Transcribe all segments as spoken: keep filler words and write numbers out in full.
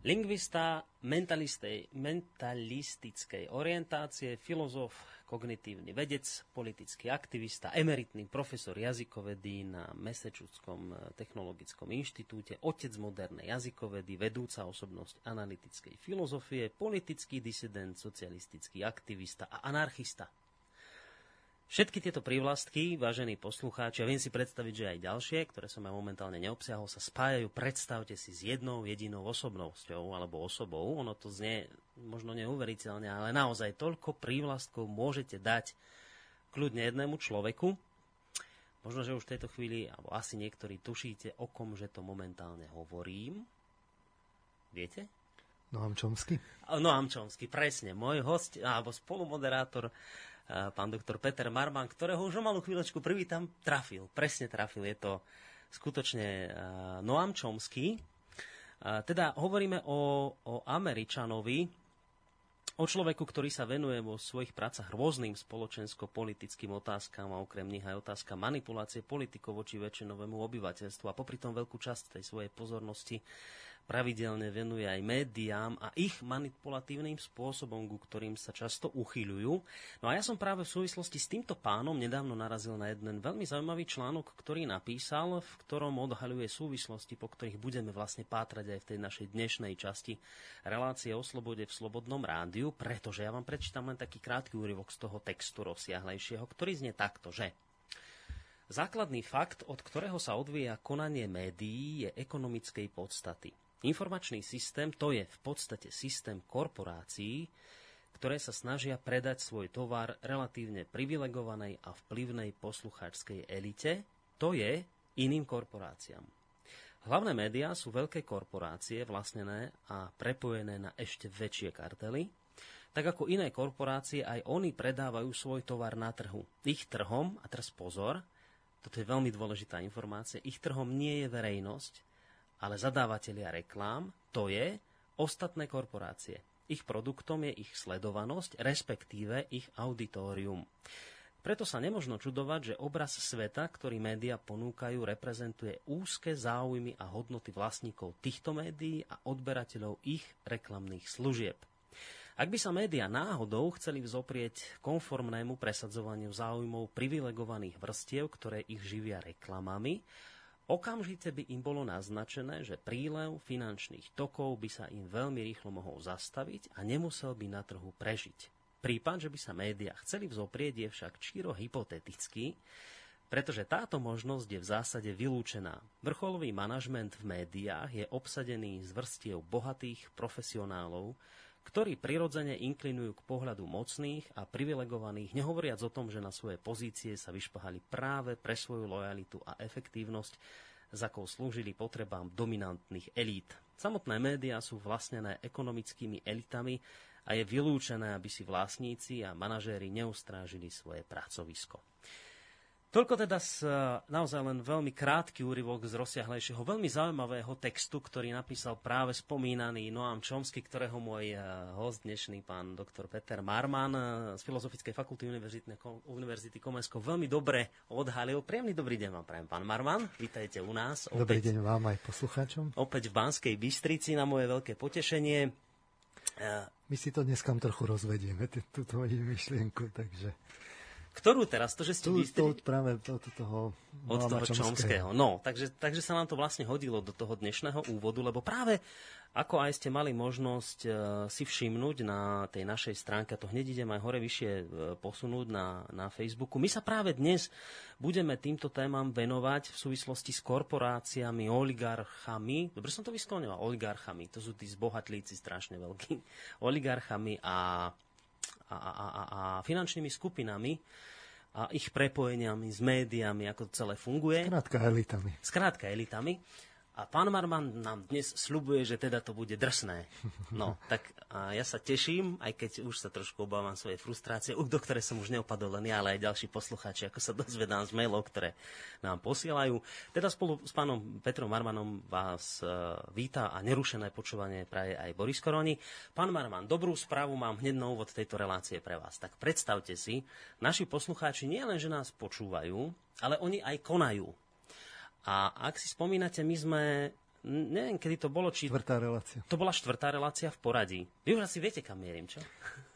Lingvista mentalistickej orientácie, filozof, kognitívny vedec, politický aktivista, emeritný profesor jazykovedy na Mesečudskom technologickom inštitúte, otec modernej jazykovedy, vedúca osobnosť analytickej filozofie, politický disident, socialistický aktivista a anarchista. Všetky tieto prívlastky, vážení poslucháči, ja viem si predstaviť, že aj ďalšie, ktoré som ja momentálne neobsiahol, sa spájajú, predstavte si, s jednou jedinou osobnosťou alebo osobou. Ono to znie možno neuveriteľne, ale naozaj toľko prívlastkov môžete dať kľudne jednému človeku. Možno, že už v tejto chvíli, alebo asi niektorí tušíte, o kom, že to momentálne hovorím. Viete? Noam Chomsky. Noam Chomsky, presne. Môj host, alebo spolumoderátor, pán doktor Peter Marman, ktorého už o malú chvíľočku prvý tam trafil. Presne trafil, je to skutočne Noam Chomsky. Teda hovoríme o, o Američanovi, o človeku, ktorý sa venuje vo svojich prácach rôznym spoločensko-politickým otázkam a okrem nich aj otázka manipulácie politikov voči väčšinovému obyvateľstvu a popri tom veľkú časť tej svojej pozornosti pravidelne venuje aj médiám a ich manipulatívnym spôsobom, ku ktorým sa často uchyľujú. No a ja som práve v súvislosti s týmto pánom nedávno narazil na jeden veľmi zaujímavý článok, ktorý napísal, v ktorom odhaľuje súvislosti, po ktorých budeme vlastne pátrať aj v tej našej dnešnej časti relácie o slobode v Slobodnom rádiu. Pretože ja vám prečítam len taký krátky úryvok z toho textu rozsiahlejšieho, ktorý znie takto, že základný fakt, od ktorého sa odvíja konanie médií, je ekonomickej podstaty. Informačný systém, to je v podstate systém korporácií, ktoré sa snažia predať svoj tovar relatívne privilegovanej a vplyvnej poslucháčskej elite, to je iným korporáciám. Hlavné médiá sú veľké korporácie vlastnené a prepojené na ešte väčšie kartely. Tak ako iné korporácie, aj oni predávajú svoj tovar na trhu. Ich trhom, a teraz pozor, toto je veľmi dôležitá informácia, ich trhom nie je verejnosť, ale zadávatelia reklám, to je ostatné korporácie. Ich produktom je ich sledovanosť, respektíve ich auditorium. Preto sa nemožno čudovať, že obraz sveta, ktorý médiá ponúkajú, reprezentuje úzke záujmy a hodnoty vlastníkov týchto médií a odberateľov ich reklamných služieb. Ak by sa médiá náhodou chceli vzoprieť konformnému presadzovaniu záujmov privilegovaných vrstiev, ktoré ich živia reklamami, okamžite by im bolo naznačené, že prílev finančných tokov by sa im veľmi rýchlo mohol zastaviť a nemusel by na trhu prežiť. Prípad, že by sa médiá chceli vzoprieť, je však čiro hypotetický, pretože táto možnosť je v zásade vylúčená. Vrcholový manažment v médiách je obsadený z vrstiev bohatých profesionálov, ktorí prirodzene inklinujú k pohľadu mocných a privilegovaných, nehovoriac o tom, že na svoje pozície sa vyšpahali práve pre svoju lojalitu a efektívnosť, za akou slúžili potrebám dominantných elít. Samotné médiá sú vlastnené ekonomickými elitami a je vylúčené, aby si vlastníci a manažéri neustrážili svoje pracovisko. Toľko teda z, naozaj len veľmi krátky úryvok z rozsiahlejšieho, veľmi zaujímavého textu, ktorý napísal práve spomínaný Noam Chomsky, ktorého môj host dnešný, pán doktor Peter Marman z Filozofickej fakulty Univerzity Komenského, veľmi dobre odhalil. Príjemný dobrý deň vám prajem, pán Marman. Vítajte u nás. Opäť, dobrý deň vám aj poslucháčom. Opäť v Banskej Bystrici na moje veľké potešenie. My si to dneska trochu rozvedieme, túto myšlienku, takže... Ktorú teraz? To, že ste tu, to práve to, to, toho od toho Chomskyho. No, takže, takže sa nám to vlastne hodilo do toho dnešného úvodu, lebo práve ako aj ste mali možnosť e, si všimnúť na tej našej stránke, to hneď idem aj hore vyššie e, posunúť na, na Facebooku. My sa práve dnes budeme týmto témam venovať v súvislosti s korporáciami, oligarchami. Dobre som to vyskloňoval, oligarchami. To sú tí zbohatlíci strašne veľkí. Oligarchami a... A, a, a, a finančnými skupinami a ich prepojeniami s médiami, ako celé funguje. Skrátka elitami. Skrátka elitami. A pán Marman nám dnes sľubuje, že teda to bude drsné. No, tak a ja sa teším, aj keď už sa trošku obávam svoje frustrácie, do ktoré som už neopadol len ja, ale aj ďalší poslucháči, ako sa dozvedám z mailov, ktoré nám posielajú. Teda spolu s pánom Petrom Marmanom vás víta a nerušené počúvanie praje aj Boris Koroni. Pán Marman, dobrú správu mám hneď na úvod tejto relácie pre vás. Tak predstavte si, naši poslucháči nie len, že nás počúvajú, ale oni aj konajú. A ak si spomínate, my sme Neviem, kedy to bolo, či... Štvrtá relácia. To bola štvrtá relácia v poradí. Vy už asi viete, kam mierim, čo?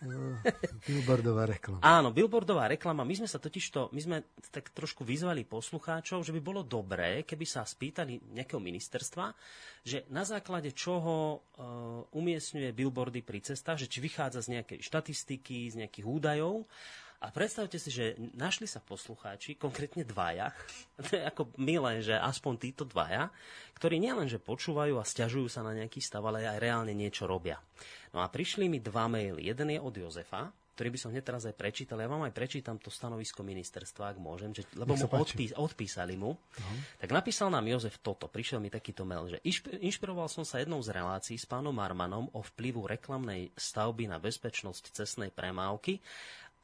No, billboardová reklama. Áno, billboardová reklama. My sme sa totižto, my sme tak trošku vyzvali poslucháčov, že by bolo dobré, keby sa spýtali nejakého ministerstva, že na základe čoho uh, umiestňuje billboardy pri cestách, že či vychádza z nejakej štatistiky, z nejakých údajov. A predstavte si, že našli sa poslucháči, konkrétne dvaja, to je ako milé, že aspoň títo dvaja, ktorí nielenže počúvajú a sťažujú sa na nejaký stav, ale aj reálne niečo robia. No a prišli mi dva maily. Jeden je od Jozefa, ktorý by som hneď teraz aj prečítal. Ja vám aj prečítam to stanovisko ministerstva, ak môžem, že, lebo mu odpís, odpísali mu. Uh-huh. Tak napísal nám Jozef toto. Prišiel mi takýto mail, že inšpiroval som sa jednou z relácií s pánom Marmanom o vplyvu reklamnej stavby na bezpečnosť cestnej premávky.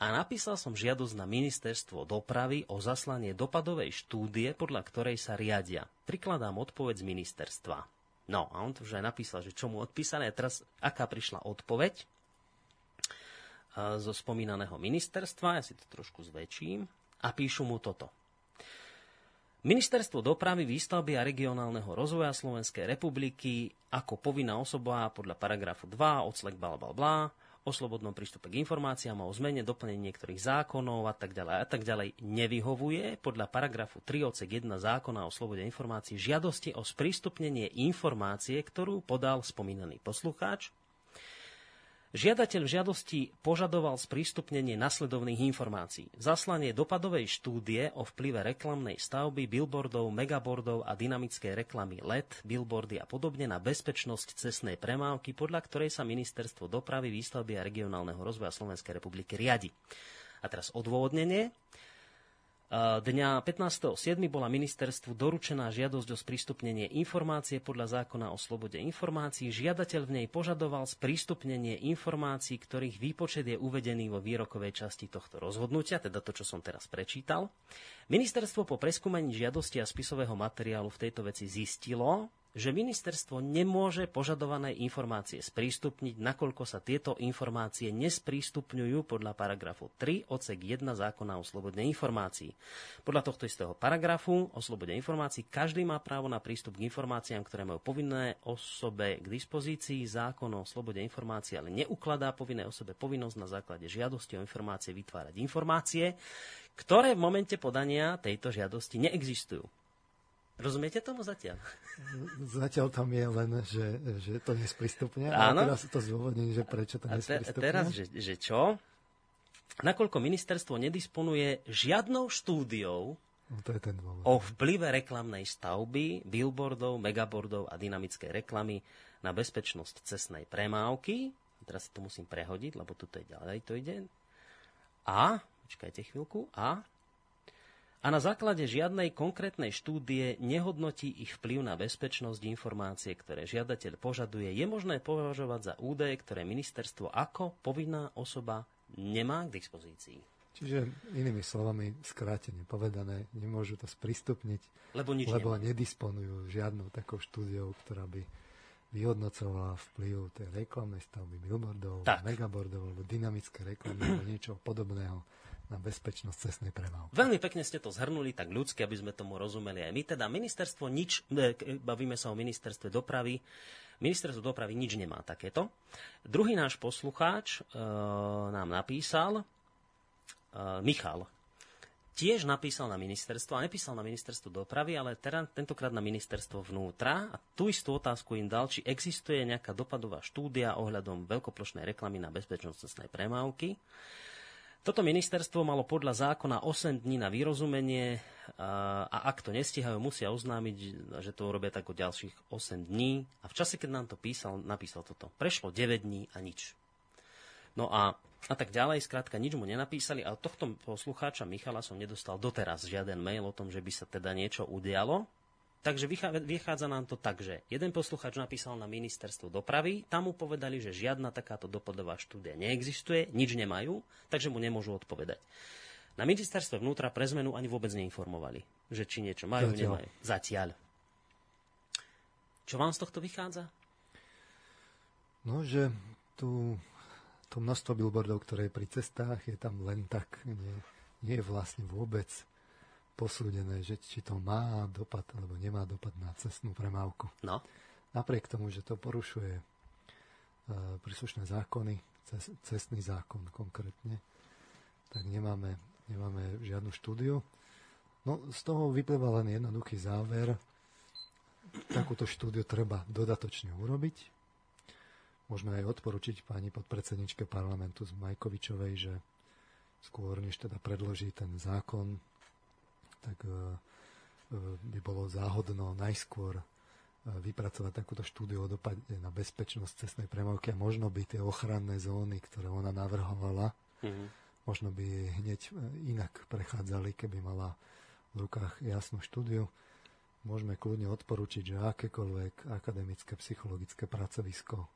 A napísal som žiadosť na ministerstvo dopravy o zaslanie dopadovej štúdie, podľa ktorej sa riadia. Prikladám odpoveď z ministerstva. No, a on to už aj napísal, že čo mu odpísané. A teraz, aká prišla odpoveď zo spomínaného ministerstva, ja si to trošku zväčším, a píšu mu toto. Ministerstvo dopravy, výstavby a regionálneho rozvoja Slovenskej republiky ako povinná osoba podľa paragrafu dva, odslek bla bla bla, o slobodnom prístupe k informáciám a o zmene, doplnení niektorých zákonov a tak ďalej a tak ďalej nevyhovuje podľa paragrafu tri odsek jeden zákona o slobode informácií žiadosti o sprístupnenie informácie, ktorú podal spomínaný poslucháč. Žiadateľ v žiadosti požadoval sprístupnenie nasledovných informácií. Zaslanie dopadovej štúdie o vplyve reklamnej stavby, billboardov, megabordov a dynamickej reklamy el é dé, billboardy a podobne na bezpečnosť cestnej premávky, podľa ktorej sa Ministerstvo dopravy, výstavby a regionálneho rozvoja Slovenskej republiky riadi. A teraz odôvodnenie. Dňa pätnásteho siedmeho bola ministerstvu doručená žiadosť o sprístupnenie informácie podľa zákona o slobode informácií. Žiadateľ v nej požadoval sprístupnenie informácií, ktorých výpočet je uvedený vo výrokovej časti tohto rozhodnutia, teda to, čo som teraz prečítal. Ministerstvo po preskúmaní žiadosti a spisového materiálu v tejto veci zistilo, že ministerstvo nemôže požadované informácie sprístupniť, nakoľko sa tieto informácie nesprístupňujú podľa paragrafu tri odsek jeden zákona o slobode informácií. Podľa tohto istého paragrafu o slobode informácií každý má právo na prístup k informáciám, ktoré majú povinné osobe k dispozícii. Zákon o slobode informácií ale neukladá povinné osobe povinnosť na základe žiadosti o informácie vytvárať informácie, ktoré v momente podania tejto žiadosti neexistujú. Rozumiete tomu zatiaľ? Zatiaľ tam je len, že, že to nesprístupne. Áno. A teraz to zdôvodnenie, že prečo to nesprístupne. A teraz, že, že čo? Nakoľko ministerstvo nedisponuje žiadnou štúdiou, no to je ten dôvod, o vplyve reklamnej stavby, billboardov, megabordov a dynamickej reklamy na bezpečnosť cestnej premávky. Teraz to musím prehodiť, lebo tu je ďalej, to ide. A, počkajte chvíľku, a... a na základe žiadnej konkrétnej štúdie nehodnotí ich vplyv na bezpečnosť informácie, ktoré žiadateľ požaduje, je možné považovať za údaje, ktoré ministerstvo ako povinná osoba nemá k dispozícii. Čiže inými slovami, skrátene povedané, nemôžu to sprístupniť, lebo, nič lebo nedisponujú žiadnou takou štúdiou, ktorá by vyhodnocovala vplyv tej reklamnej stavby billboardov, megabordov alebo dynamické reklamy alebo niečo podobného na bezpečnosť cestnej premávky. Veľmi pekne ste to zhrnuli, tak ľudsky, aby sme tomu rozumeli aj my. Teda ministerstvo nič, bavíme sa o ministerstve dopravy, ministerstvo dopravy nič nemá takéto. Druhý náš poslucháč e, nám napísal, e, Michal, tiež napísal na ministerstvo, a nepísal na ministerstvo dopravy, ale teraz, tentokrát na ministerstvo vnútra. A tú istú otázku im dal, či existuje nejaká dopadová štúdia ohľadom veľkoplošnej reklamy na bezpečnosť cestnej premávky. Toto ministerstvo malo podľa zákona osem dní na vyrozumenie a ak to nestihajú, musia oznámiť, že to urobia tak o ďalších osem dní. A v čase, keď nám to písal, napísal toto. Prešlo deväť dní a nič. No a, a tak ďalej, skrátka, nič mu nenapísali, ale tohto poslucháča Michala som nedostal doteraz žiaden mail o tom, že by sa teda niečo udialo. Takže vychádza nám to tak, že jeden poslucháč napísal na ministerstvo dopravy, tam mu povedali, že žiadna takáto dopadová štúdia neexistuje, nič nemajú, takže mu nemôžu odpovedať. Na ministerstve vnútra pre zmenu ani vôbec neinformovali, že či niečo majú, Zatiaľ. nemajú. Zatiaľ. Čo vám z tohto vychádza? No, že tu to množstvo billboardov, ktoré je pri cestách, je tam len tak, nie, nie je vlastne vôbec posúdené, že či to má dopad alebo nemá dopad na cestnú premávku. No. Napriek tomu, že to porušuje e, príslušné zákony, cest, cestný zákon konkrétne, tak nemáme, nemáme žiadnu štúdiu. No, z toho vyplýva len jednoduchý záver. Takúto štúdiu treba dodatočne urobiť. Môžeme aj odporučiť pani podpredsedničke parlamentu z Majkovičovej, že skôr než teda predloží ten zákon, tak by bolo záhodno najskôr vypracovať takúto štúdiu o dopade na bezpečnosť cestnej premávky a možno by tie ochranné zóny, ktoré ona navrhovala, mm-hmm. možno by hneď inak prechádzali, keby mala v rukách jasnú štúdiu. Môžeme kľudne odporučiť, že akékoľvek akademické psychologické pracovisko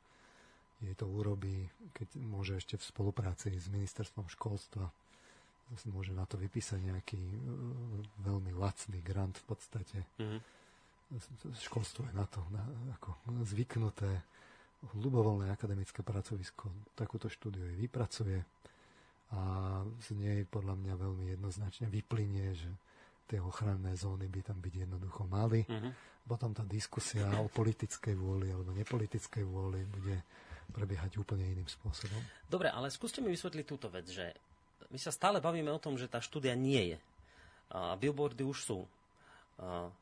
jej to urobí, keď môže ešte v spolupráci s ministerstvom školstva, môže na to vypísať nejaký veľmi lacný grant v podstate. Mm-hmm. Školstvo je na to na, ako zvyknuté. Ľubovoľné akademické pracovisko takúto štúdiu jej vypracuje a z nej podľa mňa veľmi jednoznačne vyplynie, že tie ochranné zóny by tam byť jednoducho mali. Mm-hmm. Potom tá diskusia o politickej vôli alebo nepolitickej vôli bude prebiehať úplne iným spôsobom. Dobre, ale skúste mi vysvetliť túto vec, že my sa stále bavíme o tom, že tá štúdia nie je. A billboardy už sú. A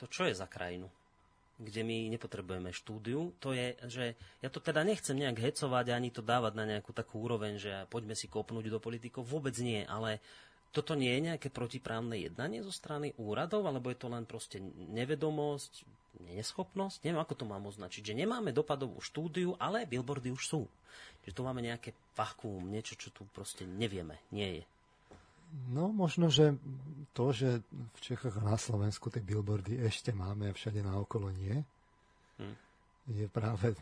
to čo je za krajinu, kde my nepotrebujeme štúdiu? To je, že ja to teda nechcem nejak hecovať ani to dávať na nejakú takú úroveň, že poďme si kopnúť do politikov. Vôbec nie, ale toto nie je nejaké protiprávne jednanie zo strany úradov, alebo je to len proste nevedomosť, neschopnosť? Neviem, ako to mám označiť, že nemáme dopadovú štúdiu, ale billboardy už sú. Že tu máme nejaké vakuum, niečo, čo tu proste nevieme, nie je. No, možno, že to, že v Čechách a na Slovensku tie billboardy ešte máme a všade naokolo nie, hm. je práve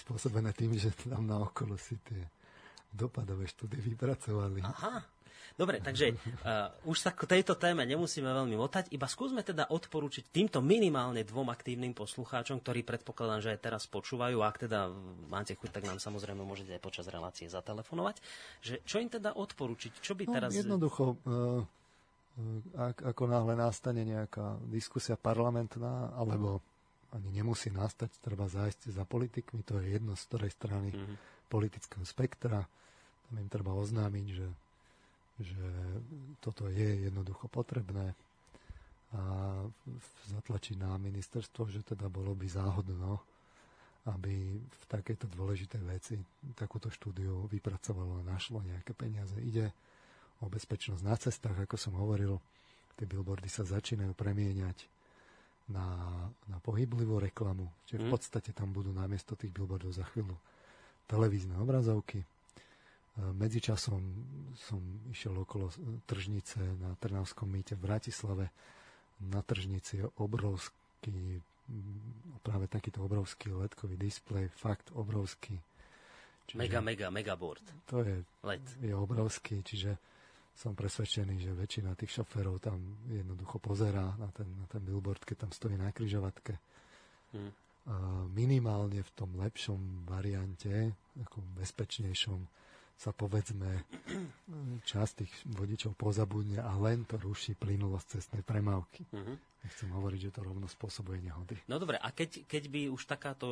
spôsobené tým, že tam naokolo si tie dopadové štúdie vypracovali. Aha. Dobre, takže uh, už sa k tejto téme nemusíme veľmi motať, iba skúsme teda odporučiť týmto minimálne dvom aktívnym poslucháčom, ktorí predpokladám, že aj teraz počúvajú, a ak teda máte chuť, tak nám samozrejme môžete aj počas relácie zatelefonovať, že čo im teda odporučiť, čo by no, teraz... Jednoducho, uh, ak, ako náhle nastane nejaká diskusia parlamentná, alebo ani nemusí nastať, treba zájsť za politikmi, to je jedno z ktorej strany mm-hmm. politického spektra, tam im treba oznámiť, že že toto je jednoducho potrebné a zatlačí na ministerstvo, že teda bolo by záhodno, aby v takejto dôležitej veci takúto štúdiu vypracovalo a našlo nejaké peniaze. Ide o bezpečnosť na cestách, ako som hovoril, tie billboardy sa začínajú premieňať na, na pohyblivú reklamu, čiže v podstate tam budú namiesto tých billboardov za chvíľu televízne obrazovky. Medzičasom som išiel okolo tržnice na Trnavskom mýte v Bratislave. Na tržnici je obrovský, práve takýto obrovský el é dkový displej, fakt obrovský. Čiže mega, mega, mega board. To je, je obrovský, čiže som presvedčený, že väčšina tých šoférov tam jednoducho pozerá na ten, na ten billboard, keď tam stojí na križovatke. Hmm. Minimálne v tom lepšom variante, ako bezpečnejšom, sa povedzme, časť tých vodičov pozabudne a len to ruší plynulosť cestnej premávky. Uh-huh. Nechcem hovoriť, že to rovno spôsobuje nehody. No dobre, a keď, keď by už takáto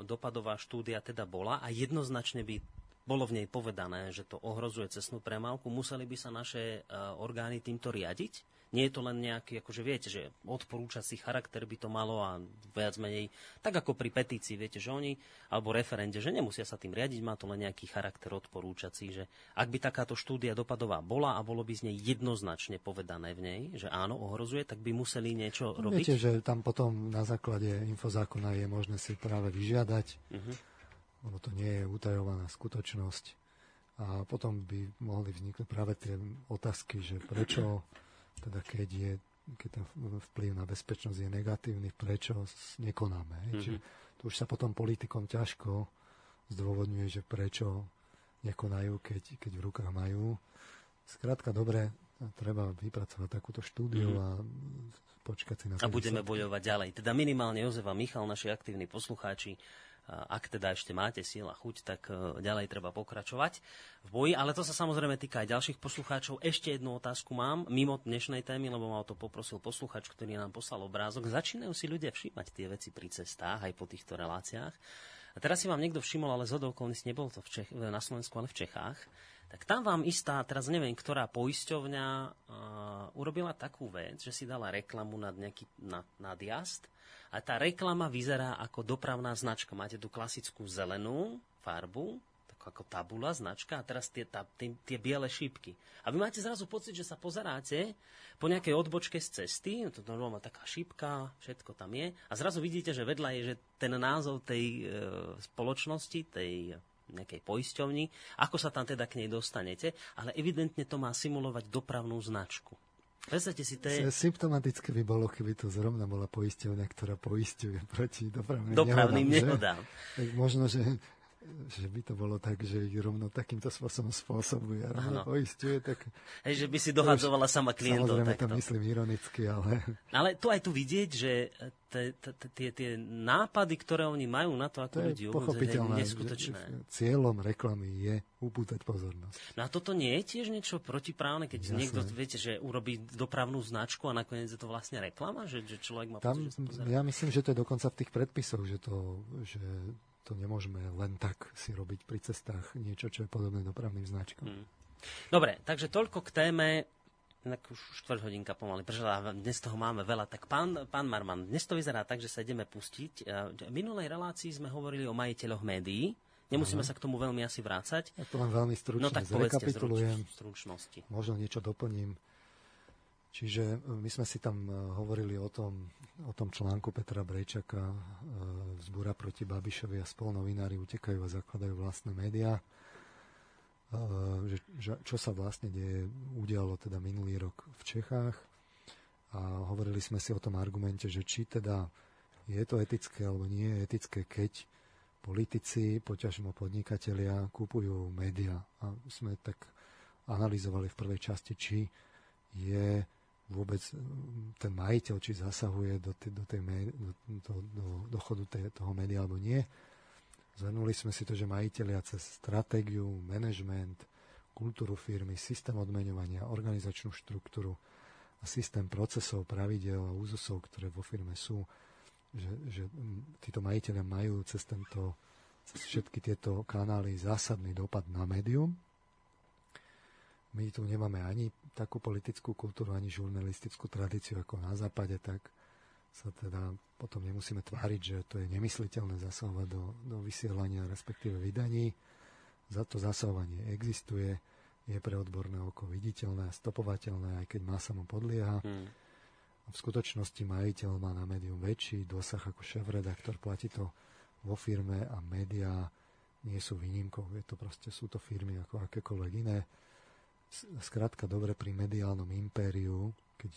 dopadová štúdia teda bola a jednoznačne by bolo v nej povedané, že to ohrozuje cestnú premávku, museli by sa naše uh, orgány týmto riadiť? Nie je to len nejaký, akože viete, že odporúčací charakter by to malo a viac menej, tak ako pri petícii, viete, že oni, alebo referende, že nemusia sa tým riadiť, má to len nejaký charakter odporúčací, že ak by takáto štúdia dopadová bola a bolo by z nej jednoznačne povedané v nej, že áno, ohrozuje, tak by museli niečo viete, robiť. Viete, že tam potom na základe infozákona je možné si práve vyžiadať, uh-huh. ono to nie je utajovaná skutočnosť a potom by mohli vzniknúť práve tie otázky, že prečo teda keď je keď vplyv na bezpečnosť je negatívny, prečo nekonáme. Mm-hmm. Čiže to už sa potom politikom ťažko zdôvodňuje, že prečo nekonajú, keď, keď v rukách majú. Skrátka, dobre, treba vypracovať takúto štúdiu mm-hmm. a počkať si na to. A budeme výsledky bojovať ďalej. Teda minimálne Jozef a Michal, naši aktívni poslucháči, ak teda ešte máte síl a chuť, tak ďalej treba pokračovať v boji. Ale to sa samozrejme týka aj ďalších poslucháčov. Ešte jednu otázku mám, mimo dnešnej témy, lebo ma o to poprosil poslucháč, ktorý nám poslal obrázok. Začínajú si ľudia všímať tie veci pri cestách aj po týchto reláciách. A teraz si vám niekto všimol, ale zhodou okolností nebol to v Čech- na Slovensku, ale v Čechách. Tak tam vám istá, teraz neviem, ktorá poisťovňa uh, urobila takú vec, že si dala reklamu na nejaký nadjazd a tá reklama vyzerá ako dopravná značka. Máte tú klasickú zelenú farbu, tak ako tabula, značka a teraz tie, tá, tie, tie biele šípky. A vy máte zrazu pocit, že sa pozeráte po nejakej odbočke z cesty, to normálne taká šípka, všetko tam je a zrazu vidíte, že vedľa je že ten názov tej e, spoločnosti, tej nejakej poisťovni, ako sa tam teda k nej dostanete, ale evidentne to má simulovať dopravnú značku. Predstavte si, to je... Symptomatické by bolo, keby to zrovna bola poisťovňa, ktorá poisťuje proti dopravným, dopravným nehodám. Tak možno, že, že by to bolo tak, že ich rovno takýmto spôsobom spôsobuje, rovno poisťuje, tak... Hej, že by si dohadzovala sama klientov. Samozrejme to myslím ironicky, ale... Ale tu aj tu vidieť, že... Tie, tie nápady, ktoré oni majú na to, ako ľudí ubudzať, je neskutočné. Cieľom reklamy je ubúdať pozornosť. No a toto nie je tiež niečo protiprávne, keď Jasné. niekto, viete, že urobí dopravnú značku a nakoniec je to vlastne reklama? Že, že človek má Tam, pocit, že ja myslím, že to je dokonca v tých predpisoch, že to, že to nemôžeme len tak si robiť pri cestách niečo, čo je podobné dopravným značkom. Hmm. Dobre, takže toľko k téme. Tak už štvrť hodinka pomaly prežila, dnes toho máme veľa. Tak pán, pán Marman, dnes to vyzerá tak, že sa ideme pustiť. V minulej relácii sme hovorili o majiteľoch médií. Nemusíme Aha. sa k tomu veľmi asi vrácať. Ja to len veľmi stručne no, tak zrekapitulujem. Stručnosti. Možno niečo doplním. Čiže my sme si tam hovorili o tom, o tom článku Petra Brejčaka Vzbúra proti Babišovi a spolnovinári utekajú a zakladajú vlastné médiá. Že, že, čo sa vlastne deje, udialo teda minulý rok v Čechách a hovorili sme si o tom argumente, že či teda je to etické alebo nie je etické, keď politici, poťažmo podnikatelia kúpujú médiá a sme tak analyzovali v prvej časti, či je vôbec ten majiteľ, či zasahuje do, te, do, tej, do, do, do, do chodu te, toho média alebo nie. Zhrnuli sme si to, že majitelia cez stratégiu, manažment, kultúru firmy, systém odmeňovania, organizačnú štruktúru a systém procesov, pravidel a úzusov, ktoré vo firme sú, že, že títo majitelia majú cez, tento, cez všetky tieto kanály zásadný dopad na médium. My tu nemáme ani takú politickú kultúru, ani žurnalistickú tradíciu ako na západe, tak sa teda potom nemusíme tváriť, že to je nemysliteľné zasahovať do, do vysielania, respektíve vydaní. Za to zasahovanie existuje, je pre odborné oko viditeľné, stopovateľné, aj keď má samo podlieha. Hmm. V skutočnosti majiteľ má na médium väčší dosah ako šéf-redaktor, platí to vo firme a médiá nie sú výnimkou. Je to proste, sú to firmy ako akékoľvek iné. Skrátka dobre pri mediálnom impériu, keď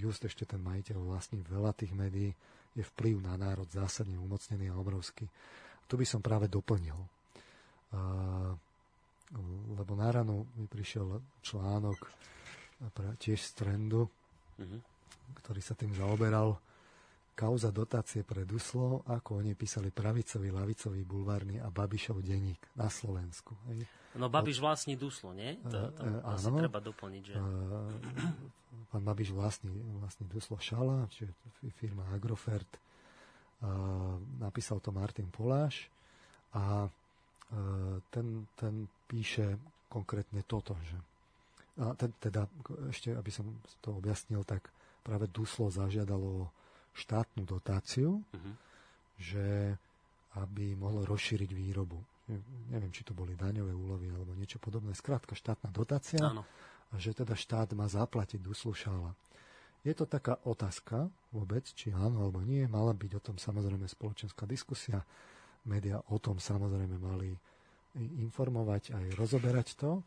just ešte ten majiteľ vlastní veľa tých médií, je vplyv na národ zásadne umocnený a obrovský. Tu by som práve doplnil. Uh, lebo na ráno mi prišiel článok tiež z Trendu, mm-hmm. ktorý sa tým zaoberal. Kauza dotácie pre Duslo, ako oni písali pravicový, lavicový, bulvárny a Babišov denník na Slovensku. Hej. No Babiš vlastní Duslo, nie? To, to e, asi áno. Treba doplniť, že... E, pán Babiš vlastní, vlastní Duslo Šala, čiže firma Agrofert. E, napísal to Martin Poláš a e, ten, ten píše konkrétne toto, že... A ten, teda, ešte, aby som to objasnil, tak práve Duslo zažiadalo štátnu dotáciu, uh-huh. že aby mohlo rozšíriť výrobu. Neviem, či to boli daňové úľavy alebo niečo podobné. Skrátka štátna dotácia. Áno. A že teda štát má zaplatiť Duslu Šala. Je to taká otázka vôbec, či áno alebo nie. Mala byť o tom samozrejme spoločenská diskusia. Média o tom samozrejme mali informovať aj rozoberať to.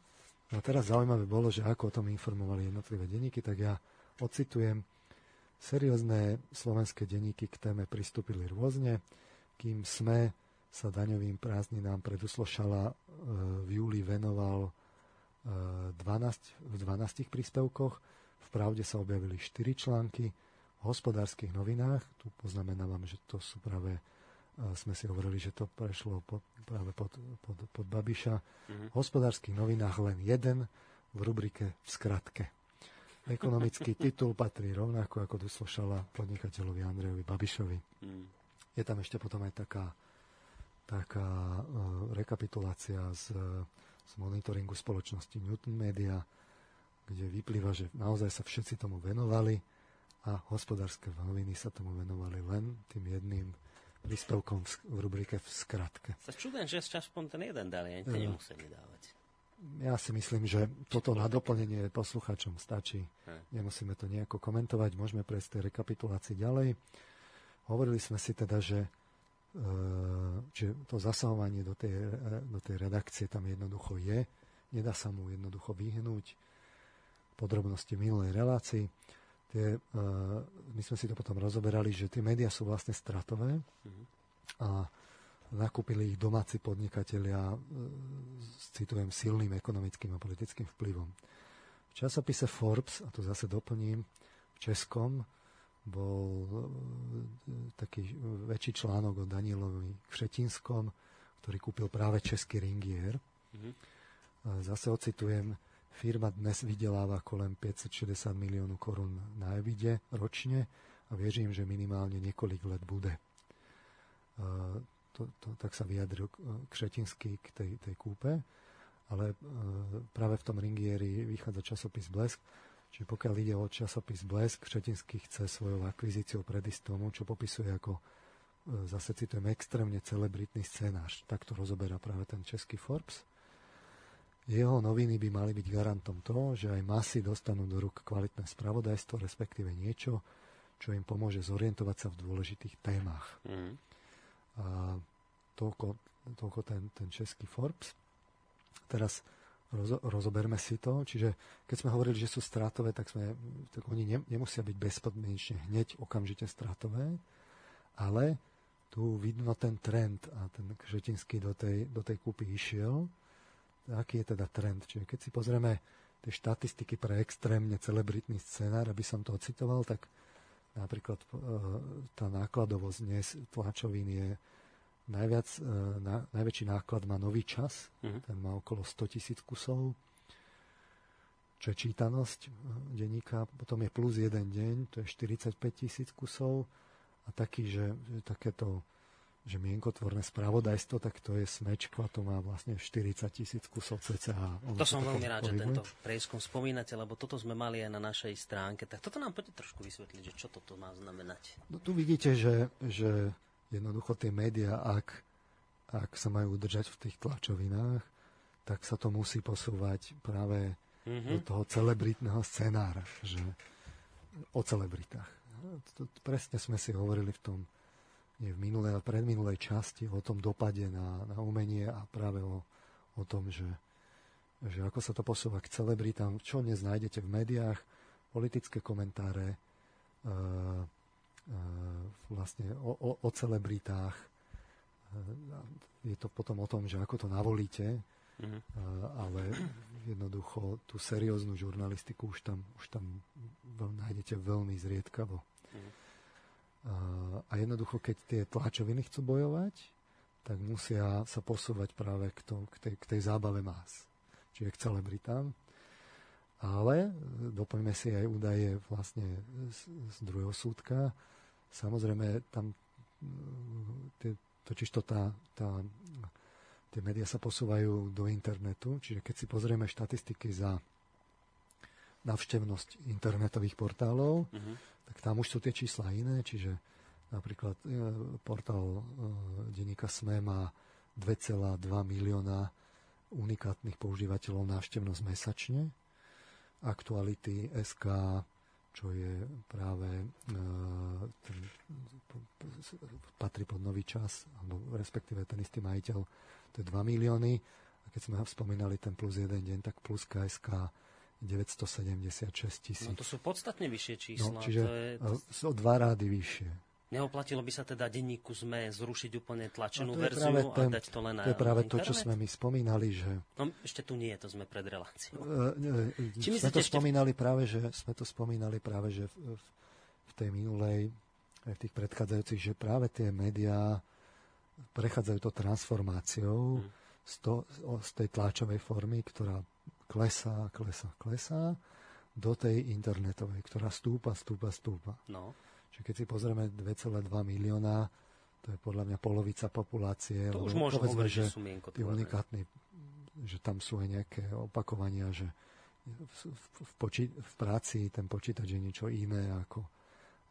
A teraz zaujímavé bolo, že ako o tom informovali jednotlivé denníky, tak ja ocitujem. Seriózne slovenské denníky k téme pristúpili rôzne, kým SME sa daňovým prázdninám pre Duslo Šala v júli venoval dvanásť, v dvanástich príspevkoch, v Pravde sa objavili štyri články, v Hospodárskych novinách, tu poznamenávam, že to sú práve sme si hovorili, že to prešlo pod, práve pod, pod, pod Babiša. Mm-hmm. V Hospodárskych novinách len jeden v rubrike v skratke. Ekonomický titul patrí rovnako ako Duslo šala podnikateľovi Andrejovi Babišovi. Mm. Je tam ešte potom aj taká, taká uh, rekapitulácia z, z monitoringu spoločnosti Newton Media, kde vyplýva, že naozaj sa všetci tomu venovali a Hospodárske noviny sa tomu venovali len tým jedným príspevkom v, v rubrike v skratke. Sa čudujem, že ste aspoň ten jeden dali, ani to nemuseli dávať. Ja si myslím, že toto na doplnenie poslucháčom stačí. Nemusíme to nejako komentovať, môžeme prejsť tej rekapitulácii ďalej. Hovorili sme si teda, že čiže to zasahovanie do tej, do tej redakcie tam jednoducho je. Nedá sa mu jednoducho vyhnúť podrobnosti minulej relácii. Tie, my sme si to potom rozoberali, že tie médiá sú vlastne stratové a nakúpili ich domáci podnikatelia s, citujem, silným ekonomickým a politickým vplyvom. V časopise Forbes, a to zase doplním, v českom bol taký väčší článok o Danielovi Křetínskom, ktorý kúpil práve český Ringier. Mm-hmm. Zase ocitujem, firma dnes vydeláva kolem päťstošesťdesiat miliónov korún na EBITDA ročne a verím, že minimálne niekoľko let bude. To, to, tak sa vyjadril Křetinský k tej, tej kúpe, ale e, práve v tom Ringieri vychádza časopis Blesk, čiže pokiaľ ide o časopis Blesk, Křetinský chce svojou akvizíciou predísť tomu, čo popisuje ako, e, zase citujem, extrémne celebritný scénář. Tak to rozoberá práve ten český Forbes. Jeho noviny by mali byť garantom toho, že aj masy dostanú do rúk kvalitné spravodajstvo, respektíve niečo, čo im pomôže zorientovať sa v dôležitých témach. Mhm. A toľko, toľko ten, ten český Forbes. Teraz rozo, rozoberme si to. Čiže keď sme hovorili, že sú strátové, tak, sme, tak oni ne, nemusia byť bezpodmienečne hneď okamžite strátové, ale tu vidno ten trend a ten Křetinský do tej, do tej kúpy išiel. Aký je teda trend? Čiže keď si pozrieme tie štatistiky pre extrémne celebritný scenár, aby som to ocitoval, tak napríklad tá nákladovosť dnes tlačovín je najviac, na, najväčší náklad má Nový čas, uh-huh. ten má okolo stotisíc kusov, čo je čítanosť denníka, potom je plus jeden deň, to je štyridsaťpäť tisíc kusov a taký, že, že takéto že mienkotvorné spravodajstvo, tak to je Smečka, to má vlastne štyridsať tisíc kusov cca. To som veľmi rád, že tento prieskum spomínate, lebo toto sme mali aj na našej stránke. Tak toto nám poďte trošku vysvetliť, že čo toto má znamenať. No, tu vidíte, že, že jednoducho tie médiá, ak, ak sa majú udržať v tých tlačovinách, tak sa to musí posúvať práve mm-hmm. do toho celebritného scenára, že o celebritách. To, to presne sme si hovorili v tom je v minulej a predminulej časti o tom dopade na, na umenie a práve o, o tom, že, že ako sa to posúva k celebritám, čo dnes nájdete v médiách, politické komentáre, e, e, vlastne o, o, o celebritách. E, je to potom o tom, že ako to navolíte, mhm. e, ale jednoducho tú serióznu žurnalistiku už tam, už tam veľ, nájdete veľmi zriedkavo. Mhm. A jednoducho, keď tie tlačoviny chcú bojovať, tak musia sa posúvať práve k, to, k, tej, k tej zábave más, čiže k celebritám. Ale doplňme si aj údaje vlastne z, z druhého súdka. Samozrejme, tam tie, totiž to tá, tá, tie médiá sa posúvajú do internetu, čiže keď si pozrieme štatistiky za navštevnosť internetových portálov, uh-huh. tak tam už sú tie čísla iné, čiže napríklad e, portál e, denníka Sme má dva celé dva milióna unikátnych používateľov návštevnosť mesačne. Aktuality es ká, čo je práve e, ten, patrí pod Nový čas, alebo respektíve ten istý majiteľ, to je dva milióny. A keď sme spomínali ten plus jeden deň, tak plus ká es ká deväťstosedemdesiatšesť tisíc. No to sú podstatne vyššie čísla. No, čiže to je, to... sú dva rády vyššie. Neoplatilo by sa teda denníku Sme zrušiť úplne tlačenú no verziu ten, a dať to len na internet? To je práve to, čo sme my spomínali, že... No ešte tu nie, to sme pred reláciou. E, e, Či sme, to ešte... spomínali práve, že, sme to spomínali práve, že v, v tej minulej, aj v tých predchádzajúcich, že práve tie médiá prechádzajú to transformáciou mm. z, to, z tej tlačovej formy, ktorá klesá, klesá, klesá, do tej internetovej, ktorá stúpa, stúpa, stúpa. No. Čiže keď si pozrieme dva celé dva milióna, to je podľa mňa polovica populácie. To už môžem hovoriť, že sú mienko. Unikátny, že tam sú aj nejaké opakovania, že v, v, poči- v práci ten počítač je niečo iné ako,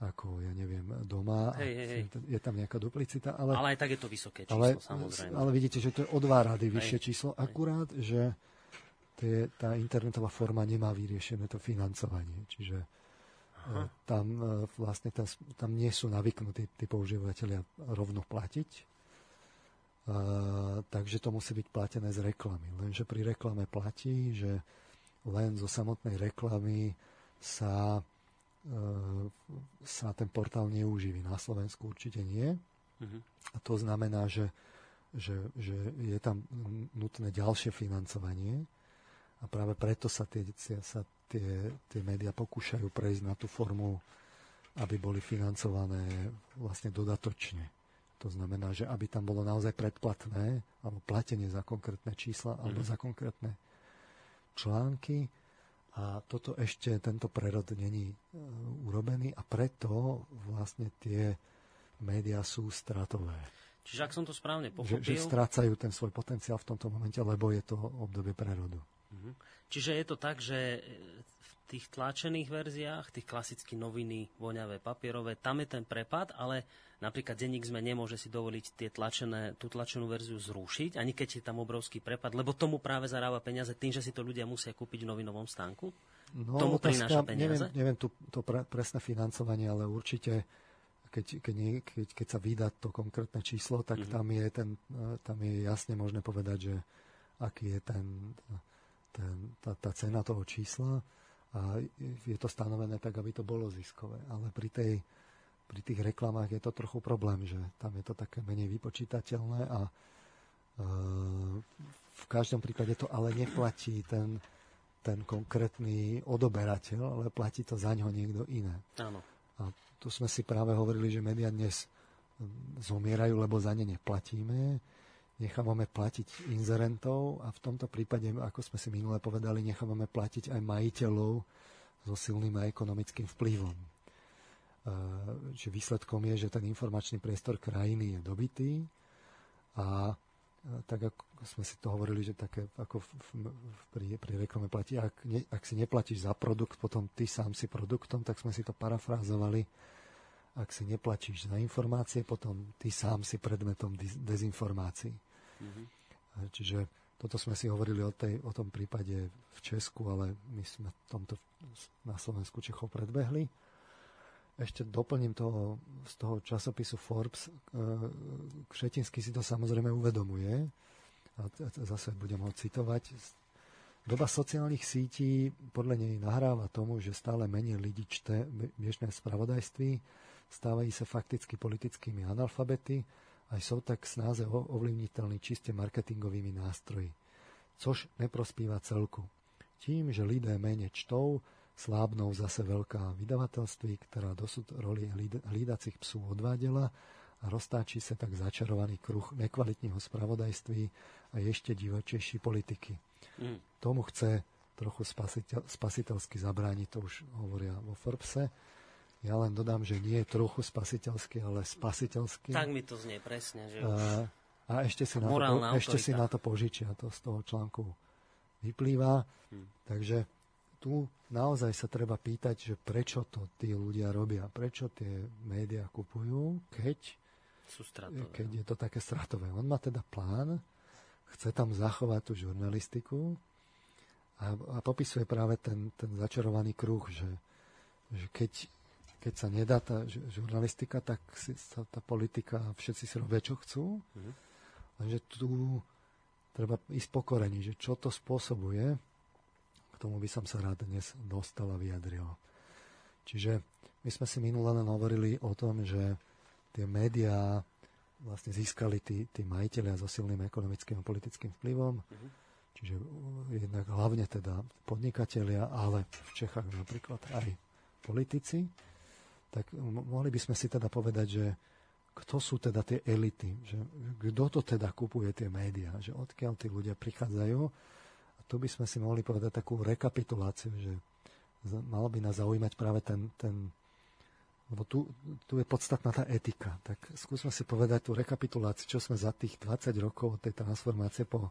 ako ja neviem, doma. Hej, hej, hej. Je tam nejaká duplicita. Ale, ale aj tak je to vysoké číslo, ale, samozrejme. Ale vidíte, že to je o dva rady vyššie hej, číslo. Akurát, hej. že tie, tá internetová forma nemá vyriešené to financovanie. Čiže Aha. tam vlastne tam, tam nie sú navyknutí tí používateľia rovno platiť. A, takže to musí byť platené z reklamy. Lenže pri reklame platí, že len zo samotnej reklamy sa, e, sa ten portál neuživí. Na Slovensku určite nie. Mm-hmm. A to znamená, že, že, že je tam nutné ďalšie financovanie a práve preto sa tie, sa tie, tie médiá pokúšajú prejsť na tú formu, aby boli financované vlastne dodatočne. To znamená, že aby tam bolo naozaj predplatné alebo platenie za konkrétne čísla mm-hmm. alebo za konkrétne články a toto ešte, tento prerod není e, urobený a preto vlastne tie médiá sú stratové. Čiže ak som to správne pochopil... Že, že strácajú ten svoj potenciál v tomto momente, lebo je to obdobie prerodu. Mhm. Čiže je to tak, že v tých tlačených verziách, tých klasických noviny, voňavé, papierové, tam je ten prepad, ale napríklad denník SME nemôže si dovoliť tie tlačené, tú tlačenú verziu zrušiť, ani keď je tam obrovský prepad, lebo tomu práve zarába peniaze tým, že si to ľudia musia kúpiť v novinovom stánku? No, tomu prináša peniaze? Neviem, neviem tu, to pre, presné financovanie, ale určite, keď, keď, nie, keď, keď sa vydá to konkrétne číslo, tak mhm. tam, je ten, tam je jasne možné povedať, že aký je ten... Ten, tá, tá cena toho čísla a je to stanovené tak, aby to bolo ziskové. Ale pri, tej, pri tých reklamách je to trochu problém, že tam je to také menej vypočítateľné a e, v každom prípade to ale neplatí ten, ten konkrétny odoberateľ, ale platí to za ňo niekto iné. Áno. A tu sme si práve hovorili, že médiá dnes zomierajú, lebo za ne neplatíme. Nechávame platiť inzerentov a v tomto prípade, ako sme si minule povedali, nechávame platiť aj majiteľov so silným a ekonomickým vplyvom. Čiže výsledkom je, že ten informačný priestor krajiny je dobitý a tak ako sme si to hovorili, že také ako v, v, pri, pri reklame platí, ak, ne, ak si neplatíš za produkt, potom ty sám si produktom, tak sme si to parafrázovali. Ak si neplatíš za informácie, potom ty sám si predmetom dezinformácií. Mm-hmm. Čiže toto sme si hovorili o, tej, o tom prípade v Česku, ale my sme tomto na Slovensku Čechov predbehli. Ešte doplním toho, z toho časopisu Forbes. Křetínský si to samozrejme uvedomuje. A zase budem ho citovať. Doba sociálnych sítí podľa nej nahráva tomu, že stále menej ľudí čte bežné spravodajství, stávajú sa fakticky politickými analfabety a sú tak snáze ovlivniteľní čiste marketingovými nástroji, což neprospíva celku. Tím, že lidé menej čtou, slábnou zase veľká vydavateľství, ktorá dosud roli hlídacích psů odvádela a roztáči sa tak začarovaný kruh nekvalitného spravodajství a ešte divočejší politiky. Mm. Tomu chce trochu spasiteľ, spasiteľsky zabrániť, to už hovoria vo Forbese. Ja len dodám, že nie je trochu spasiteľský, ale spasiteľský. Tak mi to znie presne. Že a, a ešte, si na, to, ešte si na to požičia. To z toho článku vyplýva. Hmm. Takže tu naozaj sa treba pýtať, že prečo to tí ľudia robia. Prečo tie médiá kupujú, keď, sú stratové, keď je to také stratové. On má teda plán, chce tam zachovať tú žurnalistiku a, a popisuje práve ten, ten začarovaný kruh, že, že keď keď sa nedá tá žurnalistika, tak si, sa tá politika, všetci si robia, čo chcú. Mm. Lenže tu treba ísť pokorení, že čo to spôsobuje, k tomu by som sa rád dnes dostal a vyjadril. Čiže my sme si minule len hovorili o tom, že tie médiá vlastne získali tí, tí majiteľia so silným ekonomickým a politickým vplyvom. Mm. Čiže jednak hlavne teda podnikatelia, ale v Čechách napríklad aj politici. Tak mohli by sme si teda povedať, že kto sú teda tie elity, že kto to teda kupuje tie médiá, že odkiaľ tí ľudia prichádzajú. A tu by sme si mohli povedať takú rekapituláciu, že mal by nás zaujímať práve ten, ten lebo tu, tu je podstatná tá etika. Tak skúsme si povedať tú rekapituláciu, čo sme za tých dvadsať rokov od tej transformácie po,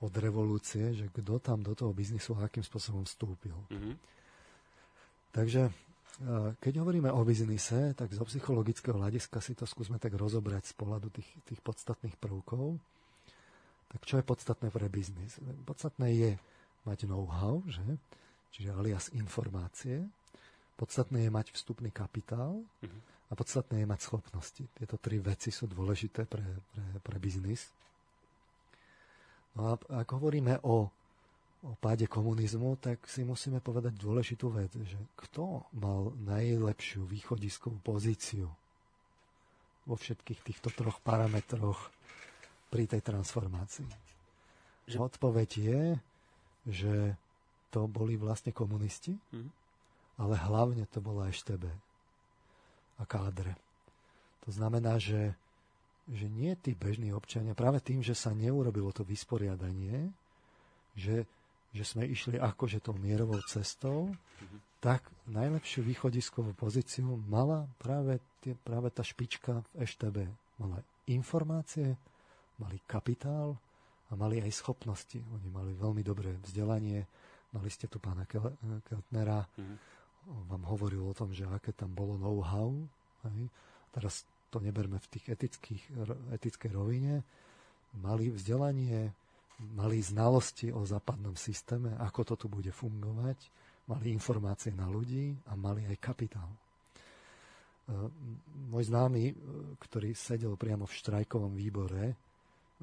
od revolúcie, že kto tam do toho biznisu a akým spôsobom vstúpil. Mm-hmm. Takže keď hovoríme o biznise, tak zo psychologického hľadiska si to skúsme tak rozobrať z pohľadu tých, tých podstatných prvkov. Tak čo je podstatné pre biznis? Podstatné je mať know-how, že? Čiže alias informácie. Podstatné je mať vstupný kapitál a podstatné je mať schopnosti. Tieto tri veci sú dôležité pre, pre, pre biznis. No a ak hovoríme o o páde komunizmu, tak si musíme povedať dôležitú vec, že kto mal najlepšiu východiskovú pozíciu vo všetkých týchto troch parametroch pri tej transformácii. Že... Odpoveď je, že to boli vlastne komunisti, mm. ale hlavne to bola ŠtB a kádre. To znamená, že, že nie tí bežní občania, práve tým, že sa neurobilo to vysporiadanie, že že sme išli akože tou mierovou cestou, mm-hmm. tak najlepšiu východiskovú pozíciu mala práve, tie, práve tá špička v ŠtB. Mala informácie, mali kapitál a mali aj schopnosti. Oni mali veľmi dobré vzdelanie. Mali ste tu pána Keltnera. Mm-hmm. On vám hovoril o tom, že aké tam bolo know-how. Hej. Teraz to neberme v tých etických, etickej rovine. Mali vzdelanie, mali znalosti o západnom systéme, ako to tu bude fungovať, mali informácie na ľudí a mali aj kapitál. Môj známy, ktorý sedel priamo v štrajkovom výbore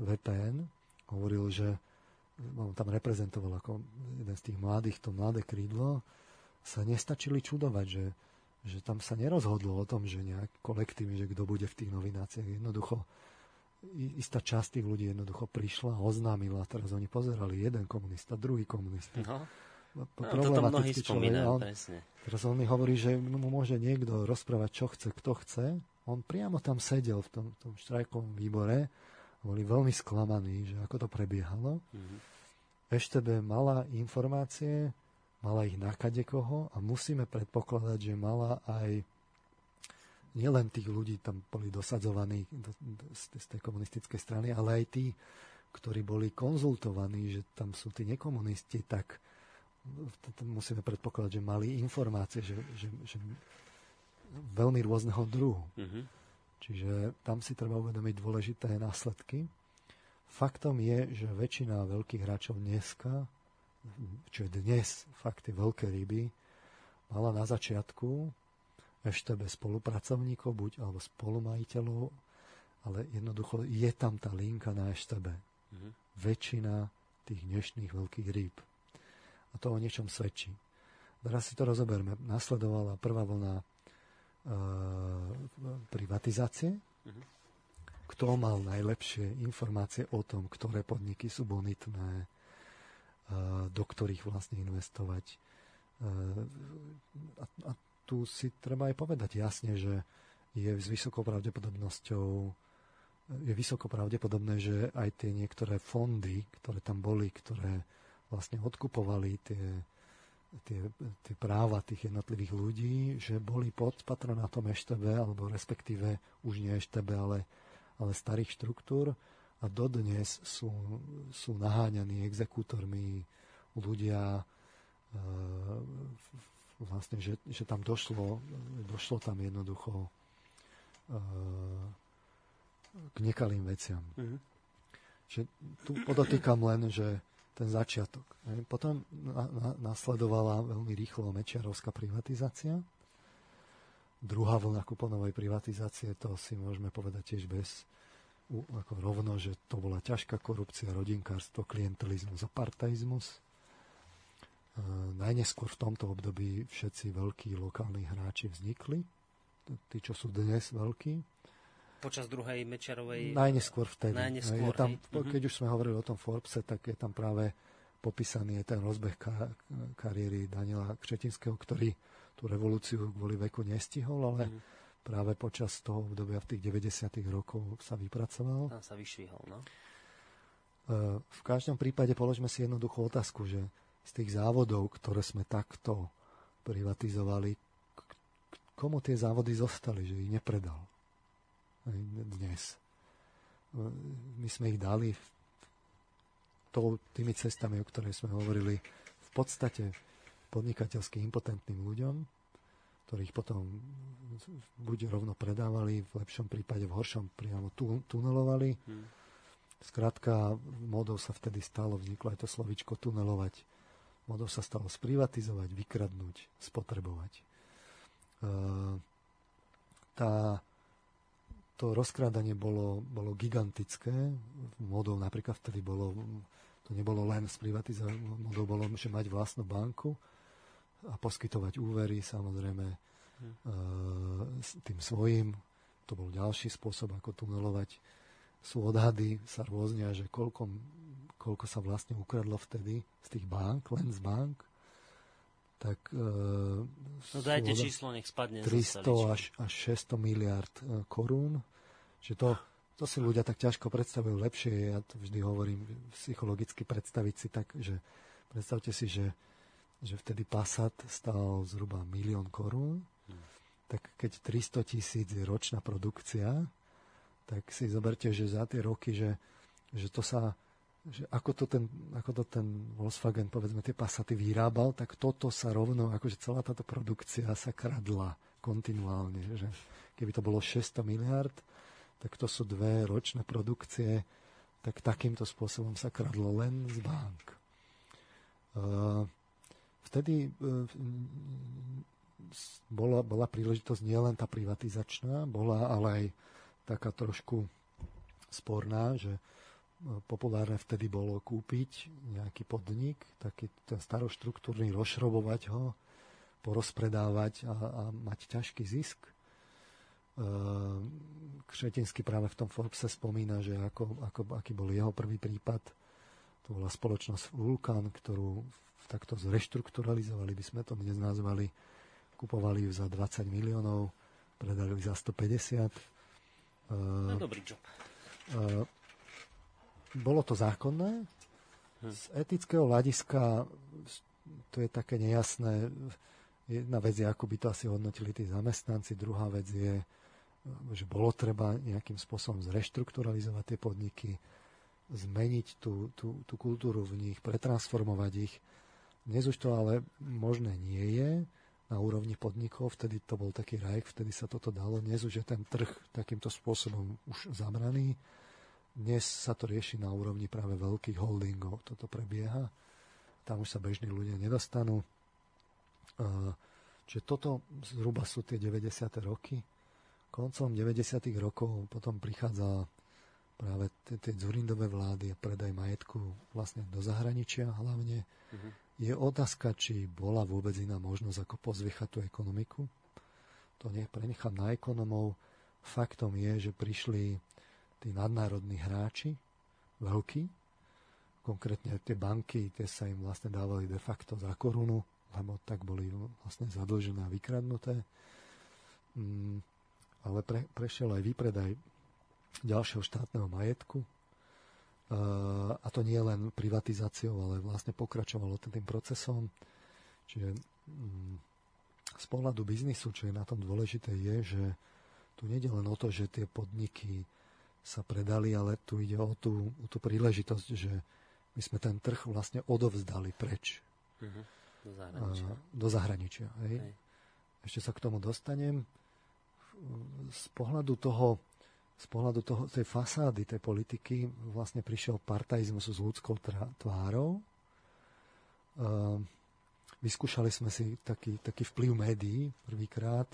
vé pé en, hovoril, že on tam reprezentoval ako jeden z tých mladých, to mladé krídlo, sa nestačili čudovať, že, že tam sa nerozhodlo o tom, že nejak kolektívne, že kto bude v tých novináciách. Jednoducho istá časť tých ľudí jednoducho prišla, oznámila, teraz oni pozerali jeden komunista, druhý komunista. No, no toto mnohí spomínajú, presne. Teraz on mi hovorí, že mu môže niekto rozprávať, čo chce, kto chce. On priamo tam sedel v tom, tom štrajkovom výbore a boli veľmi sklamaní, že ako to prebiehalo. Mm-hmm. ŠtB mala informácie, mala ich na kadekoho a musíme predpokladať, že mala aj nielen tých ľudí tam boli dosadzovaní z tej komunistickej strany, ale aj tí, ktorí boli konzultovaní, že tam sú tí nekomunisti, tak musíme predpokladať, že mali informácie, že, že, že veľmi rôzneho druhu. Mm-hmm. Čiže tam si treba uvedomiť dôležité následky. Faktom je, že väčšina veľkých hráčov dneska, čo je dnes fakty veľké ryby, mala na začiatku ešte bez spolupracovníkov, buď alebo spolumajiteľov, ale jednoducho je tam tá linka na ŠtB. Mm-hmm. Väčšina tých dnešných veľkých rýb. A to o niečom svedčí. Teraz si to rozoberme. Nasledovala prvá vlna e, privatizácie. Mm-hmm. Kto mal najlepšie informácie o tom, ktoré podniky sú bonitné, e, do ktorých vlastne investovať. E, a, a tu si treba aj povedať jasne, že je s vysokou pravdepodobnosťou je vysoko pravdepodobné, že aj tie niektoré fondy, ktoré tam boli, ktoré vlastne odkupovali tie, tie, tie práva tých jednotlivých ľudí, že boli pod patronátom ŠtB, alebo respektíve už nie ŠtB, ale, ale starých štruktúr a dodnes sú, sú naháňaní exekútormi ľudia v vlastne, že, že tam došlo, došlo tam jednoducho e, k nekalým veciam. Mm-hmm. Že tu podotýkam len, že ten začiatok. E, potom na, na, nasledovala veľmi rýchlo mečiarovská privatizácia. Druhá vlna kuponovej privatizácie, to si môžeme povedať tiež bez, u, ako rovno, že to bola ťažká korupcia, rodinkárstvo, klientelizmus a partajizmus. Najneskôr v tomto období všetci veľkí lokálni hráči vznikli. Tí, čo sú dnes veľkí. Počas druhej Mečiarovej... Najneskôr vtedy. Najneskôr, je tam, keď už sme hovorili o tom Forbese, tak je tam práve popísaný je ten rozbeh kar- kariéry Daniela Křetinského, ktorý tú revolúciu kvôli veku nestihol, ale mm. práve počas toho obdobia v tých deväťdesiatych rokov sa vypracoval. Tam sa vyšvihol, no. V každom prípade položme si jednoduchú otázku, že z tých závodov, ktoré sme takto privatizovali, komu tie závody zostali, že ich nepredal dnes. My sme ich dali tými cestami, o ktorých sme hovorili, v podstate podnikateľsky impotentným ľuďom, ktorých potom buď rovno predávali, v lepšom prípade, v horšom priamo tunelovali. Hmm. Skrátka, modou sa vtedy stalo, vzniklo aj to slovičko tunelovať. Modou sa stalo sprivatizovať, vykradnúť, spotrebovať. Tá, to rozkrádanie bolo, bolo gigantické. Modou napríklad vtedy bolo, to nebolo len sprivatizovať, modou bolo, že mať vlastnú banku a poskytovať úvery, samozrejme, tým svojím. To bol ďalší spôsob, ako tunelovať. Sú odhady, sa rôznia, že koľko, koľko sa vlastne ukradlo vtedy z tých bank, len z bank. Tak, no dajte číslo, nech spadne. tristo až šesťsto miliard korún. Že to, to si ľudia tak ťažko predstavujú. Lepšie je, ja to vždy hovorím psychologicky, predstaviť si tak, že predstavte si, že, že vtedy Passat stál zhruba milión korún. Hmm. Tak keď tristotisíc je ročná produkcia, tak si zoberte, že za tie roky, že, že to sa, že ako to ten, ako to ten Volkswagen, povedzme, tie Passaty vyrábal, tak toto sa rovno, akože celá táto produkcia sa kradla kontinuálne. Že keby to bolo šesťsto miliárd, tak to sú dve ročné produkcie, tak takýmto spôsobom sa kradlo len z bank. Vtedy bola, bola príležitosť nielen tá privatizačná, bola ale aj taká trošku sporná, že populárne vtedy bolo kúpiť nejaký podnik, taký ten staroštruktúrny, rozšrobovať ho, porozpredávať a, a mať ťažký zisk. Křetínský práve v tom Forbese spomína, že ako, ako, aký bol jeho prvý prípad. To bola spoločnosť Vulcan, ktorú takto zreštrukturalizovali, by sme to dnes nazvali. Kupovali ju za dvadsať miliónov, predali za stopäťdesiat. No, dobrý job. Bolo to zákonné. Z etického hľadiska to je také nejasné. Jedna vec je, ako by to asi hodnotili tí zamestnanci. Druhá vec je, že bolo treba nejakým spôsobom zreštrukturalizovať tie podniky, zmeniť tú, tú, tú kultúru v nich, pretransformovať ich. Dnes už to ale možné nie je. Na úrovni podnikov, vtedy to bol taký rajk, vtedy sa toto dalo. Dnes už je ten trh takýmto spôsobom už zamraný. Dnes sa to rieši na úrovni práve veľkých holdingov. Toto prebieha. Tam už sa bežní ľudia nedostanú. Čiže toto zhruba sú tie deväťdesiate roky. Koncom deväťdesiatych rokov potom prichádza práve tie dzurindové vlády a predaj majetku vlastne do zahraničia hlavne. Mhm. Je otázka, či bola vôbec iná možnosť, ako pozvichať tú ekonomiku. To nech prenechám na ekonomov. Faktom je, že prišli tí nadnárodní hráči, veľkí. Konkrétne tie banky, tie sa im vlastne dávali de facto za korunu, lebo tak boli vlastne zadlžené a vykradnuté. Ale pre, prešiel aj výpredaj ďalšieho štátneho majetku. A to nie len privatizáciou, ale vlastne pokračovalo tým procesom. Čiže z pohľadu biznisu, čo je na tom dôležité, je, že tu nie je len o to, že tie podniky sa predali, ale tu ide o tú, o tú príležitosť, že my sme ten trh vlastne odovzdali preč. Uh-huh. Do zahraničia. A, do zahraničia, hej. Hej. Ešte sa k tomu dostanem. Z pohľadu toho Z pohľadu toho, tej fasády, tej politiky vlastne prišiel partajizmus s ľudskou tvárou. Ehm, vyskúšali sme si taký, taký vplyv médií prvýkrát.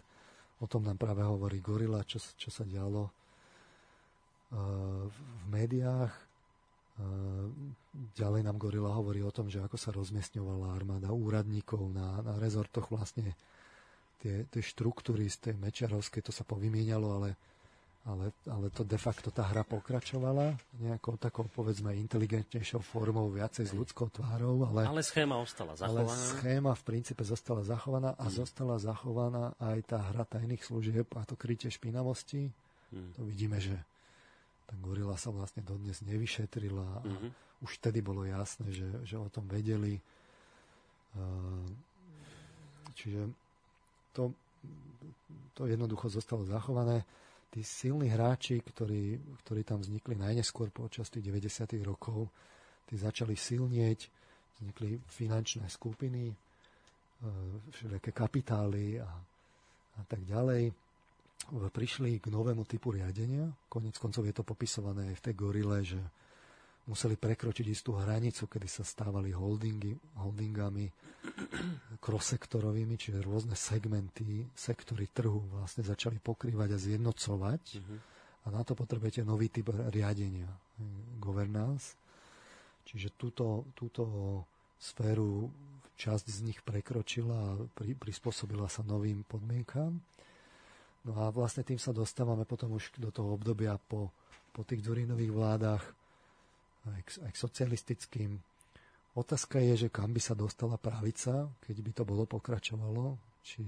O tom nám práve hovorí Gorila, čo, čo sa dialo ehm, v médiách. Ehm, ďalej nám Gorila hovorí o tom, že ako sa rozmiestňovala armáda úradníkov na, na rezortoch. Vlastne tie, tie štruktúry z tej mečiarovskej, to sa povymienialo, ale ale, ale to de facto tá hra pokračovala nejakou takou, povedzme, inteligentnejšou formou, viacej s ľudskou tvárou. Ale, ale schéma ostala zachovaná. Ale schéma v princípe zostala zachovaná a mm. zostala zachovaná aj tá hra tajných služieb a to krytie špinavosti. Mm. To vidíme, že tá gorila sa vlastne dodnes nevyšetrila a mm-hmm. už vtedy bolo jasné, že, že o tom vedeli. Čiže to, to jednoducho zostalo zachované. Tí silní hráči, ktorí, ktorí tam vznikli najneskôr počas tých deväťdesiatych rokov, tí začali silnieť, vznikli finančné skupiny, všelijaké kapitály a, a tak ďalej. Prišli k novému typu riadenia. Koniec koncov je to popisované aj v tej gorile, že museli prekročiť istú hranicu, kedy sa stávali holdingy, holdingami cross-sektorovými, čiže rôzne segmenty, sektory trhu vlastne začali pokrývať a zjednocovať. Uh-huh. A na to potrebujete nový typ riadenia, governance. Čiže túto, túto sféru časť z nich prekročila a pri, prispôsobila sa novým podmienkám. No a vlastne tým sa dostávame potom už do toho obdobia po, po tých Durinových vládach, aj k, aj k socialistickým. Otázka je, že kam by sa dostala pravica, keď by to bolo pokračovalo, či,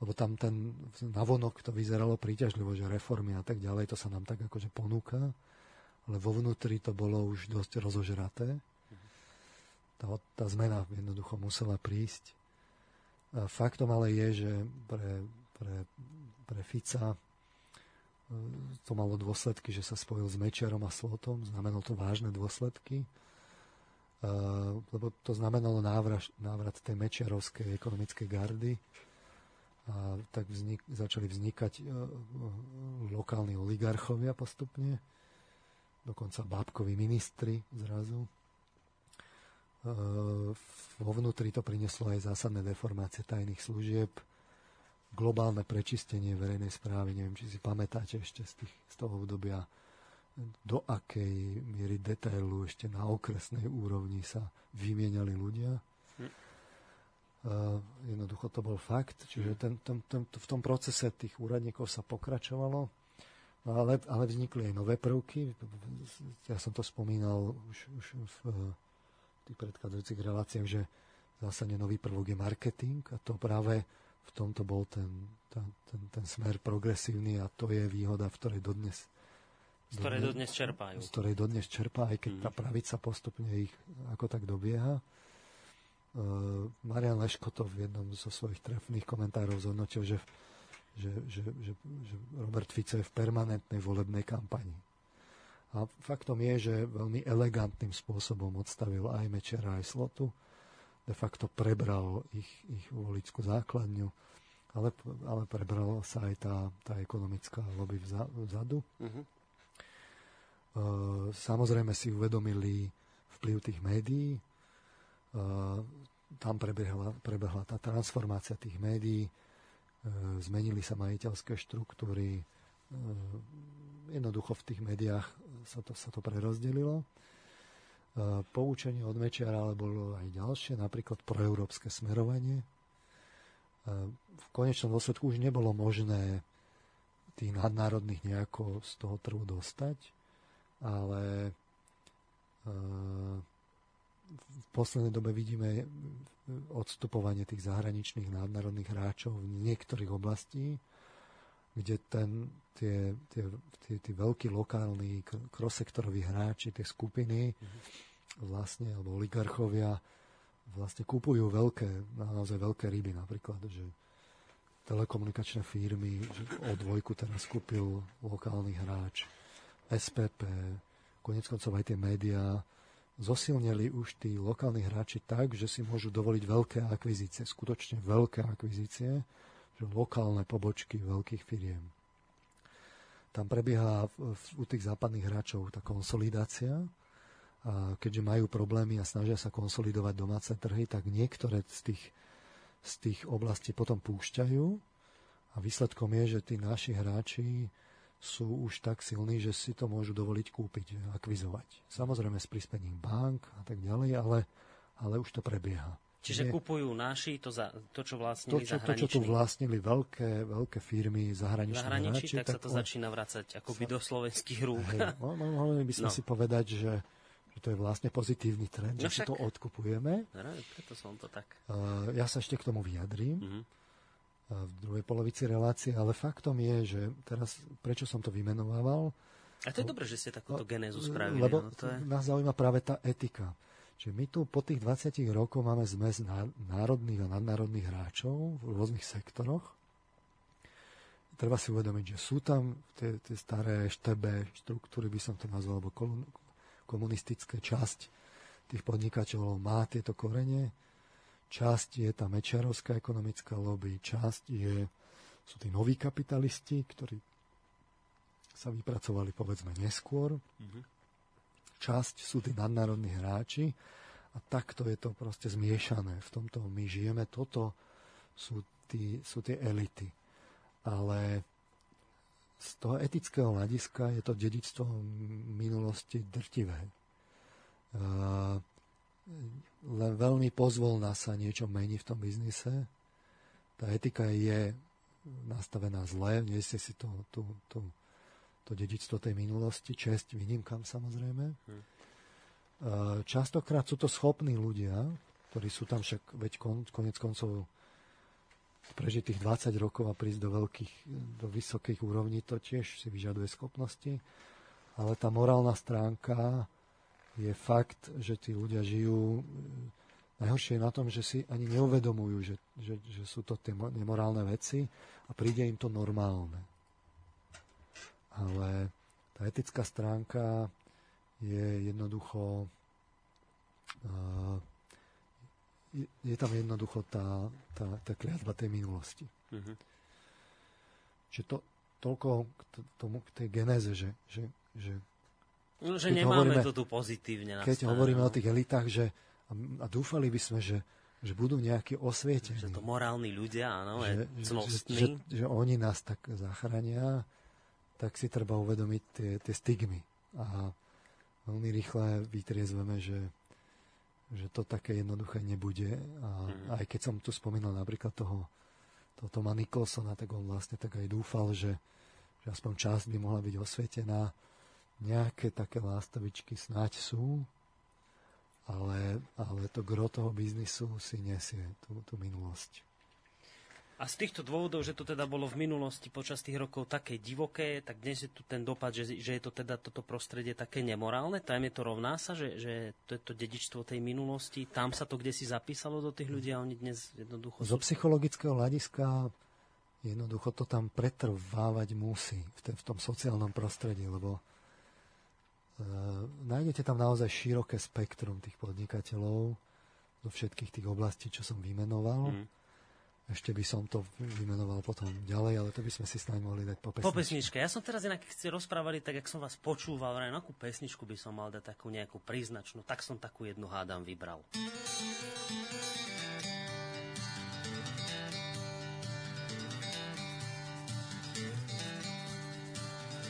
lebo tam ten navonok to vyzeralo príťažlivo, že reformy a tak ďalej, to sa nám tak akože ponúka, ale vo vnútri to bolo už dosť rozožraté. Tá, tá zmena jednoducho musela prísť. A faktom ale je, že pre, pre, pre Fica to malo dôsledky, že sa spojil s Mečiarom a Slotom, znamenalo to vážne dôsledky, lebo to znamenalo návrat, návrat tej mečiarovskej ekonomickej gardy a tak vznik, začali vznikať lokálni oligarchovia postupne, dokonca bábkoví ministri zrazu. Vo vnútri to prinieslo aj zásadné deformácie tajných služieb, globálne prečistenie verejnej správy, neviem, či si pamätáte ešte z, tých, z toho obdobia, do akej miery detailu ešte na okresnej úrovni sa vymieniali ľudia. Hm. Uh, jednoducho to bol fakt. Čiže ten, ten, ten, v tom procese tých úradníkov sa pokračovalo, no ale, ale vznikli aj nové prvky. Ja som to spomínal už, už v tých predchádzajúcich reláciách, že zásadne nový prvok je marketing a to práve v tomto bol ten, ten, ten, ten smer progresívny a to je výhoda, v ktorej dodnes z ktorej dodnes čerpajú. Z ktorej dodnes čerpá, aj keď tá pravica postupne ich ako tak dobieha. Uh, Marián Leško to v jednom zo svojich trefných komentárov zhodnotil, že, že, že, že, že Robert Fico je v permanentnej volebnej kampani. A faktom je, že veľmi elegantným spôsobom odstavil aj Mečiara, aj Slotu. De facto prebral ich, ich voličskú základňu, ale, ale prebrala sa aj tá, tá ekonomická lobby vza, vzadu. Uh-huh. Uh, samozrejme si uvedomili vplyv tých médií. Uh, tam prebehla, prebehla tá transformácia tých médií. Uh, zmenili sa majiteľské štruktúry. Uh, jednoducho v tých médiách sa to, sa to prerozdelilo. Uh, poučenie od Mečiara ale bolo aj ďalšie, napríklad proeurópske smerovanie. Uh, v konečnom dôsledku už nebolo možné tých nadnárodných nejako z toho trhu dostať, ale v poslednej dobe vidíme odstupovanie tých zahraničných nadnárodných hráčov v niektorých oblastí, kde ten, tie, tie, tie, tie veľkí lokálni cross-sektoroví hráči, tie skupiny vlastne, alebo oligarchovia vlastne kúpujú veľké, naozaj veľké ryby, napríklad, že telekomunikačné firmy, že o dvojku teraz kúpil lokálny hráč, es pé pé, koniec koncov aj tie médiá, zosilnili už tí lokálni hráči tak, že si môžu dovoliť veľké akvizície, skutočne veľké akvizície, že lokálne pobočky veľkých firiem. Tam prebieha u tých západných hráčov tá konsolidácia a keďže majú problémy a snažia sa konsolidovať domáce trhy, tak niektoré z tých, z tých oblastí potom púšťajú a výsledkom je, že tí naši hráči sú už tak silní, že si to môžu dovoliť kúpiť, akvizovať. Samozrejme s prispením bank a tak ďalej, ale, ale už to prebieha. Čiže nie, kupujú naši to, za, to čo vlastnili to, čo, zahraniční. To, čo tu vlastnili veľké, veľké firmy zahraničné hráči. Tak, tak sa to on, začína vracať akoby sa, do slovenských rúk. Hej, no, no, mohli by sme no. si povedať, že, že to je vlastne pozitívny trend, no, že si to odkupujeme. No, preto som to tak. Uh, ja sa ešte k tomu vyjadrím mm-hmm. uh, v druhej polovici relácie, ale faktom je, že teraz, prečo som to vymenovával. A to je no, dobré, že ste takúto no, genézu spravili. Lebo no, to je... nás zaujíma práve tá etika. Čiže my tu po tých dvadsiatich rokoch máme zmes národných a nadnárodných hráčov v rôznych sektoroch. Treba si uvedomiť, že sú tam tie, tie staré štebe štruktúry, by som to nazval, alebo komunistické časť tých podnikateľov má tieto korene. Časť je tá mečiarovská ekonomická lobby, časť je, sú tí noví kapitalisti, ktorí sa vypracovali povedzme neskôr. Mhm. Časť sú tí nadnárodní hráči a takto je to proste zmiešané. V tomto my žijeme, toto sú, tí, sú tie elity. Ale z toho etického hľadiska je to dedičstvo minulosti drtivé. Len veľmi pozvolna sa niečo mení v tom biznise. Tá etika je nastavená zle, nesie si to... to, to to dedičstvo tej minulosti, česť výnimkám samozrejme. Hmm. Častokrát sú to schopní ľudia, ktorí sú tam však, veď kon, konec koncov prežiť tých dvadsať rokov a prísť do veľkých, do vysokých úrovní, to tiež si vyžaduje schopnosti. Ale tá morálna stránka je fakt, že tí ľudia žijú, najhoršie je na tom, že si ani neuvedomujú, že, že, že sú to tie nemorálne veci a príde im to normálne. Ale tá etická stránka je jednoducho je, je tam jednoducho tá, tá, tá kliatba tej minulosti. Mm-hmm. Čiže to, toľko k, tomu, k tej genéze, že, že, že, no, že nemáme hovoríme, to tu pozitívne nastavené. Keď hovoríme o tých elitách, že, a, a dúfali by sme, že, že budú nejakí osvietení. Že to morálni ľudia, áno, že, je cnostní. Že, že, že oni nás tak zachránia, tak si treba uvedomiť tie, tie stigmy. A veľmi rýchle vytriezveme, že, že to také jednoduché nebude. A mm. aj keď som tu spomínal napríklad toho, toho Toma Nicholsona, tak on vlastne tak aj dúfal, že, že aspoň časť by mohla byť osvietená. Nejaké také lástovičky snáď sú, ale, ale to gro toho biznisu si nesie tú, tú minulosť. A z týchto dôvodov, že to teda bolo v minulosti počas tých rokov také divoké, tak dnes je tu ten dopad, že, že je to teda toto prostredie také nemorálne, tam je to rovná sa, že, že to je to dedičstvo tej minulosti, tam sa to kdesi zapísalo do tých ľudí a oni dnes jednoducho... Zo psychologického hľadiska jednoducho to tam pretrvávať musí v tom sociálnom prostredí, lebo e, nájdete tam naozaj široké spektrum tých podnikateľov zo všetkých tých oblastí, čo som vymenoval. Mm. Ešte by som to vymenoval potom ďalej, ale to by sme si snáď mohli dať po pesničke. Po pesničke. Ja som teraz inak, keď ste rozprávali, tak jak som vás počúval, na akú pesničku by som mal dať takú nejakú príznačnú, tak som takú jednu hádam vybral.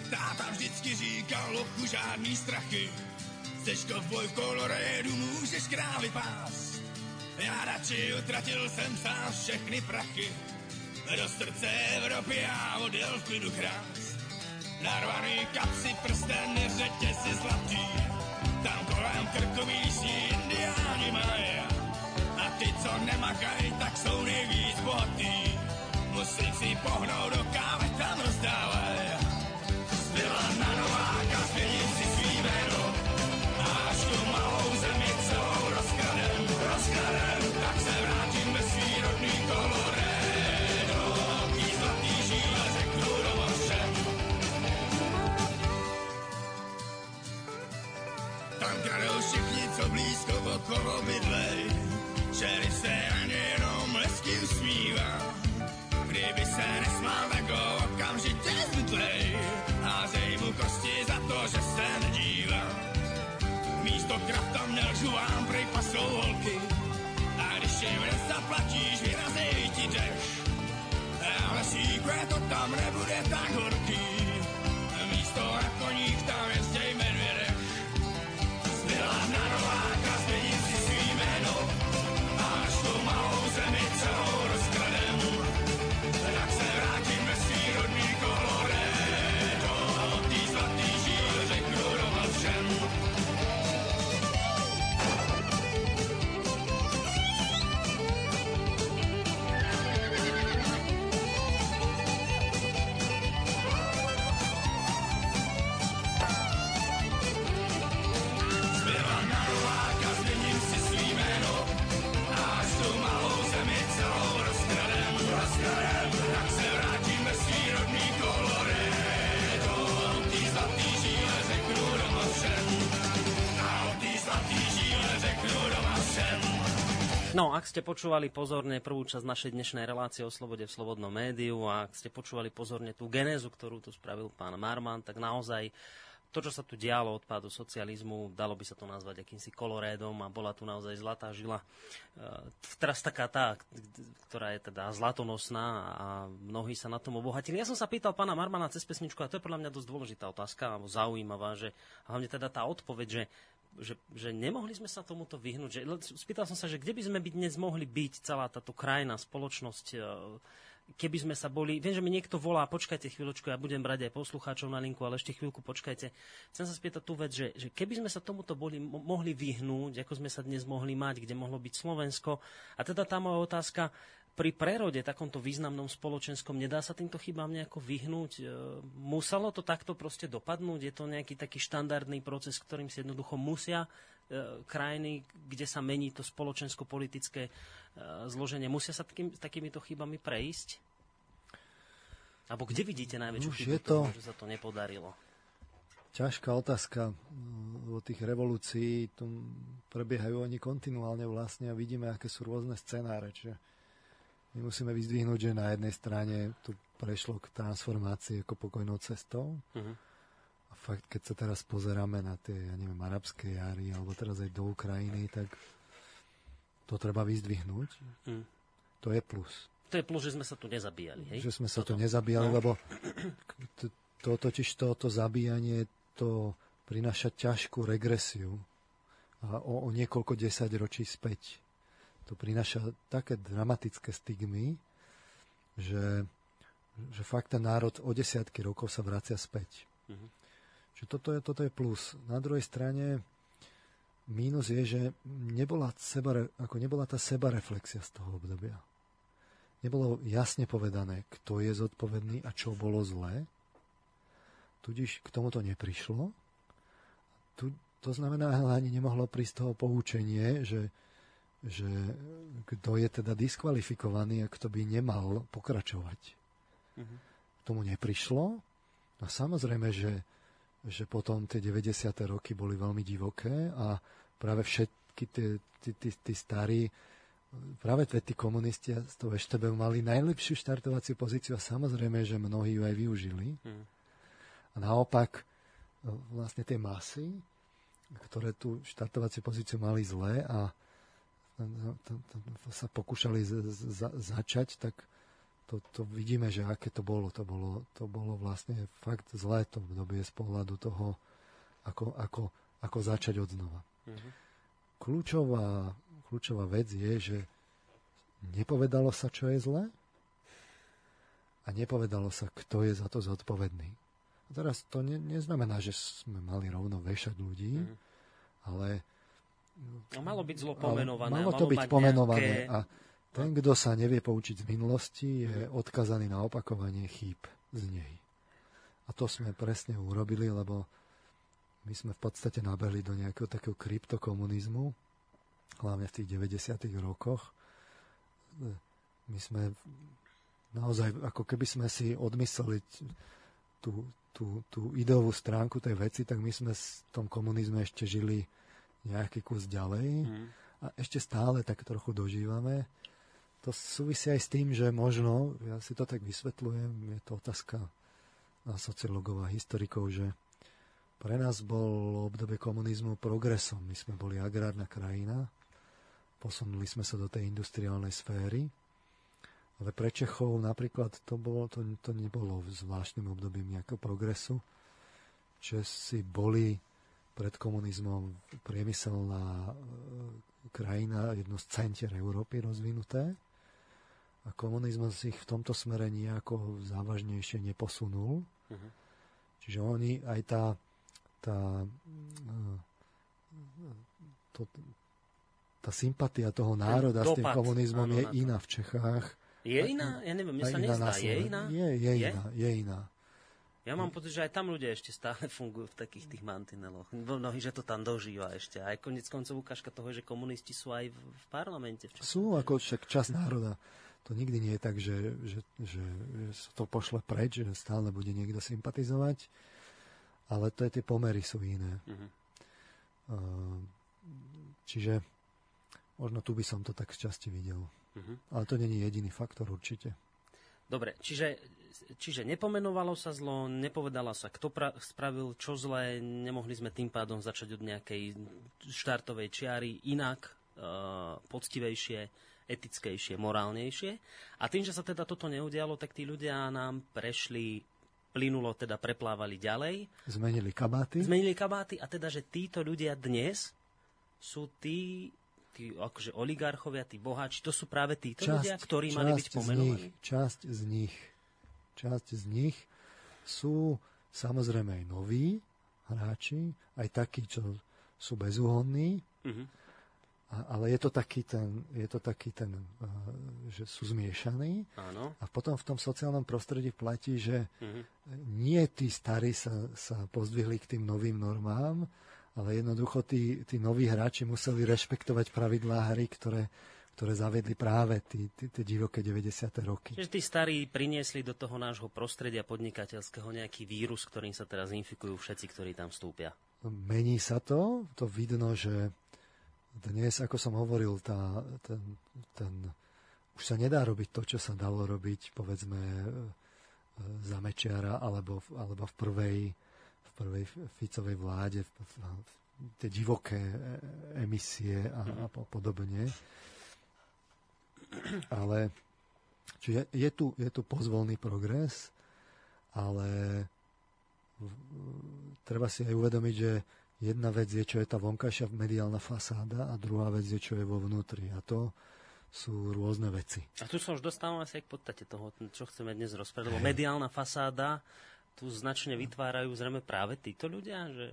Táta vždycky říkal, lobku žádný strachy, seš kovboj v Kolorédu, můžeš krávy pás. Já radši utratil jsem sám všechny prachy do srdce Evropy a odjel v klidu krás. Narvaný kapsy, prsteny, řetězy zlatý, tam kolem krku místní indiáni mají. A ty, co nemakají, tak jsou nejvíc bohatý, musí si pohnout do kávy, tam rozdávají. Zbyla na nováka, změním si svý jméno a až tu malou zemi celou rozkladem, rozkladem. Co blízko okolo bydlej, šerif se ani jenom lesky usmívá. Kdyby se nesmál, tak ho okamžitě zmytlej, házej mu kosti za to, že se nedívá. Místo krav tam nelžuvám, prej pasou holky, a když jim nezaplatíš, vyrazej ti dech. A v lesíku je to tam, nebude tak horký, místo na koních tam jezděj medvědech. Byla na nováka, změním si svý jméno a až to No, ak ste počúvali pozorne prvú časť našej dnešnej relácie o slobode v slobodnom médiu a ak ste počúvali pozorne tú genézu, ktorú tu spravil pán Marman, tak naozaj to, čo sa tu dialo od pádu socializmu, dalo by sa to nazvať akýmsi kolorédom a bola tu naozaj zlatá žila. Teraz taká tá, ktorá je teda zlatonosná a mnohí sa na tom obohatili. Ja som sa pýtal pána Marmana cez pesničku a to je podľa mňa dosť dôležitá otázka alebo zaujímavá, že hlavne teda tá odpoveď, že Že, že nemohli sme sa tomuto vyhnúť. Že, spýtal som sa, že kde by sme by dnes mohli byť celá táto krajina, spoločnosť, keby sme sa boli... Viem, že mi niekto volá, počkajte chvíľočku, ja budem brať aj poslucháčov na linku, ale ešte chvíľku počkajte. Chcem sa spýtať tú vec, že, že keby sme sa tomuto boli, mohli vyhnúť, ako sme sa dnes mohli mať, kde mohlo byť Slovensko. A teda tá moja otázka, pri prerode takomto významnom spoločenskom nedá sa týmto chybám nejako vyhnúť? Muselo to takto proste dopadnúť? Je to nejaký taký štandardný proces, ktorým si jednoducho musia krajiny, kde sa mení to spoločensko-politické zloženie, musia sa takým, takýmito chybami prejsť? Alebo kde vidíte najväčšiu chybu, to, že sa to nepodarilo? Ťažká otázka o tých revolúcií. Prebiehajú oni kontinuálne vlastne a vidíme, aké sú rôzne scenáre, čiže my musíme vyzdvihnúť, že na jednej strane to prešlo k transformácii ako pokojnou cestou. Uh-huh. A fakt, keď sa teraz pozeráme na tie, ja neviem, arabské jary, alebo teraz aj do Ukrajiny, tak to treba vyzdvihnúť. Uh-huh. To je plus. To je plus, že sme sa tu nezabíjali. Hej? Že sme sa Toto. tu nezabíjali, no. Lebo to, to, totiž toto zabíjanie to prináša ťažkú regresiu a o, o niekoľko desaťročí späť. To prináša také dramatické stigmy, že, že fakt ten národ o desiatky rokov sa vracia späť. Mm-hmm. Čiže toto je, toto je plus. Na druhej strane mínus je, že nebola, seba, ako nebola tá sebareflexia z toho obdobia. Nebolo jasne povedané, kto je zodpovedný a čo bolo zlé. Tudíž k tomuto neprišlo. Tu, to znamená, ale ani nemohlo prísť toho poučenie, že že kto je teda diskvalifikovaný a kto by nemal pokračovať. Uh-huh. Tomu neprišlo. A samozrejme, že, že potom tie deväťdesiate roky boli veľmi divoké a práve všetky tí starí, práve tí komunisti z toho eštébe mali najlepšiu štartovaciu pozíciu a samozrejme, že mnohí ju aj využili. Uh-huh. A naopak vlastne tie masy, ktoré tú štartovaciu pozíciu mali zlé a sa pokúšali za- začať, tak to, to vidíme, že aké to bolo. To bolo, to bolo vlastne fakt zlé to obdobie z pohľadu toho, ako, ako, ako začať odznova. Mm-hmm. Kľúčová, kľúčová vec je, že nepovedalo sa, čo je zlé a nepovedalo sa, kto je za to zodpovedný. A teraz to ne, neznamená, že sme mali rovno vešať ľudí, mm-hmm. ale No, malo byť zlo pomenované. Malo to malo byť pomenované nejaké... a ten, kto sa nevie poučiť z minulosti, je odkazaný na opakovanie chýb z nej. A to sme presne urobili, lebo my sme v podstate nabehli do nejakého takého kryptokomunizmu, hlavne v tých deväťdesiatych rokoch. My sme naozaj, ako keby sme si odmysleli tú, tú, tú ideovú stránku tej veci, tak my sme v tom komunizme ešte žili nejaký kus ďalej mm. a ešte stále tak trochu dožívame. To súvisí aj s tým, že možno, ja si to tak vysvetľujem, je to otázka na sociológov a historikov, že pre nás bolo obdobie komunizmu progresom. My sme boli agrárna krajina, posunuli sme sa do tej industriálnej sféry, ale pre Čechov napríklad to, bolo, to, to nebolo zvláštnym obdobím nejakého progresu. Česi boli pred komunizmom priemyselná krajina, jedno z centier Európy rozvinuté a komunizmus ich v tomto smere nejako závažnejšie neposunul. Uh-huh. Čiže oni aj tá, tá, to, tá sympatia toho národa s tým komunizmom áno, je iná v Čechách. Je iná? Ja neviem, mne sa nezdá. Je iná? Je, je, je? Iná, je iná. Ja mám pocit, že aj tam ľudia ešte stále fungujú v takých tých mantineloch. Mnohí, že to tam dožíva ešte. Aj koniec koncov ukážka toho, že komunisti sú aj v parlamente. V sú, ako však časť národa. To nikdy nie je tak, že, že, že to pošle preč, že stále bude niekto sympatizovať. Ale to je, tie pomery sú iné. Uh-huh. Čiže Možno tu by som to tak šťastie videl. Uh-huh. Ale to nie je jediný faktor určite. Dobre, čiže, čiže nepomenovalo sa zlo, nepovedala sa, kto pra- spravil čo zlé, nemohli sme tým pádom začať od nejakej štartovej čiary inak, e, poctivejšie, etickejšie, morálnejšie. A tým, že sa teda toto neudialo, tak tí ľudia nám prešli, plynulo teda preplávali ďalej. Zmenili kabáty. Zmenili kabáty a teda, že títo ľudia dnes sú tí... tí akože oligarchovia, tí boháči, to sú práve títo časť, ľudia, ktorí časť mali byť pomenovaní. Z nich, časť z nich, časť z nich sú samozrejme aj noví hráči, aj takí, čo sú bezúhonní, uh-huh. A, ale je to taký ten, je to taký ten uh, že sú zmiešaní. Áno. A potom v tom sociálnom prostredí platí, že uh-huh. nie tí starí sa, sa pozdvihli k tým novým normám, ale jednoducho tí, tí noví hráči museli rešpektovať pravidlá hry, ktoré, ktoré zavedli práve tie divoké deväťdesiate roky. Čiže tí starí priniesli do toho nášho prostredia podnikateľského nejaký vírus, ktorým sa teraz infikujú všetci, ktorí tam vstúpia. Mení sa to. To vidno, že dnes, ako som hovoril, tá, ten, ten, už sa nedá robiť to, čo sa dalo robiť, povedzme, za Mečiara alebo, alebo v prvej v prvej Ficovej vláde, v, v, v, tie divoké emisie a, a podobne. Ale čiže je tu, je tu pozvolný progres, ale v, treba si aj uvedomiť, že jedna vec je, čo je tá vonkajšia mediálna fasáda a druhá vec je, čo je vo vnútri. A to sú rôzne veci. A tu sa už dostávame sa aj k podstate toho, čo chceme dnes rozprávať, lebo mediálna fasáda tu značne vytvárajú zrejme práve títo ľudia? Že...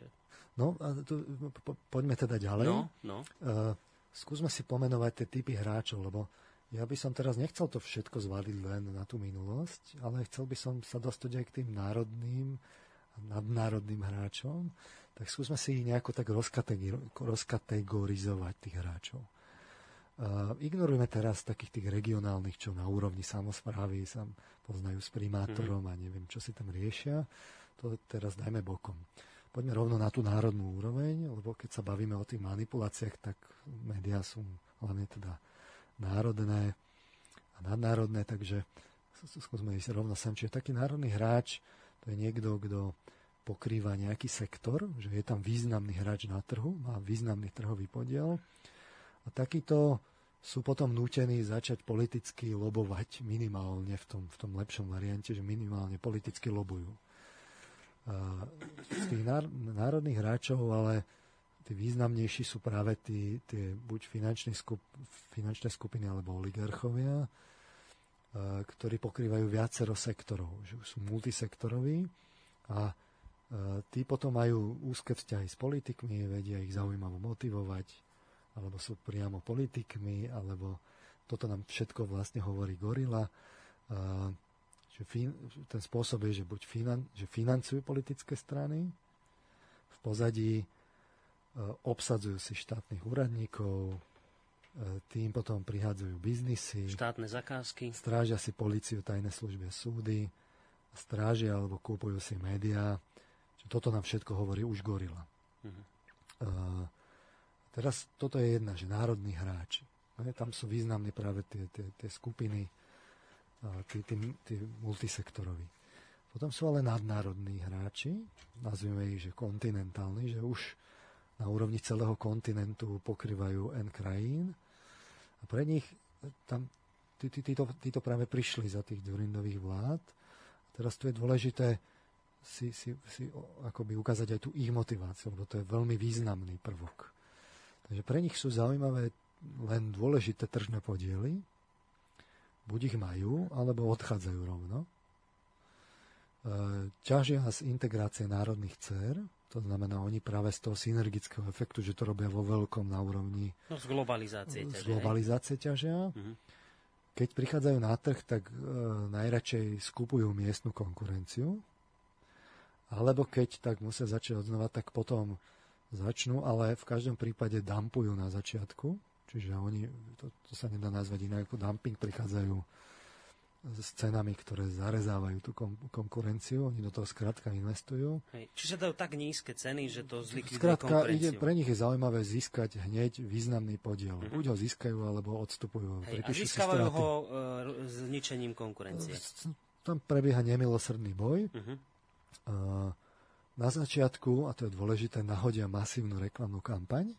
No, a tu, po, poďme teda ďalej. No, no. Uh, skúsme si pomenovať tie typy hráčov, lebo ja by som teraz nechcel to všetko zvaliť len na tú minulosť, ale chcel by som sa dostať aj k tým národným a nadnárodným hráčom. Tak skúsme si ich nejako tak rozkategori- rozkategorizovať tých hráčov. Uh, ignorujeme teraz takých tých regionálnych, čo na úrovni samosprávy sa poznajú s primátorom a neviem, čo si tam riešia. To teraz dajme bokom. Poďme rovno na tú národnú úroveň, lebo keď sa bavíme o tých manipuláciách, tak médiá sú hlavne teda národné a nadnárodné, takže skúsme ísť rovno sem. Čiže taký národný hráč, to je niekto, kto pokrýva nejaký sektor, že je tam významný hráč na trhu, má významný trhový podiel. A takíto sú potom nútení začať politicky lobovať minimálne v tom, v tom lepšom variante, že minimálne politicky lobujú. Z tých národných hráčov, ale tí významnejší sú práve tí, tie buď finančné, skup, finančné skupiny alebo oligarchovia, ktorí pokrývajú viacero sektorov, že sú multisektoroví a tí potom majú úzke vzťahy s politikmi, vedia ich zaujímavo motivovať, alebo sú priamo politikmi, alebo toto nám všetko vlastne hovorí Gorila. Uh, že fin, ten spôsob je, že buď finan, že financujú politické strany, v pozadí uh, obsadzujú si štátnych úradníkov, uh, tým potom prihádzajú biznisy, štátne zakázky, strážia si políciu, tajné služby, súdy, strážia alebo kúpujú si médiá. Čiže toto nám všetko hovorí už Gorila. Mhm. Uh, Teraz toto je jedna, že národní hráči. Tam sú významné práve tie, tie, tie skupiny, tie, tie, tie multisektoroví. Potom sú ale nadnárodní hráči, nazvime ich, že kontinentálni, že už na úrovni celého kontinentu pokrývajú N krajín. A pre nich tam tí, tí, títo, títo práve prišli za tých Durindových vlád. A teraz tu je dôležité si, si, si akoby ukázať aj tú ich motiváciu, lebo to je veľmi významný prvok. Takže pre nich sú zaujímavé len dôležité tržné podiely. Buď ich majú, alebo odchádzajú rovno. Ťažia z integrácie národných dcer. To znamená, oni práve z toho synergického efektu, že to robia vo veľkom na úrovni... No, z globalizácie ťažia. Z globalizácie ťažia. Mhm. Keď prichádzajú na trh, tak e, najradšej skupujú miestnu konkurenciu. Alebo keď tak musia začať odznova, tak potom... Začnú, ale v každom prípade dumpujú na začiatku, čiže oni, to, to sa nedá nazvať inak ako dumping, prichádzajú s cenami, ktoré zarezávajú tú konkurenciu. Oni do toho skrátka investujú. Hej. Čiže dajú tak nízke ceny, že to zlikviduje konkurenciu. Skrátka, ide, pre nich je zaujímavé získať hneď významný podiel. Mm-hmm. Buď ho získajú, alebo odstupujú. Hej, a získavajú ho e, zničením konkurencie. Tam prebieha nemilosrdný boj. Mm-hmm. A na začiatku, a to je dôležité, nahodia masívnu reklamnú kampaň,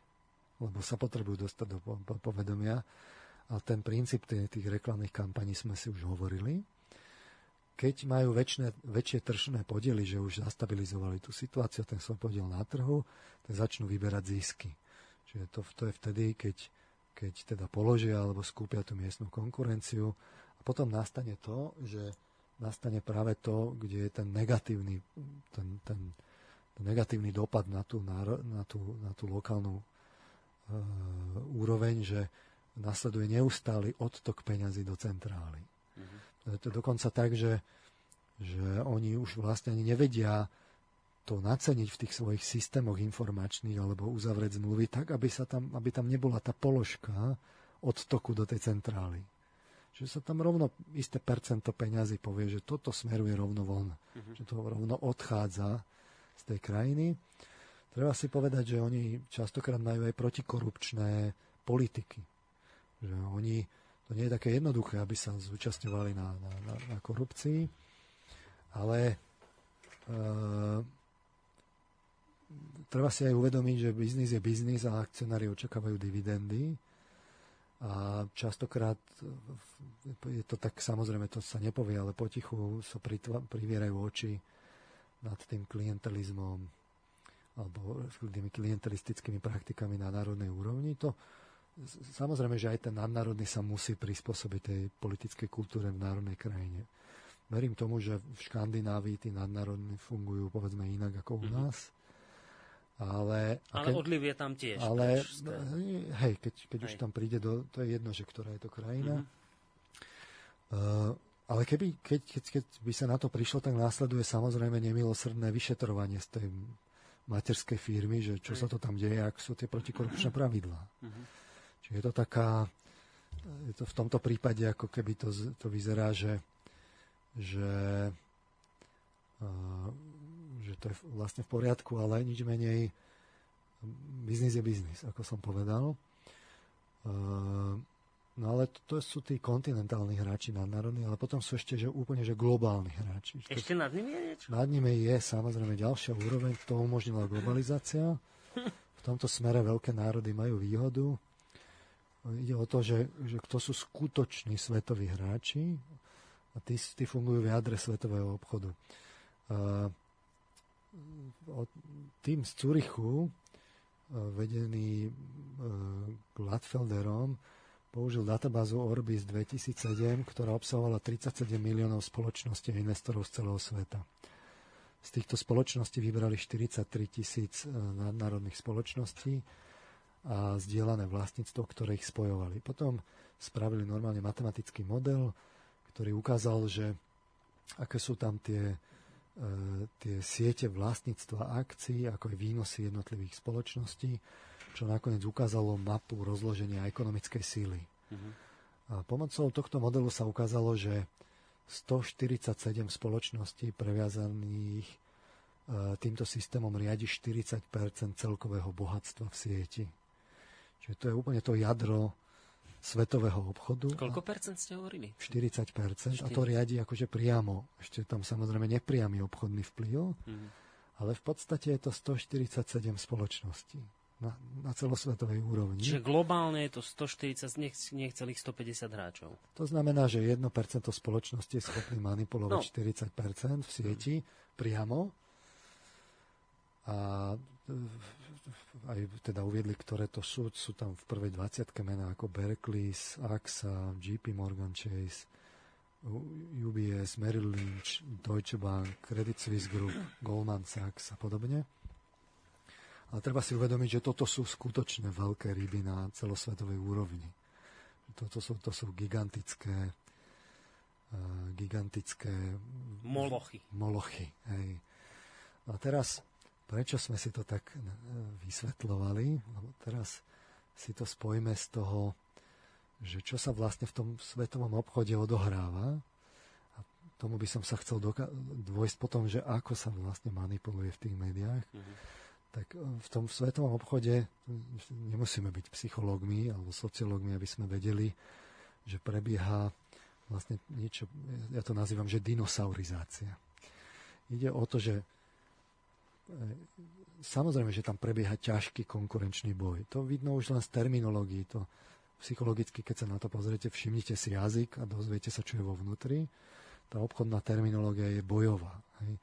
lebo sa potrebujú dostať do povedomia. A ten princíp tých reklamných kampaní sme si už hovorili. Keď majú väčšie, väčšie tržné podiely, že už zastabilizovali tú situáciu, ten svoj podiel na trhu, tak začnú vyberať zisky. Čiže to, to je vtedy, keď, keď teda položia alebo skúpia tú miestnu konkurenciu. A potom nastane to, že nastane práve to, kde je ten negatívny, ten, ten, ten negatívny dopad na tú, na, na tú, na tú lokálnu e, úroveň, že nasleduje neustály odtok peňazí do centrály. Mm-hmm. To je dokonca tak, že, že oni už vlastne ani nevedia to naceniť v tých svojich systémoch informačných alebo uzavrieť zmluvy tak, aby, sa tam, aby tam nebola tá položka odtoku do tej centrály. Čiže sa tam rovno isté percento peňazí povie, že toto smeruje rovno von. Mm-hmm. Že to rovno odchádza z tej krajiny. Treba si povedať, že oni častokrát majú aj protikorupčné politiky. Že oni, to nie je také jednoduché, aby sa zúčastňovali na, na, na, na korupcii, ale e, treba si aj uvedomiť, že biznis je biznis a akcionári očakávajú dividendy a častokrát je to tak, samozrejme to sa nepovie, ale potichu sa so privierajú oči nad tým klientelizmom alebo tými klientelistickými praktikami na národnej úrovni. To samozrejme, že aj ten nadnárodný sa musí prispôsobiť tej politickej kultúre v národnej krajine. Verím tomu, že v Škandinávii tí nadnárodní fungujú povedzme inak ako u nás. Ale, ale odliv je tam tiež. Ale, hej, keď, keď hej. už tam príde, do, to je jedno, že ktorá je to krajina. Uh, ale keby, keď, keď, keď by sa na to prišlo, tak následuje samozrejme nemilosrdné vyšetrovanie z tej materskej firmy, že čo hej. sa to tam deje, ak sú tie protikorupčné pravidlá. Uh-huh. Čiže je to taká, je to v tomto prípade, ako keby to, to vyzerá, že, že, uh, že to je vlastne v poriadku, ale nič menej, biznis je biznis, ako som povedal. Uh, no ale to, to sú tí kontinentálni hráči nadnárodní, ale potom sú ešte že úplne že globálni hráči. Ešte nad nimi je niečo? Nad nimi je samozrejme ďalšia úroveň, to umožnila globalizácia. V tomto smere veľké národy majú výhodu. Ide o to, že, že kto sú skutoční svetoví hráči a tí, tí fungujú v jadre svetového obchodu. Uh, tým z Zürichu, uh, vedený uh, Gladfelderom, použil databázu Orbis dvetisícsedem, ktorá obsahovala tridsaťsedem miliónov spoločností a investorov z celého sveta. Z týchto spoločností vybrali štyridsaťtri tisíc uh, nadnárodných spoločností a zdieľané vlastníctvo, ktoré ich spojovali. Potom spravili normálne matematický model, ktorý ukázal, že aké sú tam tie, e, tie siete vlastníctva akcií, ako aj výnosy jednotlivých spoločností, čo nakoniec ukázalo mapu rozloženia ekonomickej síly. Mhm. A pomocou tohto modelu sa ukázalo, že stoštyridsaťsedem spoločností previazaných e, týmto systémom riadi štyridsať percent celkového bohatstva v sieti. Čiže to je úplne to jadro svetového obchodu. Koľko percent ste hovorili? štyridsať percent. A to riadi akože priamo. Ešte tam samozrejme nepriamy obchodný vplyv, mm. ale v podstate je to stoštyridsaťsedem spoločností na, na celosvetovej úrovni. Čiže globálne je to stoštyridsať, nechcelých stopäťdesiat hráčov. To znamená, že jedno percento spoločnosti je schopný manipulovať no. štyridsať percent v sieti mm. priamo. A aj teda uviedli, ktoré to sú, sú tam v prvej dvadsiatke mená ako Barclays, AXA, J P Morgan Chase, U B S, Merrill Lynch, Deutsche Bank, Credit Suisse Group, Goldman Sachs a podobne. Ale treba si uvedomiť, že toto sú skutočne veľké ryby na celosvetovej úrovni. Toto sú, to sú gigantické uh, gigantické molochy. molochy hej. A teraz prečo sme si to tak vysvetľovali? Lebo teraz si to spojíme z toho, že čo sa vlastne v tom svetovom obchode odohráva. Tomu by som sa chcel doka- dôjsť potom, že ako sa vlastne manipuluje v tých médiách. Mm-hmm. Tak v tom svetovom obchode nemusíme byť psychológmi alebo sociológmi, aby sme vedeli, že prebieha vlastne niečo, ja to nazývam, že dinosaurizácia. Ide o to, že samozrejme, že tam prebieha ťažký konkurenčný boj. To vidno už len z terminológií. To psychologicky, keď sa na to pozriete, všimnite si jazyk a dozviete sa, čo je vo vnútri. Tá obchodná terminológia je bojová. Hej.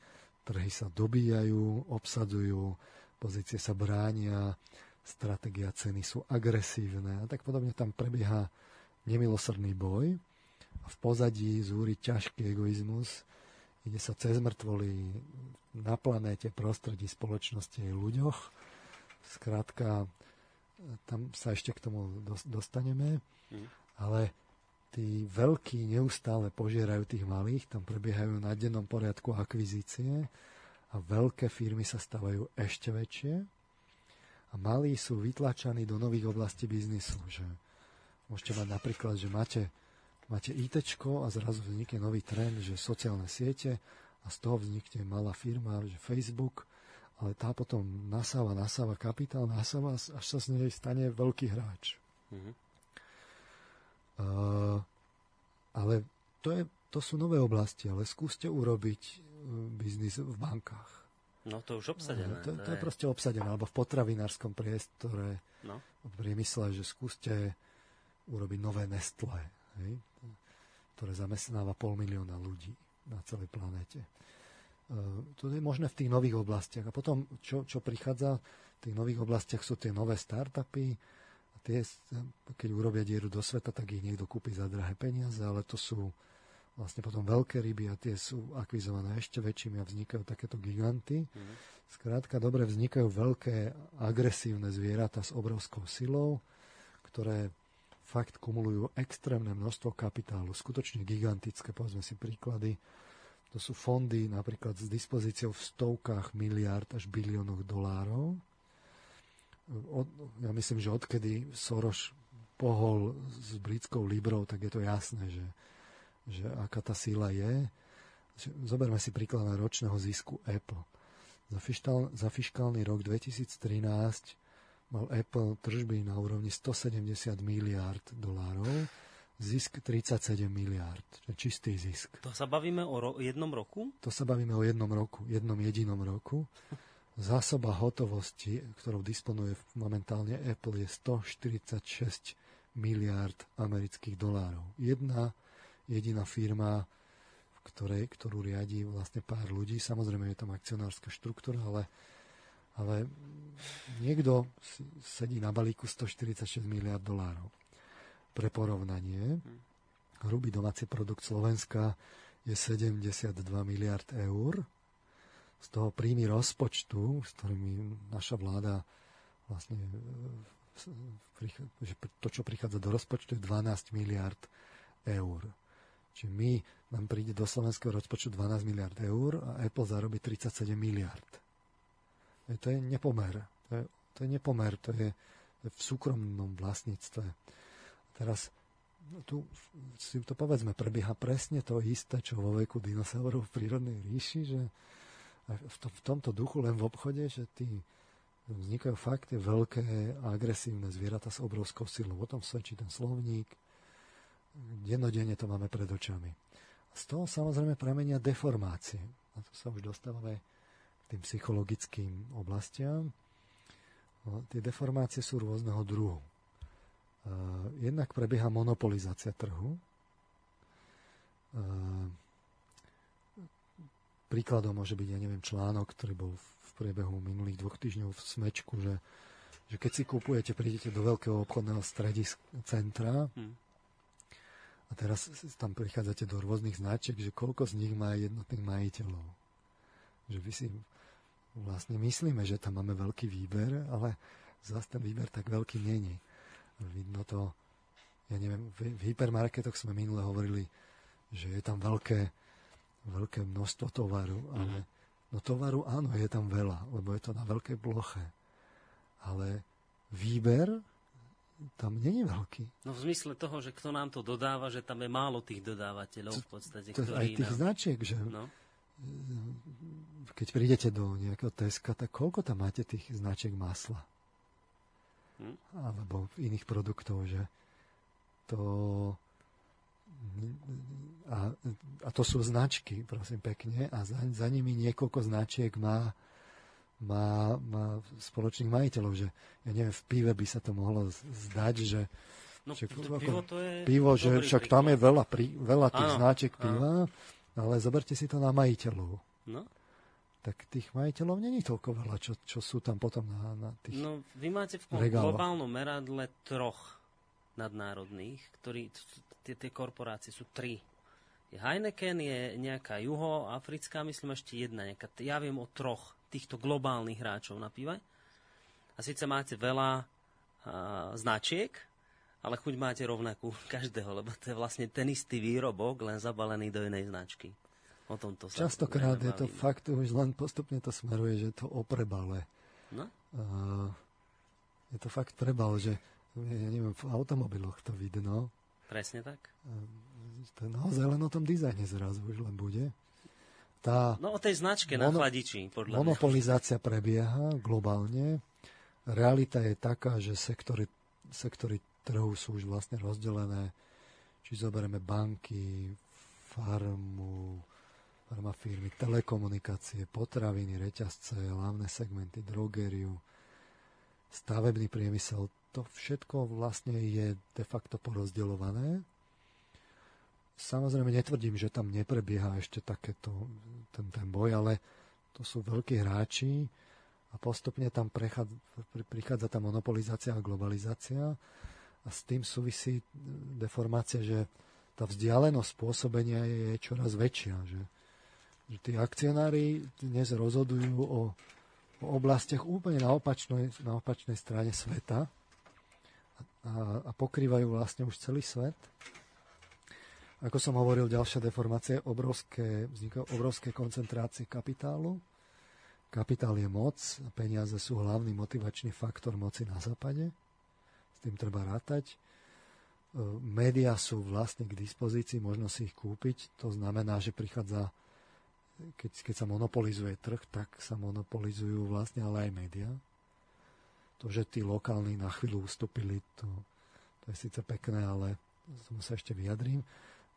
Trhy sa dobíjajú, obsadzujú, pozície sa bránia, stratégia ceny sú agresívne a tak podobne. Tam prebieha nemilosrdný boj a v pozadí zúri ťažký egoizmus. Ide sa cez mŕtvoly na planéte, prostredí, spoločnosti aj ľuďoch. Skrátka, tam sa ešte k tomu dostaneme, ale tí veľkí neustále požierajú tých malých, tam prebiehajú na dennom poriadku akvizície a veľké firmy sa stavajú ešte väčšie a malí sú vytlačaní do nových oblastí biznisu. Že môžete mať napríklad, že máte, máte í téčko a zrazu vznikne nový trend, že sociálne siete a z toho vznikne malá firma, že Facebook, ale tá potom nasáva, nasáva kapitál, nasáva, až sa z nej stane veľký hráč. Mhm. Uh, ale to, je, to sú nové oblasti, ale skúste urobiť biznis v bankách. No to už obsadené. No, to, to, je, to je proste obsadené, alebo v potravinárskom priestore, no. V priemysle, že skúste urobiť nové Nestlé, hej, ktoré zamestnáva pol milióna ľudí na celej planéte. Uh, to je možné v tých nových oblastiach. A potom, čo, čo prichádza v tých nových oblastiach, sú tie nové startupy. Tie, keď urobia dieru do sveta, tak ich niekto kúpi za drahé peniaze, ale to sú vlastne potom veľké ryby a tie sú akvizované ešte väčšími a vznikajú takéto giganty. Mm. Skrátka, dobre, vznikajú veľké agresívne zvieratá s obrovskou silou, ktoré fakt kumulujú extrémne množstvo kapitálu, skutočne gigantické, povedzme si príklady. To sú fondy napríklad s dispozíciou v stovkách miliárd až biliónoch dolárov. Od, ja myslím, že odkedy Soros pohol s britskou librou, tak je to jasné, že, že aká tá síla je. Zoberme si príklad na ročného zisku Apple. Za, fištál, za fiškálny rok dvetisíctrinásť mal Apple tržby na úrovni stosedemdesiat miliárd dolárov, zisk tridsaťsedem miliárd, čistý zisk. To sa bavíme o ro- jednom roku? To sa bavíme o jednom roku, jednom jedinom roku. Zásoba hotovosti, ktorou disponuje momentálne Apple, je stoštyridsaťšesť miliárd amerických dolárov. Jedna jediná firma, v ktorej, ktorú riadi vlastne pár ľudí. Samozrejme je tam akcionárska štruktúra, ale, ale niekto sedí na balíku stoštyridsaťšesť miliárd dolárov. Pre porovnanie, hrubý domáci produkt Slovenska je sedemdesiatdva miliárd eur. Z toho príjmy rozpočtu, s ktorými naša vláda vlastne to, čo prichádza do rozpočtu, je dvanásť miliárd eur. Čiže my, nám príde do slovenského rozpočtu dvanásť miliárd eur a Apple zarobí tridsaťsedem miliárd. To je nepomer. To je, to je nepomer, to je v súkromnom vlastníctve. Teraz tu si to povedzme, prebieha presne to isté, čo vo veku dinosaurov v prírodnej ríši, že V, to, v tomto duchu len v obchode, že tí vznikajú fakt tie veľké a agresívne zvieratá s obrovskou silou. O tom svedčí ten slovník. Dennodenne to máme pred očami. Z toho samozrejme pramenia deformácie. A tu sa už dostávame k tým psychologickým oblastiam. No, tie deformácie sú rôzneho druhu. Uh, jednak prebieha monopolizácia trhu. Uh, Príkladom môže byť, ja neviem, článok, ktorý bol v priebehu minulých dvoch týždňov v Smečku, že, že keď si kupujete, prídete do veľkého obchodného strediska, centra hmm. a teraz tam prichádzate do rôznych značiek, že koľko z nich má jednotných majiteľov. Že my si vlastne myslíme, že tam máme veľký výber, ale zase ten výber tak veľký není. Vidno to, ja neviem, v, v hypermarketoch sme minule hovorili, že je tam veľké veľké množstvo tovaru, ale no tovaru áno, je tam veľa, lebo je to na veľkej ploche. Ale výber tam není veľký. No v zmysle toho, že kto nám to dodáva, že tam je málo tých dodávateľov v podstate. To, to aj tých nám... značiek, že... No. Keď prídete do nejakého Teska, tak koľko tam máte tých značiek masla? Hm? Alebo iných produktov, že to... A, a to sú značky, prosím pekne, a za, za nimi niekoľko značiek má, má, má spoločných majiteľov, že ja neviem, v pive by sa to mohlo zdať, že no, však, to, pivo, to je pivo že však tam je veľa, prí, veľa tých áno, značiek piva, áno. Ale zoberte si to na majiteľov. No? Tak tých majiteľov není toľko veľa, čo, čo sú tam potom na, na tých regáloch. No, vy máte v globálnom meradle troch nadnárodných, ktorí tie korporácie sú tri. Heineken je nejaká juhoafrická, myslím ešte jedna nejaká. Ja viem o troch týchto globálnych hráčov na pive. A síce máte veľa a, značiek, ale chuť máte rovnakú každého, lebo to je vlastne ten istý výrobok, len zabalený do inej značky. O tomto sa častokrát je to fakt, už len postupne to smeruje, že to oprebale. No? Uh, je to fakt prebal, že ja neviem, v automobiloch to vidno. Presne tak. To naozaj len o tom dizajne zrazu už len bude. Tá no o tej značke mono- na chladiči. Podľa monopolizácia mňa. Prebieha globálne. Realita je taká, že sektory, sektory trhu sú už vlastne rozdelené. Či zoberieme banky, farmu, farmafirmy, telekomunikácie, potraviny, reťazce, hlavné segmenty, drogériu, stavebný priemysel. To všetko vlastne je de facto porozdeľované. Samozrejme netvrdím, že tam neprebieha ešte takéto ten, ten boj, ale to sú veľkí hráči a postupne tam prechádza, prichádza tá monopolizácia a globalizácia a s tým súvisí deformácia, že tá vzdialenosť spôsobenia je čoraz väčšia. Že, že tí akcionári dnes rozhodujú o, o oblastiach úplne na opačnej, na opačnej strane sveta. A pokrývajú vlastne už celý svet. Ako som hovoril, ďalšia deformácia je obrovské, vznikajú obrovské koncentrácie kapitálu. Kapitál je moc a peniaze sú hlavný motivačný faktor moci na západe. S tým treba rátať. Média sú vlastne k dispozícii, možno si ich kúpiť. To znamená, že prichádza, keď, keď sa monopolizuje trh, tak sa monopolizujú vlastne ale aj médiá. To, že tí lokálni na chvíľu ustúpili, to, to je síce pekné, ale som sa ešte vyjadrím.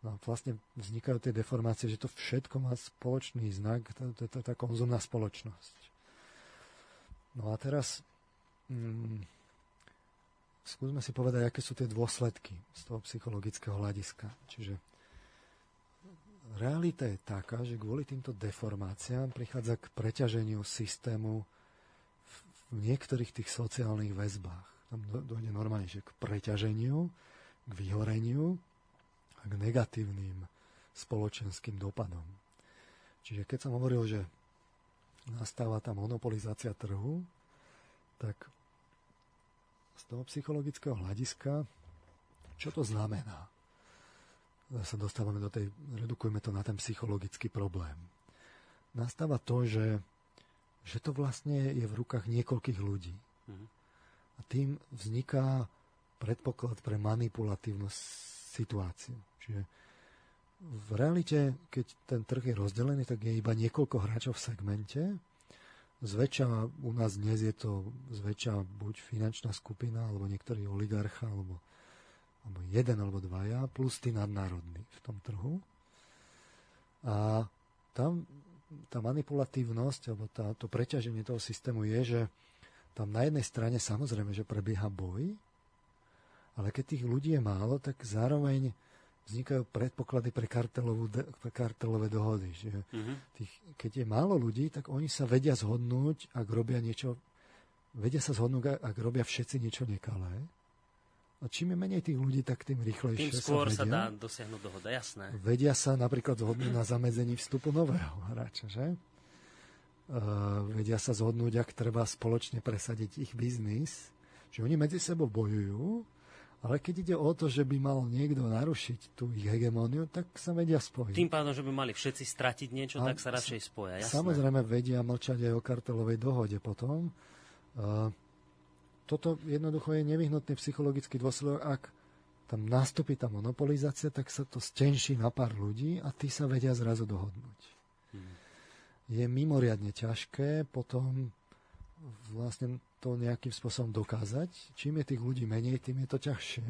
No vlastne vznikajú tie deformácie, že to všetko má spoločný znak, to je tá konzumná spoločnosť. No a teraz mm, skúsme si povedať, aké sú tie dôsledky z toho psychologického hľadiska. Čiže realita je taká, že kvôli týmto deformáciám prichádza k preťaženiu systému v niektorých tých sociálnych väzbách. Tam dojde normálne, že k preťaženiu, k vyhoreniu a k negatívnym spoločenským dopadom. Čiže keď som hovoril, že nastáva tá monopolizácia trhu, tak z toho psychologického hľadiska, čo to znamená? Sa dostávame do tej, redukujeme to na ten psychologický problém. Nastáva to, že že to vlastne je v rukách niekoľkých ľudí. Mhm. A tým vzniká predpoklad pre manipulatívnu situáciu. Čiže v realite, keď ten trh je rozdelený, tak je iba niekoľko hráčov v segmente. Zväčša u nás dnes je to zväčša buď finančná skupina, alebo niektorý oligarcha, alebo, alebo jeden, alebo dvaja, plus tí nadnárodní v tom trhu. A tam tá manipulatívnosť, alebo tá, to preťaženie toho systému je, že tam na jednej strane samozrejme, že prebieha boj, ale keď tých ľudí je málo, tak zároveň vznikajú predpoklady pre, pre kartelové dohody. Že mm-hmm. tých, keď je málo ľudí, tak oni sa vedia zhodnúť, ak robia niečo, vedia sa zhodnúť, ak robia všetci niečo nekalé. A čím je menej tých ľudí, tak tým rýchlejšie tým skôr sa vedia. Sa dá dosiahnuť dohoda, jasné. Vedia sa napríklad zhodnúť na zamedzení vstupu nového hráča, že? Uh, vedia sa zhodnúť, ak treba spoločne presadiť ich biznis. Že oni medzi sebou bojujú, ale keď ide o to, že by mal niekto narušiť tú ich hegemóniu, tak sa vedia spojiť. Tým pádom, že by mali všetci stratiť niečo, a tak sa radšej spoja, jasné. Samozrejme vedia mlčať aj o kartelovej dohode potom. Uh, toto jednoducho je nevyhnutný psychologický dôsledok, ak tam nastúpi tá monopolizácia, tak sa to stenší na pár ľudí a tí sa vedia zrazu dohodnúť. Hmm. Je mimoriadne ťažké potom vlastne to nejakým spôsobom dokázať. Čím je tých ľudí menej, tým je to ťažšie.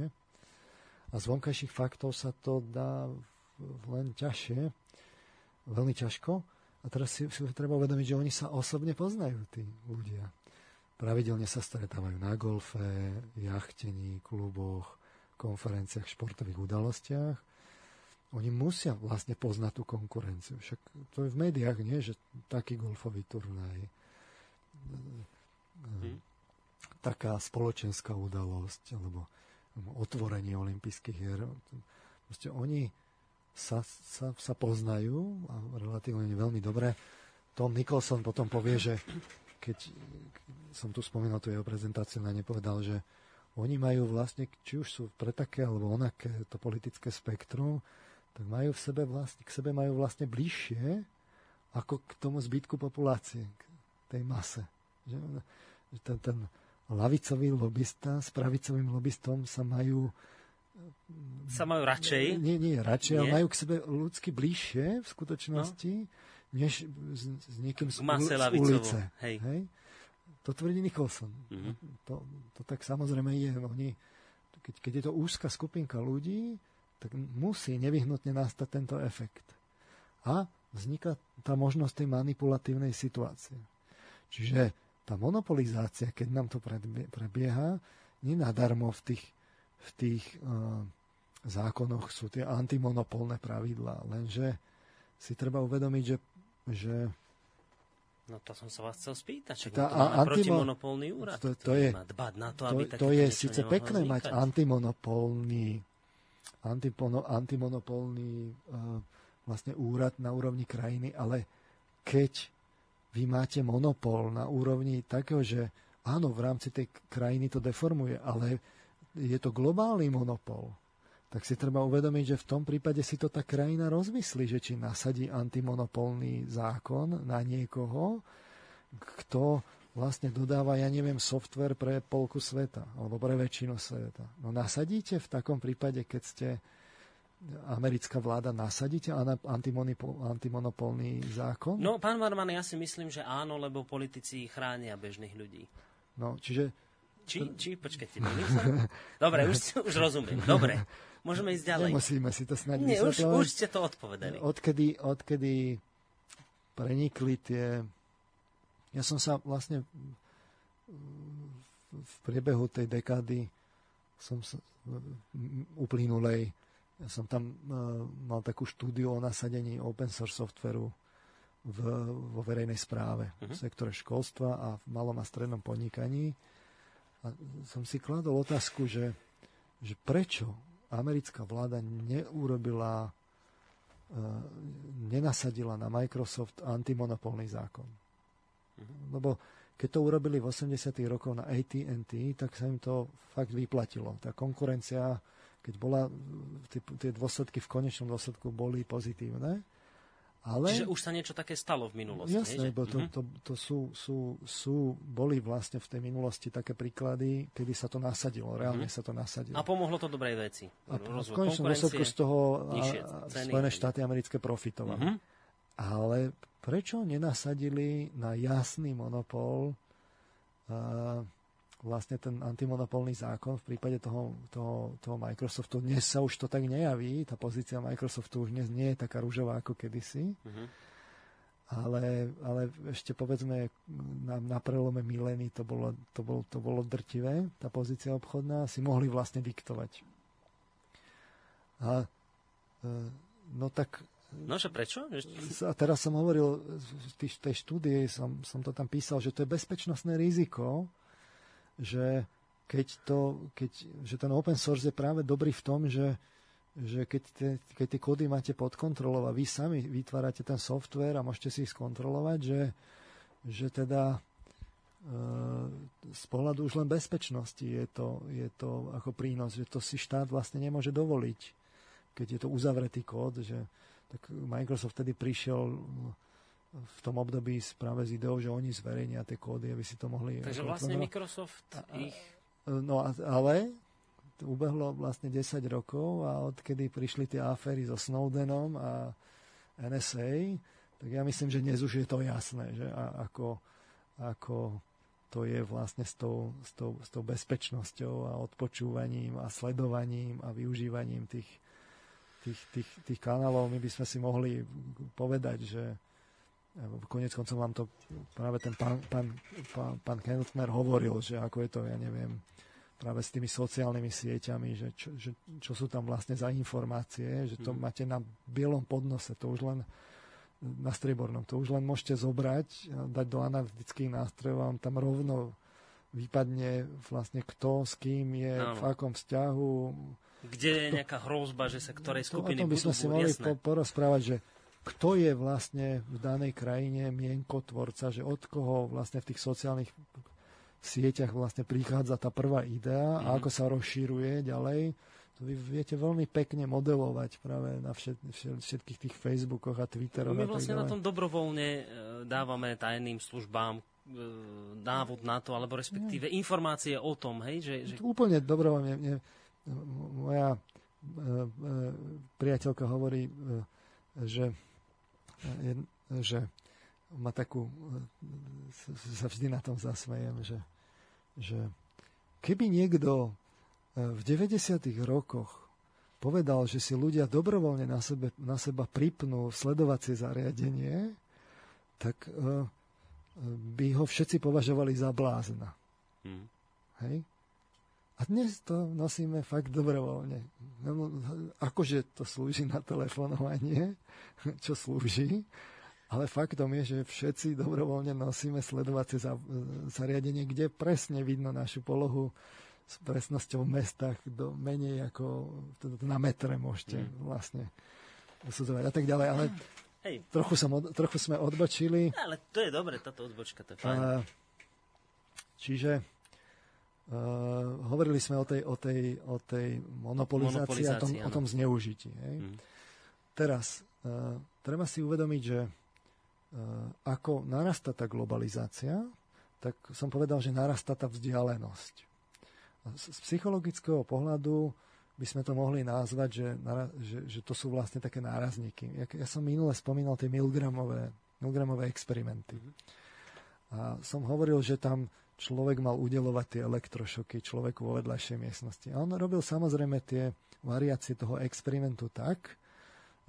A z vonkajších faktov sa to dá len ťažšie, veľmi ťažko. A teraz si, si treba uvedomiť, že oni sa osobne poznajú, tí ľudia. Pravidelne sa stretávajú na golfe, jachtení, kluboch, konferenciách, športových udalostiach. Oni musia vlastne poznať tú konkurenciu. Však to je v médiách, nie? Že taký golfový turnaj, hmm. taká spoločenská udalosť, alebo otvorenie olympijských hier. Proste oni sa, sa, sa poznajú a relatívne veľmi dobre. Tom Nicholson potom povie, že keď som tu spomínal tú jeho prezentáciu, na nepovedal, že oni majú vlastne, či už sú pre také alebo onaké to politické spektrum, tak majú v sebe vlastne, k sebe majú vlastne bližšie ako k tomu zbytku populácie, k tej mase. Že, že ten, ten lavicový lobista s pravicovým lobistom sa majú sa majú radšej? Nie, nie, radšej, nie. Ale majú k sebe ľudsky bližšie v skutočnosti, no, než s, s niekým z, z ulice. Hej. Hej? To tvrdí Nicholson. Mm-hmm. To, to tak samozrejme je. Oni, keď, keď je to úzka skupinka ľudí, tak musí nevyhnutne nastať tento efekt. A vzniká tá možnosť tej manipulatívnej situácie. Čiže tá monopolizácia, keď nám to prebieha, nenadarmo v tých, v tých uh, zákonoch sú tie antimonopolné pravidlá. Lenže si treba uvedomiť, že... že no to som sa vás chcel spýtať, čo to má protimonopolný úrad. To, to je, dbať na to, aby to, to je síce pekné vznikať. Mať antimonopolný, antipono, antimonopolný uh, vlastne úrad na úrovni krajiny, ale keď vy máte monopol na úrovni takého, že áno, v rámci tej krajiny to deformuje, ale je to globálny monopol, tak si treba uvedomiť, že v tom prípade si to tá krajina rozmyslí, že či nasadí antimonopolný zákon na niekoho, kto vlastne dodáva, ja neviem, software pre polku sveta, alebo pre väčšinu sveta. No nasadíte v takom prípade, keď ste americká vláda, nasadíte antimonopolný zákon? No, pán Marman, ja si myslím, že áno, lebo politici chránia bežných ľudí. No, čiže... Či, či, počkajte, dobre, už, už rozumiem, dobre, môžeme ísť ďalej. Nemusíme si to snáď vysvetľovať. Nie, už, už ste to odpovedali. Odkedy, odkedy prenikli tie... Ja som sa vlastne v priebehu tej dekády som sa uplynulej, ja som tam mal takú štúdiu o nasadení open source softveru v, vo verejnej správe, uh-huh. v sektore školstva a v malom a strednom podnikaní. A som si kladol otázku, že, že prečo americká vláda neurobila, nenasadila na Microsoft antimonopolný zákon. Lebo keď to urobili v osemdesiatych rokoch na á té and té, tak sa im to fakt vyplatilo. Tá konkurencia, keď bola, tie dôsledky v konečnom dôsledku boli pozitívne. Ale... Čiže už sa niečo také stalo v minulosti. Jasné, bo to, to, to sú, sú, sú, boli vlastne v tej minulosti také príklady, kedy sa to nasadilo, reálne mm-hmm. sa to nasadilo. A pomohlo to dobrej veci. A v konečnom dôsledku z toho Spojené štáty americké profitovali. Mm-hmm. Ale prečo nenasadili na jasný monopol uh, vlastne ten antimonopolný zákon v prípade toho, toho, toho Microsoftu? Dnes sa už to tak nejaví, tá pozícia Microsoftu už dnes nie je taká ružová ako kedysi, mm-hmm. ale, ale ešte povedzme na, na prelome milény to bolo, to, bolo, to bolo drtivé, tá pozícia obchodná, si mohli vlastne diktovať. A, no tak... No, že prečo? A teraz som hovoril v tej štúdii, som, som to tam písal, že to je bezpečnostné riziko, že keď to, keď, že ten open source je práve dobrý v tom, že, že keď, te, keď tie kódy máte pod kontrolou a vy sami vytvárate ten software a môžete si ich skontrolovať, že, že teda e, z pohľadu už len bezpečnosti je to, je to ako prínos, že to si štát vlastne nemôže dovoliť, keď je to uzavretý kód, že tak Microsoft tedy prišiel v tom období práve s ideou, že oni zverejnia tie kódy, aby si to mohli... Takže vlastne otvoril. Microsoft a, ich... No ale ubehlo vlastne desať rokov a odkedy prišli tie aféry so Snowdenom a en es á, tak ja myslím, že dnes už je to jasné, že a, ako, ako to je vlastne s tou, s, tou, s tou bezpečnosťou a odpočúvaním a sledovaním a využívaním tých, tých, tých, tých kanálov. My by sme si mohli povedať, že konec koncov vám to práve ten pán, pán, pán, pán Kentner hovoril, že ako je to, ja neviem, práve s tými sociálnymi sieťami, že čo, že čo sú tam vlastne za informácie, že to mm. máte na bielom podnose, to už len na striebornom, to už len môžete zobrať a dať do analytických nástrojov a vám tam rovno vypadne vlastne kto s kým je, no. v akom vzťahu. Kde je nejaká hrozba, že sa ktorej skupiny budú, jasné. O tom by sme si mohli po, porozprávať, že kto je vlastne v danej krajine mienkotvorca, že od koho vlastne v tých sociálnych v sieťach vlastne prichádza tá prvá idea a ako sa rozšíruje ďalej. To vy viete veľmi pekne modelovať práve na všet, všetkých tých Facebookoch a Twitteroch. My vlastne na tom dobrovoľne dávame tajným službám návod na to, alebo respektíve Nie. informácie o tom, hej? Že, že... Úplne dobrovoľne. Moja priateľka hovorí, že, že má takú, sa vždy na tom zasmejem, že, že keby niekto v deväťdesiatych rokoch povedal, že si ľudia dobrovoľne na, sebe, na seba pripnú sledovacie zariadenie, tak uh, by ho všetci považovali za blázna. Mm. Hej? A dnes to nosíme fakt dobrovoľne. No, akože to slúži na telefonovanie, čo slúži, ale faktom je, že všetci dobrovoľne nosíme sledovacie zariadenie, kde presne vidno našu polohu s presnosťou v mestách do menej ako na metre môžete vlastne usudzovať a tak ďalej. Ale trochu, som, trochu sme odbočili. Ale to je dobre, táto odbočka, to je fajn. A, čiže uh, hovorili sme o tej, o tej, o tej monopolizácii a tom, o tom zneužití. Hej. Mm. Teraz uh, treba si uvedomiť, že ako narastá tá globalizácia, tak som povedal, že narastá tá vzdialenosť. Z psychologického pohľadu by sme to mohli nazvať, že, že, že to sú vlastne také nárazníky. Ja som minule spomínal tie milgramové, milgramové experimenty. A som hovoril, že tam človek mal udelovať tie elektrošoky človeku vo vedľajšej miestnosti. A on robil samozrejme tie variácie toho experimentu tak,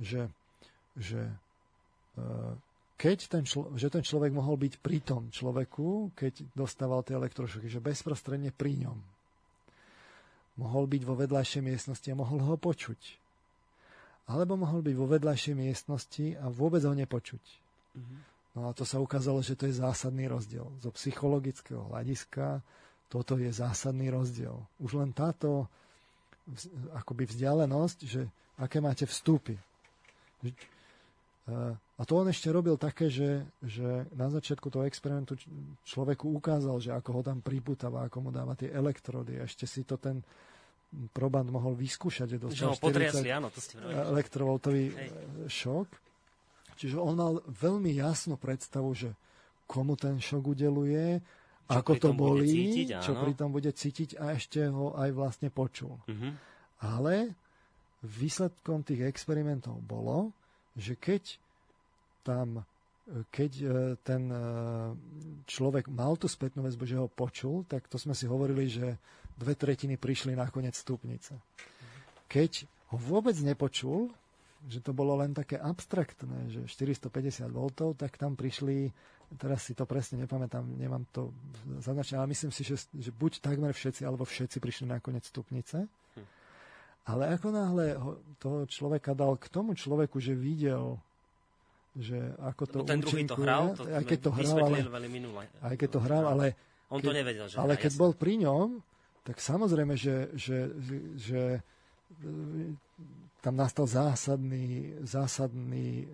že, že Keď ten, člo- že ten človek mohol byť pri tom človeku, keď dostával tie elektrošoky, že bezprostredne pri ňom. Mohol byť vo vedľajšej miestnosti a mohol ho počuť. Alebo mohol byť vo vedľajšej miestnosti a vôbec ho nepočuť. Mm-hmm. No a to sa ukázalo, že to je zásadný rozdiel. Zo psychologického hľadiska toto je zásadný rozdiel. Už len táto vz- akoby vzdialenosť, že aké máte vstupy. Že, a to on ešte robil také, že, že na začiatku toho experimentu človeku ukázal, že ako ho tam pripútava, ako mu dáva tie elektrody. Ešte si to ten proband mohol vyskúšať. Že ho potriasli, áno, to ste vravili. Elektrovoltový šok. Čiže on mal veľmi jasnú predstavu, že komu ten šok udeluje, čo ako to bolí, cítiť, čo pri tom bude cítiť a ešte ho aj vlastne počul. Uh-huh. Ale výsledkom tých experimentov bolo, že keď tam, keď ten človek mal tú spätnú väzbu, že ho počul, tak to sme si hovorili, že dve tretiny prišli nakoniec stupnice. Keď ho vôbec nepočul, že to bolo len také abstraktné, že štyristopäťdesiat voltov, tak tam prišli, teraz si to presne nepamätám, nemám to zaznačené, ale myslím si, že, že buď takmer všetci, alebo všetci prišli nakoniec stupnice. Ale ako náhle toho človeka dal k tomu človeku, že videl, že ako to účinkuje. Ten druhý to hral, to aj keď to hral, ale, aj keď to hral, ale, on to nevedel, že ale keď jasný. Bol pri ňom, tak samozrejme, že, že, že, že tam nastal zásadný, zásadný,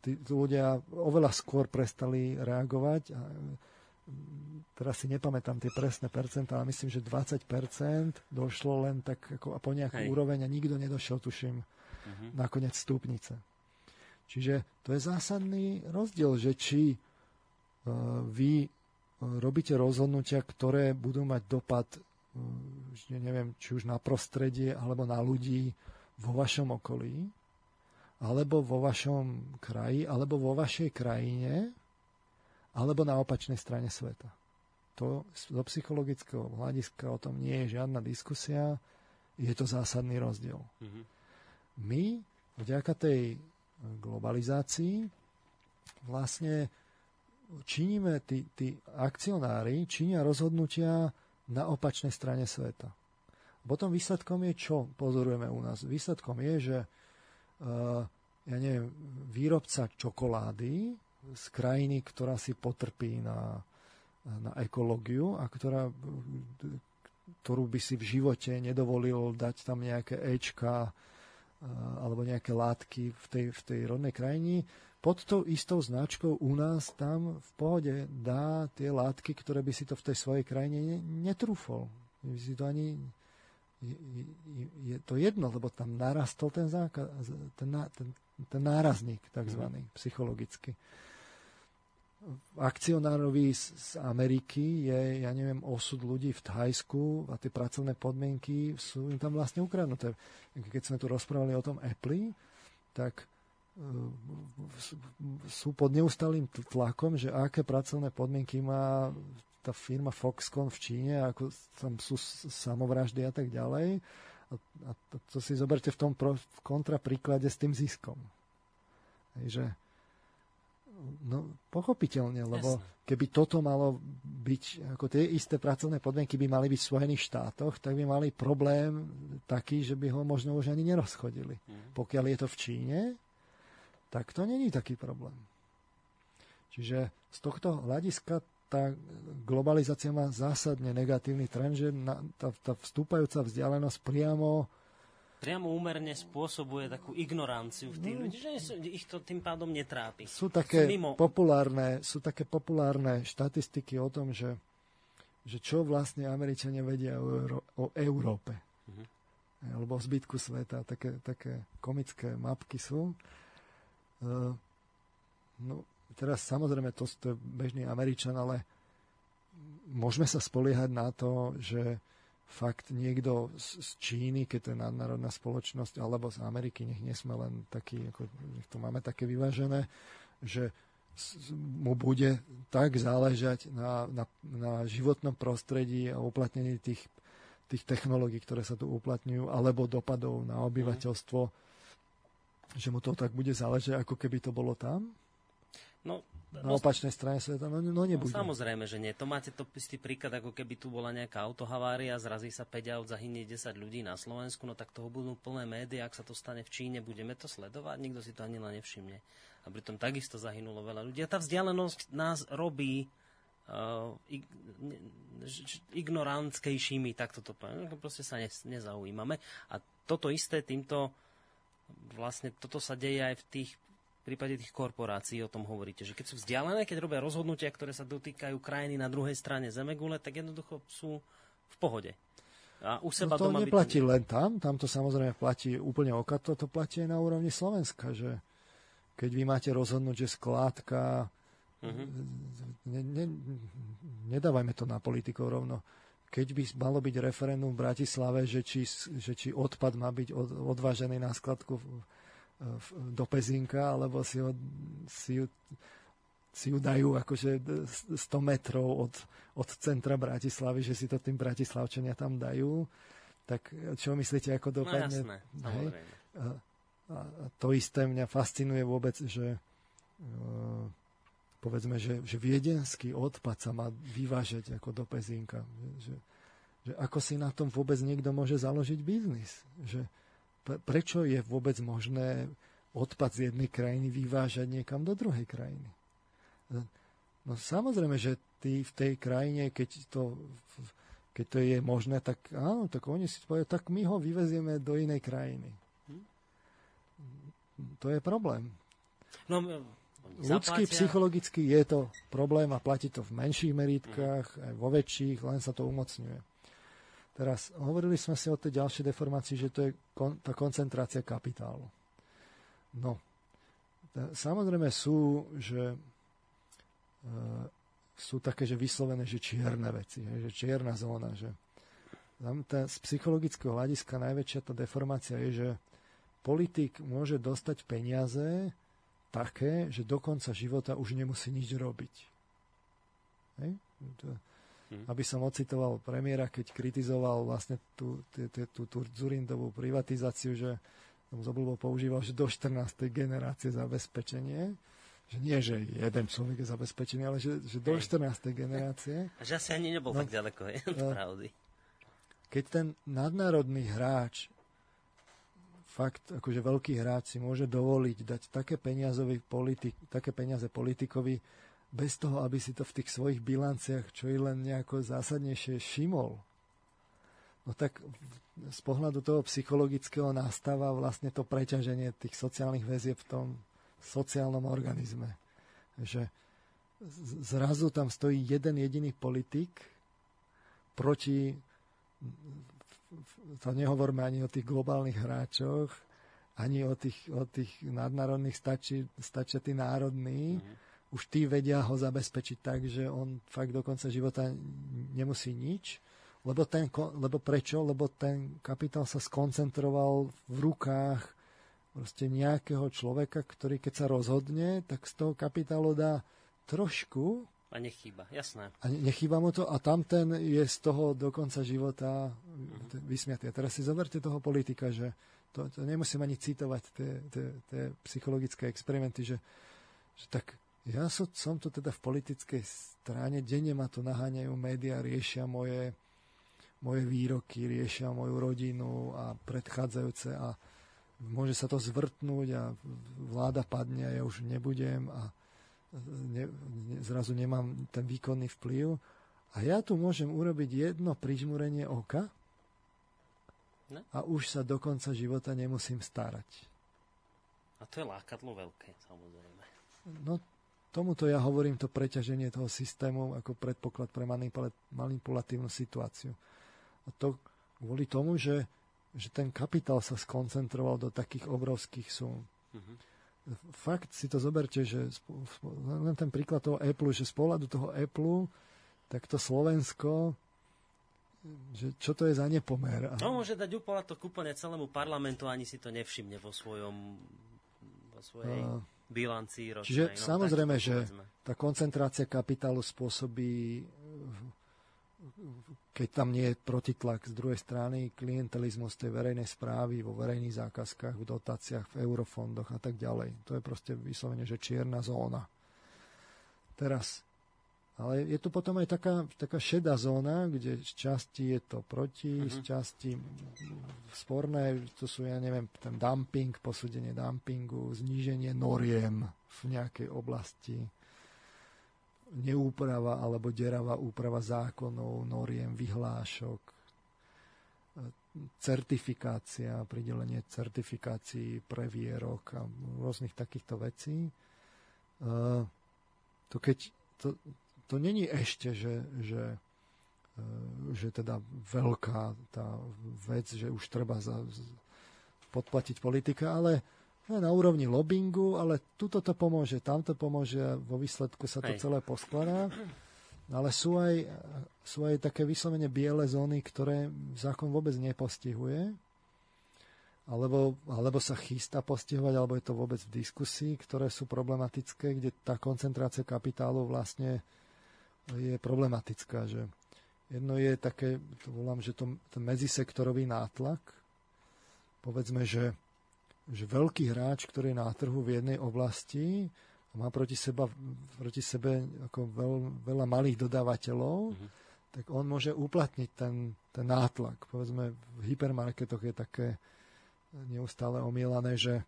tí ľudia oveľa skôr prestali reagovať. A teraz si nepamätám tie presné percentá, ale myslím, že dvadsať percent došlo len tak ako po nejakú Hej. úroveň a nikto nedošiel, tuším, uh-huh. nakoniec stupnice. Čiže to je zásadný rozdiel, že či vy robíte rozhodnutia, ktoré budú mať dopad, neviem, či už na prostredie alebo na ľudí vo vašom okolí, alebo vo vašom kraji, alebo vo vašej krajine, alebo na opačnej strane sveta. To do psychologického hľadiska o tom nie je žiadna diskusia, je to zásadný rozdiel. Mm-hmm. My, vďaka tej globalizácii, vlastne činíme, tí, tí akcionári činia rozhodnutia na opačnej strane sveta. Potom výsledkom je, čo pozorujeme u nás? Výsledkom je, že Uh, ja neviem, výrobca čokolády z krajiny, ktorá si potrpí na, na ekológiu a ktorá, ktorú by si v živote nedovolil dať tam nejaké Ečka uh, alebo nejaké látky v tej, v tej rodnej krajine, pod tou istou značkou u nás tam v pohode dá tie látky, ktoré by si to v tej svojej krajine netrúfol. By si to ani... Je, je, je to jedno, lebo tam narastol ten, zákaz, ten, ten, ten nárazník, takzvaný, mm. psychologicky. Akcionárovi z, z Ameriky je, ja neviem, osud ľudí v Thajsku a tie pracovné podmienky sú im tam vlastne ukradnuté. Keď sme tu rozprávali o tom Apple, tak sú pod neustálým tlakom, že aké pracovné podmienky má tá firma Foxconn v Číne, ako tam sú samovraždy a tak ďalej. A, a to, to si zoberte v tom pro, v kontrapríklade s tým ziskom. Takže no, pochopiteľne, lebo Jasne. Keby toto malo byť, ako tie isté pracovné podmienky by mali byť v Spojených štátoch, tak by mali problém taký, že by ho možno už ani nerozchodili. Mm. Pokiaľ je to v Číne, tak to není taký problém. Čiže z tohto hľadiska tá globalizácia má zásadne negatívny trend, že tá, tá vstúpajúca vzdialenosť priamo... Priamo úmerne spôsobuje takú ignoranciu v tým, no, že ich to tým pádom netrápi. Sú také, sú mimo... populárne, sú také populárne štatistiky o tom, že, že čo vlastne Američania vedia o, Euró- o Európe. Mm-hmm. Alebo o zbytku sveta. Také, také komické mapky sú. Uh, no... Teraz samozrejme, to, to je bežný Američan, ale môžeme sa spoliehať na to, že fakt niekto z, z Číny, keď to je nadnárodná spoločnosť, alebo z Ameriky, nech nie sme len takí, ako, nech to máme také vyvážené, že mu bude tak záležať na, na, na životnom prostredí a uplatnení tých, tých technológií, ktoré sa tu uplatňujú, alebo dopadov na obyvateľstvo, že mu to tak bude záležať, ako keby to bolo tam. No, na opačnej strane sveta, no, no nebude. No, samozrejme, že nie. To máte to istý príklad, ako keby tu bola nejaká autohavária, zrazí sa päť aut, zahynie desať ľudí na Slovensku, no tak toho budú plné médiá, ak sa to stane v Číne, budeme to sledovať, nikto si to ani len nevšimne. A pritom takisto zahynulo veľa ľudí. A tá vzdialenosť nás robí uh, ignorantskejšími, takto to poviem. Proste sa ne, nezaujímame. A toto isté týmto, vlastne toto sa deje aj v tých v prípade tých korporácií, o tom hovoríte, že keď sú vzdialené, keď robia rozhodnutia, ktoré sa dotýkajú krajiny na druhej strane zemegule, tak jednoducho sú v pohode. A u seba no to doma neplatí byť... len tam, tam to samozrejme platí úplne okato, to platí aj na úrovni Slovenska, že keď vy máte rozhodnúť, že skládka, mm-hmm. ne, ne, nedávajme to na politikov rovno, keď by malo byť referendum v Bratislave, že či, že či odpad má byť od, odvážený na skladku do Pezinka, alebo si, ho, si, ju, si ju dajú akože sto metrov od, od centra Bratislavy, že si to tým Bratislavčania tam dajú, tak čo myslíte, ako dopadne? No jasné, samozrejme. A, a to isté mňa fascinuje vôbec, že uh, povedzme, že, že viedenský odpad sa má vyvážať ako do Pezinka. Že, že ako si na tom vôbec niekto môže založiť biznis? Že prečo je vôbec možné odpad z jednej krajiny vyvážať niekam do druhej krajiny? No samozrejme, že tí v tej krajine, keď to, keď to je možné, tak áno, tak oni si povedia, tak my ho vyvezieme do inej krajiny. To je problém. No, ľudský, psychologicky je to problém a platí to v menších meritkách, aj vo väčších, len sa to umocňuje. Teraz hovorili sme si o tej ďalšej deformácii, že to je kon, tá koncentrácia kapitálu. No, Samozrejme sú, že sú také, že vyslovené, že čierne veci, že čierna zóna. Že z psychologického hľadiska najväčšia tá deformácia je, že politik môže dostať peniaze také, že do konca života už nemusí nič robiť. Hej? Aby som ocitoval premiéra, keď kritizoval vlastne tú, tú, tú, tú Dzurindovú privatizáciu, že som zobľúbo používal, že do štrnástej generácie zabezpečenie. Že nie, že jeden človek je zabezpečený, ale že, že do štrnástej generácie. A že asi ani nebol no, tak ďaleko, je to pravdy. Keď ten nadnárodný hráč, fakt akože veľký hráč si môže dovoliť dať také, politik, také peniaze politikovi, bez toho, aby si to v tých svojich bilanciách čo i len nejako zásadnejšie všimol. No tak z pohľadu toho psychologického nastáva vlastne to preťaženie tých sociálnych väzieb v tom sociálnom organizme. Že zrazu tam stojí jeden jediný politik proti, to nehovorme ani o tých globálnych hráčoch, ani o tých, o tých nadnárodných, stačí, stačia tí národní. Mhm. Už tí vedia ho zabezpečiť tak, že on fakt do konca života nemusí nič. Lebo, ten, lebo prečo? Lebo ten kapitál sa skoncentroval v rukách proste nejakého človeka, ktorý keď sa rozhodne, tak z toho kapitálu dá trošku. A nechýba, jasné. A nechýba mu to a tamten je z toho do konca života mm-hmm. vysmiatý. A teraz si zoberte toho politika, že to, to nemusím ani citovať tie, tie, tie psychologické experimenty, že, že tak ja som, som tu teda v politickej strane, denne ma to naháňajú médiá, riešia moje moje výroky, riešia moju rodinu a predchádzajúce a môže sa to zvrtnúť a vláda padne a ja už nebudem a ne, ne, zrazu nemám ten výkonný vplyv. A ja tu môžem urobiť jedno prižmúrenie oka a už sa do konca života nemusím starať. A to je lákadlo veľké, samozrejme. No, tomuto ja hovorím to preťaženie toho systému ako predpoklad pre manipulatívnu situáciu. A to kvôli tomu, že, že ten kapitál sa skoncentroval do takých obrovských sum. Mm-hmm. Fakt si to zoberte, že len ten príklad toho Apple, že z pohľadu toho Apple, tak to Slovensko, že čo to je za nepomer. No môže dať úplatok úplne celému parlamentu, ani si to nevšimne vo svojom vo svojej a... bilancii ročnej. Čiže no, samozrejme, tak, že tá koncentrácia kapitálu spôsobí, keď tam nie je protitlak z druhej strany, klientelizmus tej verejnej správy vo verejných zákazkách, v dotáciách, v eurofondoch a tak ďalej. To je proste vyslovene, že čierna zóna. Teraz, ale je tu potom aj taká, taká šedá zóna, kde z časti je to proti, mm-hmm. z časti sporné, to sú, ja neviem, ten dumping, posúdenie dumpingu, zníženie noriem v nejakej oblasti, neúprava alebo deravá úprava zákonov, noriem, vyhlášok, certifikácia, pridelenie certifikácií, previerok a rôznych takýchto vecí. To keď to, to není ešte, že, že, že teda veľká tá vec, že už treba za, podplatiť politika, ale na úrovni lobingu, ale tuto to pomôže, tamto pomôže a vo výsledku sa to Hej. celé poskladá. Ale sú aj, sú aj také vyslovene biele zóny, ktoré zákon vôbec nepostihuje, alebo, alebo sa chystá postihovať, alebo je to vôbec v diskusii, ktoré sú problematické, kde tá koncentrácia kapitálu vlastne je problematická. Že jedno je také, to volám, že to, ten medzisektorový nátlak, povedzme, že že veľký hráč, ktorý je na trhu v jednej oblasti a má proti, seba, proti sebe ako veľ, veľa malých dodávateľov, mm-hmm. tak on môže uplatniť ten, ten nátlak. Povedzme, v hypermarketoch je také neustále omielané, že,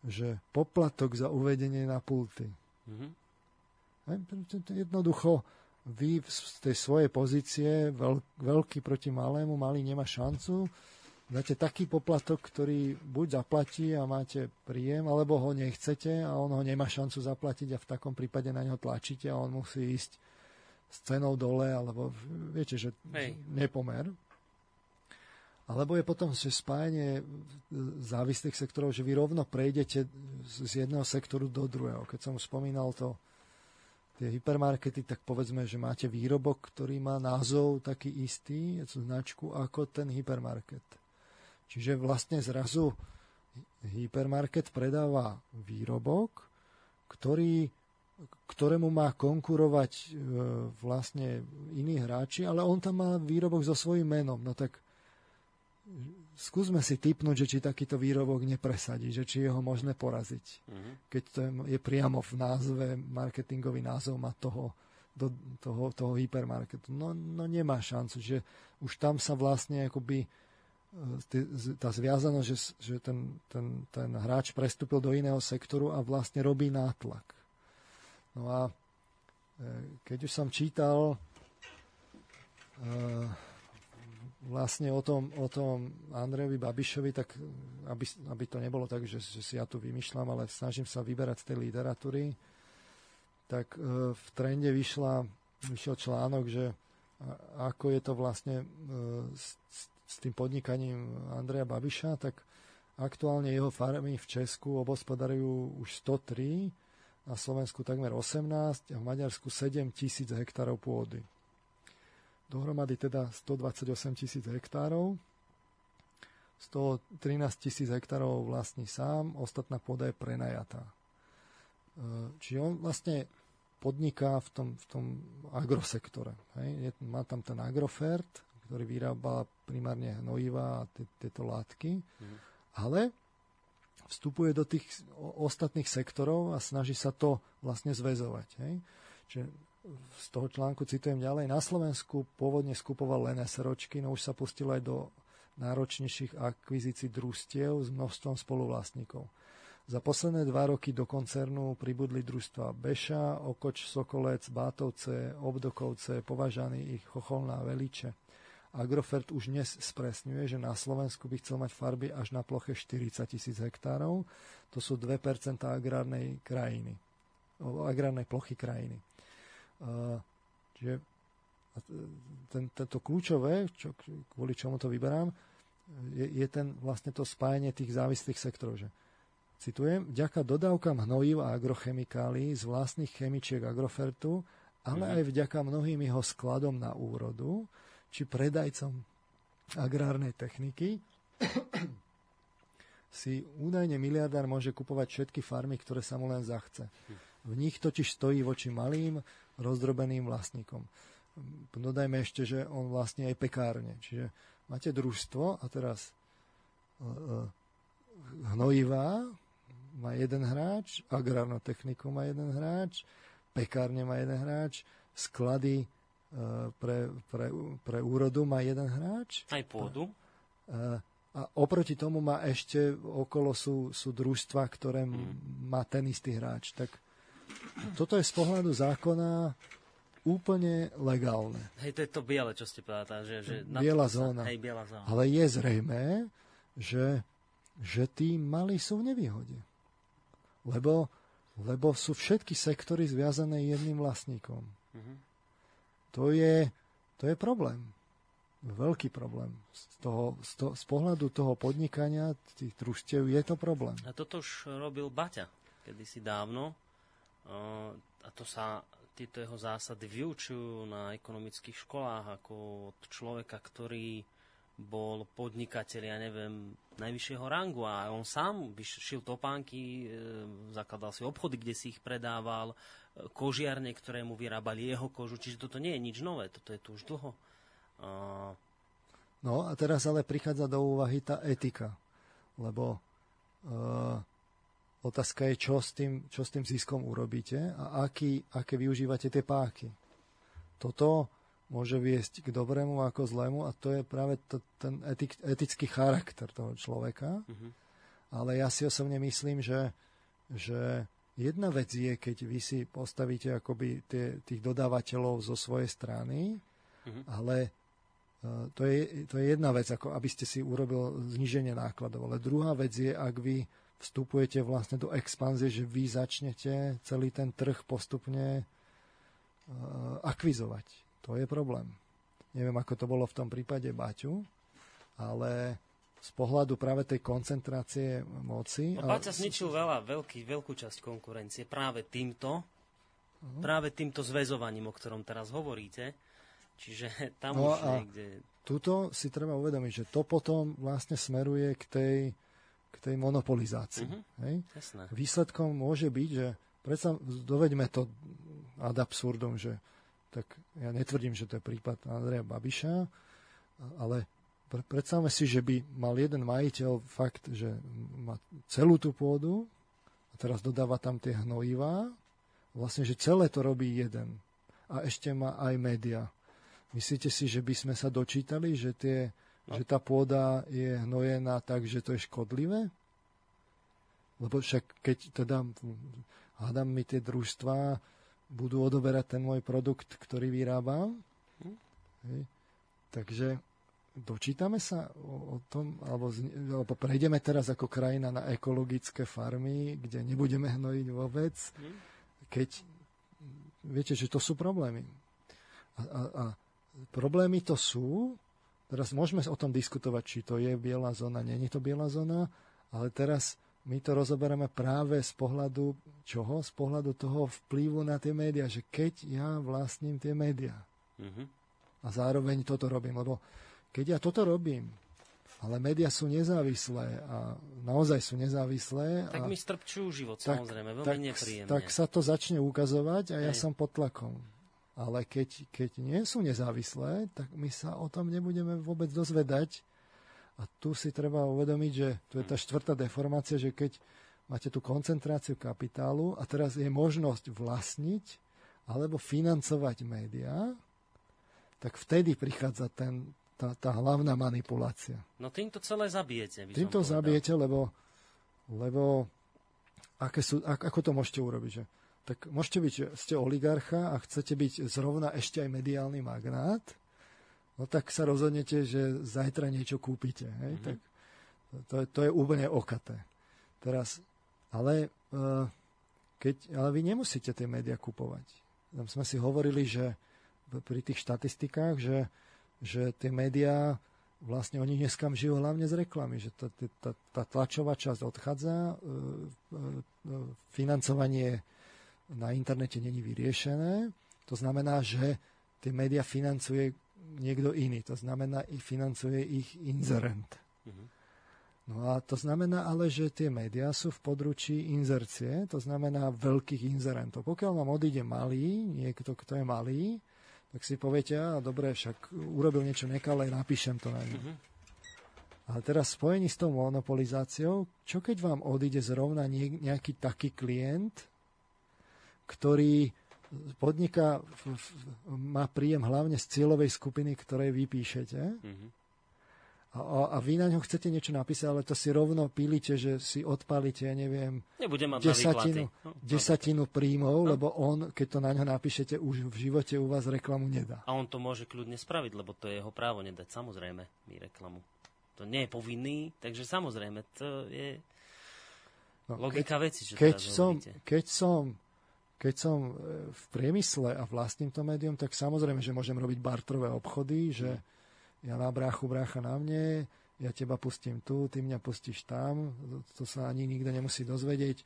že poplatok za uvedenie na pulty. Mm-hmm. Jednoducho, vy z tej svojej pozície, veľ, veľký proti malému, malý nemá šancu, dáte taký poplatok, ktorý buď zaplatí a máte príjem, alebo ho nechcete a on ho nemá šancu zaplatiť a v takom prípade na neho tlačíte a on musí ísť s cenou dole, alebo viete, že Hej. nepomer. A Alebo je potom, že spájanie závislých sektorov, že vy rovno prejdete z jedného sektoru do druhého. Keď som už spomínal to, tie hypermarkety, tak povedzme, že máte výrobok, ktorý má názov taký istý, značku, ako ten hypermarket. Čiže vlastne zrazu hypermarket predáva výrobok, ktorý, ktorému má konkurovať vlastne iní hráči, ale on tam má výrobok so svojím menom. No tak skúsme si tipnúť, že či takýto výrobok nepresadí, že či je ho možné poraziť. Mm-hmm. Keď to je priamo v názve, marketingový názov má toho, do, toho, toho hypermarketu. No, no nemá šancu, že už tam sa vlastne akoby tá zviazanosť, že, že ten, ten, ten hráč prestúpil do iného sektoru a vlastne robí nátlak. No a keď už som čítal vlastne o tom, o tom Andrejovi Babišovi, tak aby, aby to nebolo tak, že, že si ja tu vymýšľam, ale snažím sa vyberať z tej literatúry, tak v Trende vyšla, vyšiel článok, že ako je to vlastne s, s tým podnikaním Andreja Babiša, tak aktuálne jeho farmy v Česku obospodarujú už sto tri, na Slovensku takmer osemnásť a v Maďarsku sedem tisíc hektárov pôdy. Dohromady teda stodvadsaťosem tisíc hektárov. Z toho trinásť tisíc hektárov vlastní sám, ostatná pôda je prenajatá. Čiže on vlastne podniká v tom, v tom agrosektore. Hej? Má tam ten Agrofert, ktorý vyrába primárne hnojiva a tieto látky. Mm. Ale vstupuje do tých ostatných sektorov a snaží sa to vlastne zväzovať. Hej? Čiže z toho článku citujem ďalej. Na Slovensku pôvodne skupoval len SROčky, no už sa pustilo aj do náročnejších akvizícií družstiev s množstvom spoluvlastníkov. Za posledné dva roky do koncernu pribudli družstva Beša, Okoč, Sokolec, Bátovce, Obdokovce, Považany, Chocholná, Veliče. Agrofert už dnes spresňuje, že na Slovensku by chcel mať farby až na ploche štyridsať tisíc hektárov. To sú dve percentá agrárnej krajiny. Agrárnej plochy krajiny. Čiže to kľúčové, čo, kvôli čomu to vyberám, je, je ten, vlastne to spájanie tých závislých sektorov. Že, citujem, vďaka dodávkam hnojív a agrochemikálií z vlastných chemičiek Agrofertu, ale mhm. aj vďaka mnohým jeho skladom na úrodu, či predajcom agrárnej techniky si údajne miliardár môže kupovať všetky farmy, ktoré sa mu len zachce. V nich totiž stojí voči malým, rozdrobeným vlastníkom. Dodajme ešte, že on vlastní aj pekárne. Čiže máte družstvo a teraz hnojivá má jeden hráč, agrárnu techniku má jeden hráč, pekárne má jeden hráč, sklady Pre, pre, pre úrodu má jeden hráč. Aj pôdu. A, a oproti tomu má ešte okolo sú, sú družstva, ktoré mm. má ten istý hráč. Tak toto je z pohľadu zákona úplne legálne. Hej, to je to biele, čo ste povedali. Že, že biela, na to, zóna. Hej, biela zóna. Ale je zrejmé, že, že tí malí sú v nevýhode. Lebo, lebo sú všetky sektory zviazané jedným vlastníkom. Mhm. To je, to je problém. Veľký problém. Z, toho, z, to, z pohľadu toho podnikania, tých družstiev, je to problém. A toto už robil Baťa kedysi dávno. Uh, a to sa, tieto jeho zásady vyučujú na ekonomických školách ako od človeka, ktorý bol podnikateľ, ja neviem, najvyššieho rangu. A on sám šil topánky, zakladal si obchody, kde si ich predával, kožiarne, ktoré mu vyrábali jeho kožu. Čiže toto nie je nič nové, toto je tu už dlho. A... No a teraz ale prichádza do úvahy tá etika, lebo uh, otázka je, čo s tým, čo s tým ziskom urobíte a aký, aké využívate tie páky. Toto môže viesť k dobrému ako zlému a to je práve to, ten etik, etický charakter toho človeka. Mm-hmm. Ale ja si osobne myslím, že, že jedna vec je, keď vy si postavíte akoby tie, tých dodávateľov zo svojej strany, mm-hmm. ale uh, to, je, to je jedna vec, ako aby ste si urobil zníženie nákladov. Ale druhá vec je, ak vy vstupujete vlastne do expanzie, že vy začnete celý ten trh postupne uh, akvizovať. To je problém. Neviem, ako to bolo v tom prípade Baťu, ale z pohľadu práve tej koncentrácie moci... No, Baťa zničil veľa, veľký, veľkú časť konkurencie práve týmto, uh-huh. práve týmto zväzovaním, o ktorom teraz hovoríte. Čiže tam no už niekde... Tuto si treba uvedomiť, že to potom vlastne smeruje k tej, k tej monopolizácii. Uh-huh. Hej? Výsledkom môže byť, že predsa doveďme to ad absurdum, že tak ja netvrdím, že to je prípad Andreja Babiša, ale predstavme si, že by mal jeden majiteľ fakt, že má celú tú pôdu a teraz dodáva tam tie hnojivá. Vlastne, že celé to robí jeden. A ešte má aj média. Myslíte si, že by sme sa dočítali, že, tie, no. že tá pôda je hnojená tak, že to je škodlivé? Lebo však keď teda hádam mi tie družstvá budú odoberať ten môj produkt, ktorý vyrábam. Hm. Hej. Takže dočítame sa o, o tom, alebo, z, alebo prejdeme teraz ako krajina na ekologické farmy, kde nebudeme hnojiť vôbec, hm. keď viete, že to sú problémy. A, a, a problémy to sú, teraz môžeme o tom diskutovať, či to je biela zóna, nie je to biela zóna, ale teraz my to rozoberáme práve z pohľadu čoho? Z pohľadu toho vplyvu na tie médiá, že keď ja vlastním tie médiá. Uh-huh. A zároveň toto robím, lebo keď ja toto robím, ale médiá sú nezávislé a naozaj sú nezávislé. A tak mi strpčujú život, tak, samozrejme, veľmi tak, nepríjemne. Tak sa to začne ukazovať a ja Hej. som pod tlakom. Ale keď, keď nie sú nezávislé, tak my sa o tom nebudeme vôbec dozvedať. A tu si treba uvedomiť, že tu je tá štvrtá deformácia, že keď máte tú koncentráciu kapitálu a teraz je možnosť vlastniť alebo financovať médiá, tak vtedy prichádza ten, tá, tá hlavná manipulácia. No týmto celé zabijete. Týmto zabijete, lebo, lebo aké sú, ako to môžete urobiť? Že? Tak môžete byť, ste oligarcha a chcete byť zrovna ešte aj mediálny magnát, no tak sa rozhodnete, že zajtra niečo kúpite. Hej? Mm-hmm. Tak to, to je úplne okaté. Teraz, ale, keď, ale vy nemusíte tie médiá kupovať. Tam sme si hovorili, že pri tých štatistikách, že, že tie médiá, vlastne oni dneska žijú hlavne z reklamy, že tá, tá, tá tlačová časť odchádza, financovanie na internete není vyriešené, to znamená, že tie médiá financuje niekto iný, to znamená, i financuje ich inzerent. No a to znamená ale, že tie médiá sú v područí inzercie, to znamená veľkých inzerentov. Pokiaľ vám odíde malý, niekto, kto je malý, tak si poviete, a dobre, však urobil niečo nekalé, napíšem to na ňu. Ale teraz spojení s tou monopolizáciou, čo keď vám odíde zrovna nejaký taký klient, ktorý podniká, má príjem hlavne z cieľovej skupiny, ktorej vy píšete. Mm-hmm. A, a vy na ňo chcete niečo napísať, ale to si rovno pílite, že si odpálite, ja neviem, desatinu, desatinu príjmov, no. lebo on, keď to na ňo napíšete, už v živote u vás reklamu nedá. A on to môže kľudne spraviť, lebo to je jeho právo nedať, samozrejme, mi reklamu. To nie je povinný, takže samozrejme, to je no, logika keď, veci, čo keď teraz som, Keď som Keď som v priemysle a vlastním to médium, tak samozrejme, že môžem robiť bartrové obchody, že ja na bráchu, brácha na mne, ja teba pustím tu, ty mňa pustíš tam, to sa ani nikto nemusí dozvedieť.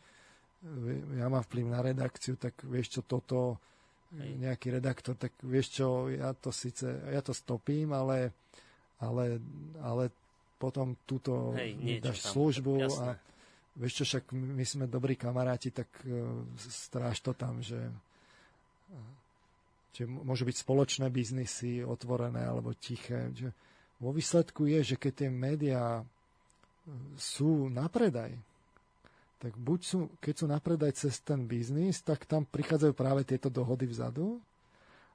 Ja mám vplyv na redakciu, tak vieš čo toto, nejaký redaktor, tak vieš čo, ja to síce, ja to stopím, ale, ale, ale potom túto Hej, dáš tam, službu jasné. a vieš čo, však my sme dobrí kamaráti, tak stráž to tam, že, že môžu byť spoločné biznisy otvorené alebo tiché. Že vo výsledku je, že keď tie médiá sú na predaj, tak buď sú, keď sú na predaj cez ten biznis, tak tam prichádzajú práve tieto dohody vzadu,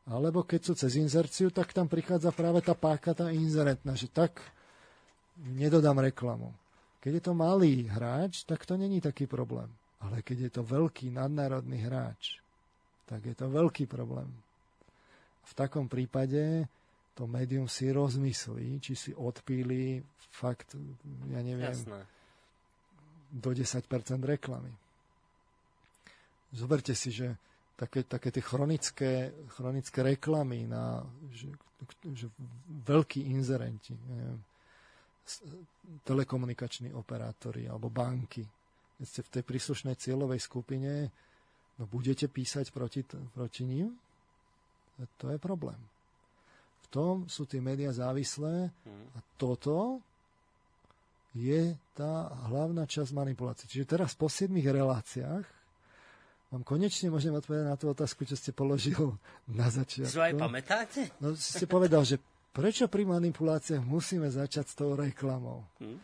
alebo keď sú cez inzerciu, tak tam prichádza práve tá páka, tá inzerentná, že tak nedodám reklamu. Keď je to malý hráč, tak to není taký problém. Ale keď je to veľký nadnárodný hráč, tak je to veľký problém. V takom prípade to médium si rozmyslí, či si odpíli fakt, ja neviem, Jasné. do desať percent reklamy. Zoberte si, že také, také tie chronické, chronické reklamy na že, že veľkí inzerenti, neviem, telekomunikační operátori alebo banky. Keď ste v tej príslušnej cieľovej skupine, no budete písať proti, proti ním? To je problém. V tom sú tie médiá závislé a toto je tá hlavná časť manipulácie. Čiže teraz po siedmich reláciách vám konečne môžem odpovedať na tú otázku, čo ste položil na začiatku. Čo aj pamätáte? No, ste povedal, že prečo pri manipuláciách musíme začať s tou reklamou? Hmm.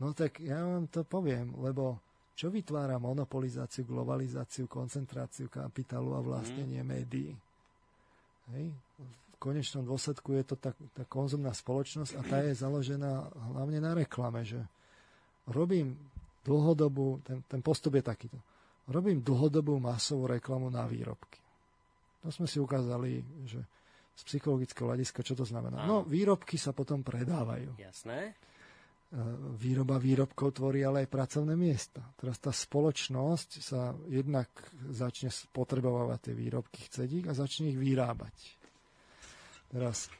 No tak ja vám to poviem, lebo čo vytvára monopolizáciu, globalizáciu, koncentráciu kapitálu a vlastnenie hmm. médií? Hej. V konečnom dôsledku je to tá, tá konzumná spoločnosť a tá je založená hlavne na reklame, že robím dlhodobú, ten, ten postup je takýto. Robím dlhodobú masovú reklamu na výrobky. To sme si ukázali, že z psychologického hľadiska, čo to znamená? Áno. No, výrobky sa potom predávajú. Jasné. Výroba výrobkov tvorí ale aj pracovné miesta. Teraz tá spoločnosť sa jednak začne spotrebovávať tie výrobky, chce ich a začne ich vyrábať. Teraz,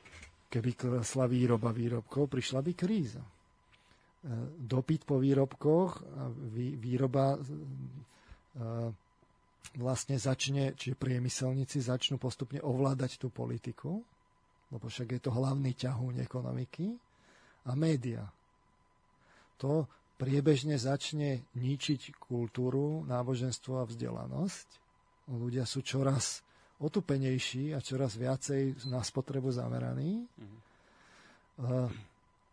keby klesla výroba výrobkov, prišla by kríza. Dopyt po výrobkoch a výroba... vlastne začne, čiže priemyselníci začnú postupne ovládať tú politiku, lebo však je to hlavný ťahúň ekonomiky, a média. To priebežne začne ničiť kultúru, náboženstvo a vzdelanosť. Ľudia sú čoraz otupenejší a čoraz viacej na spotrebu zameraní.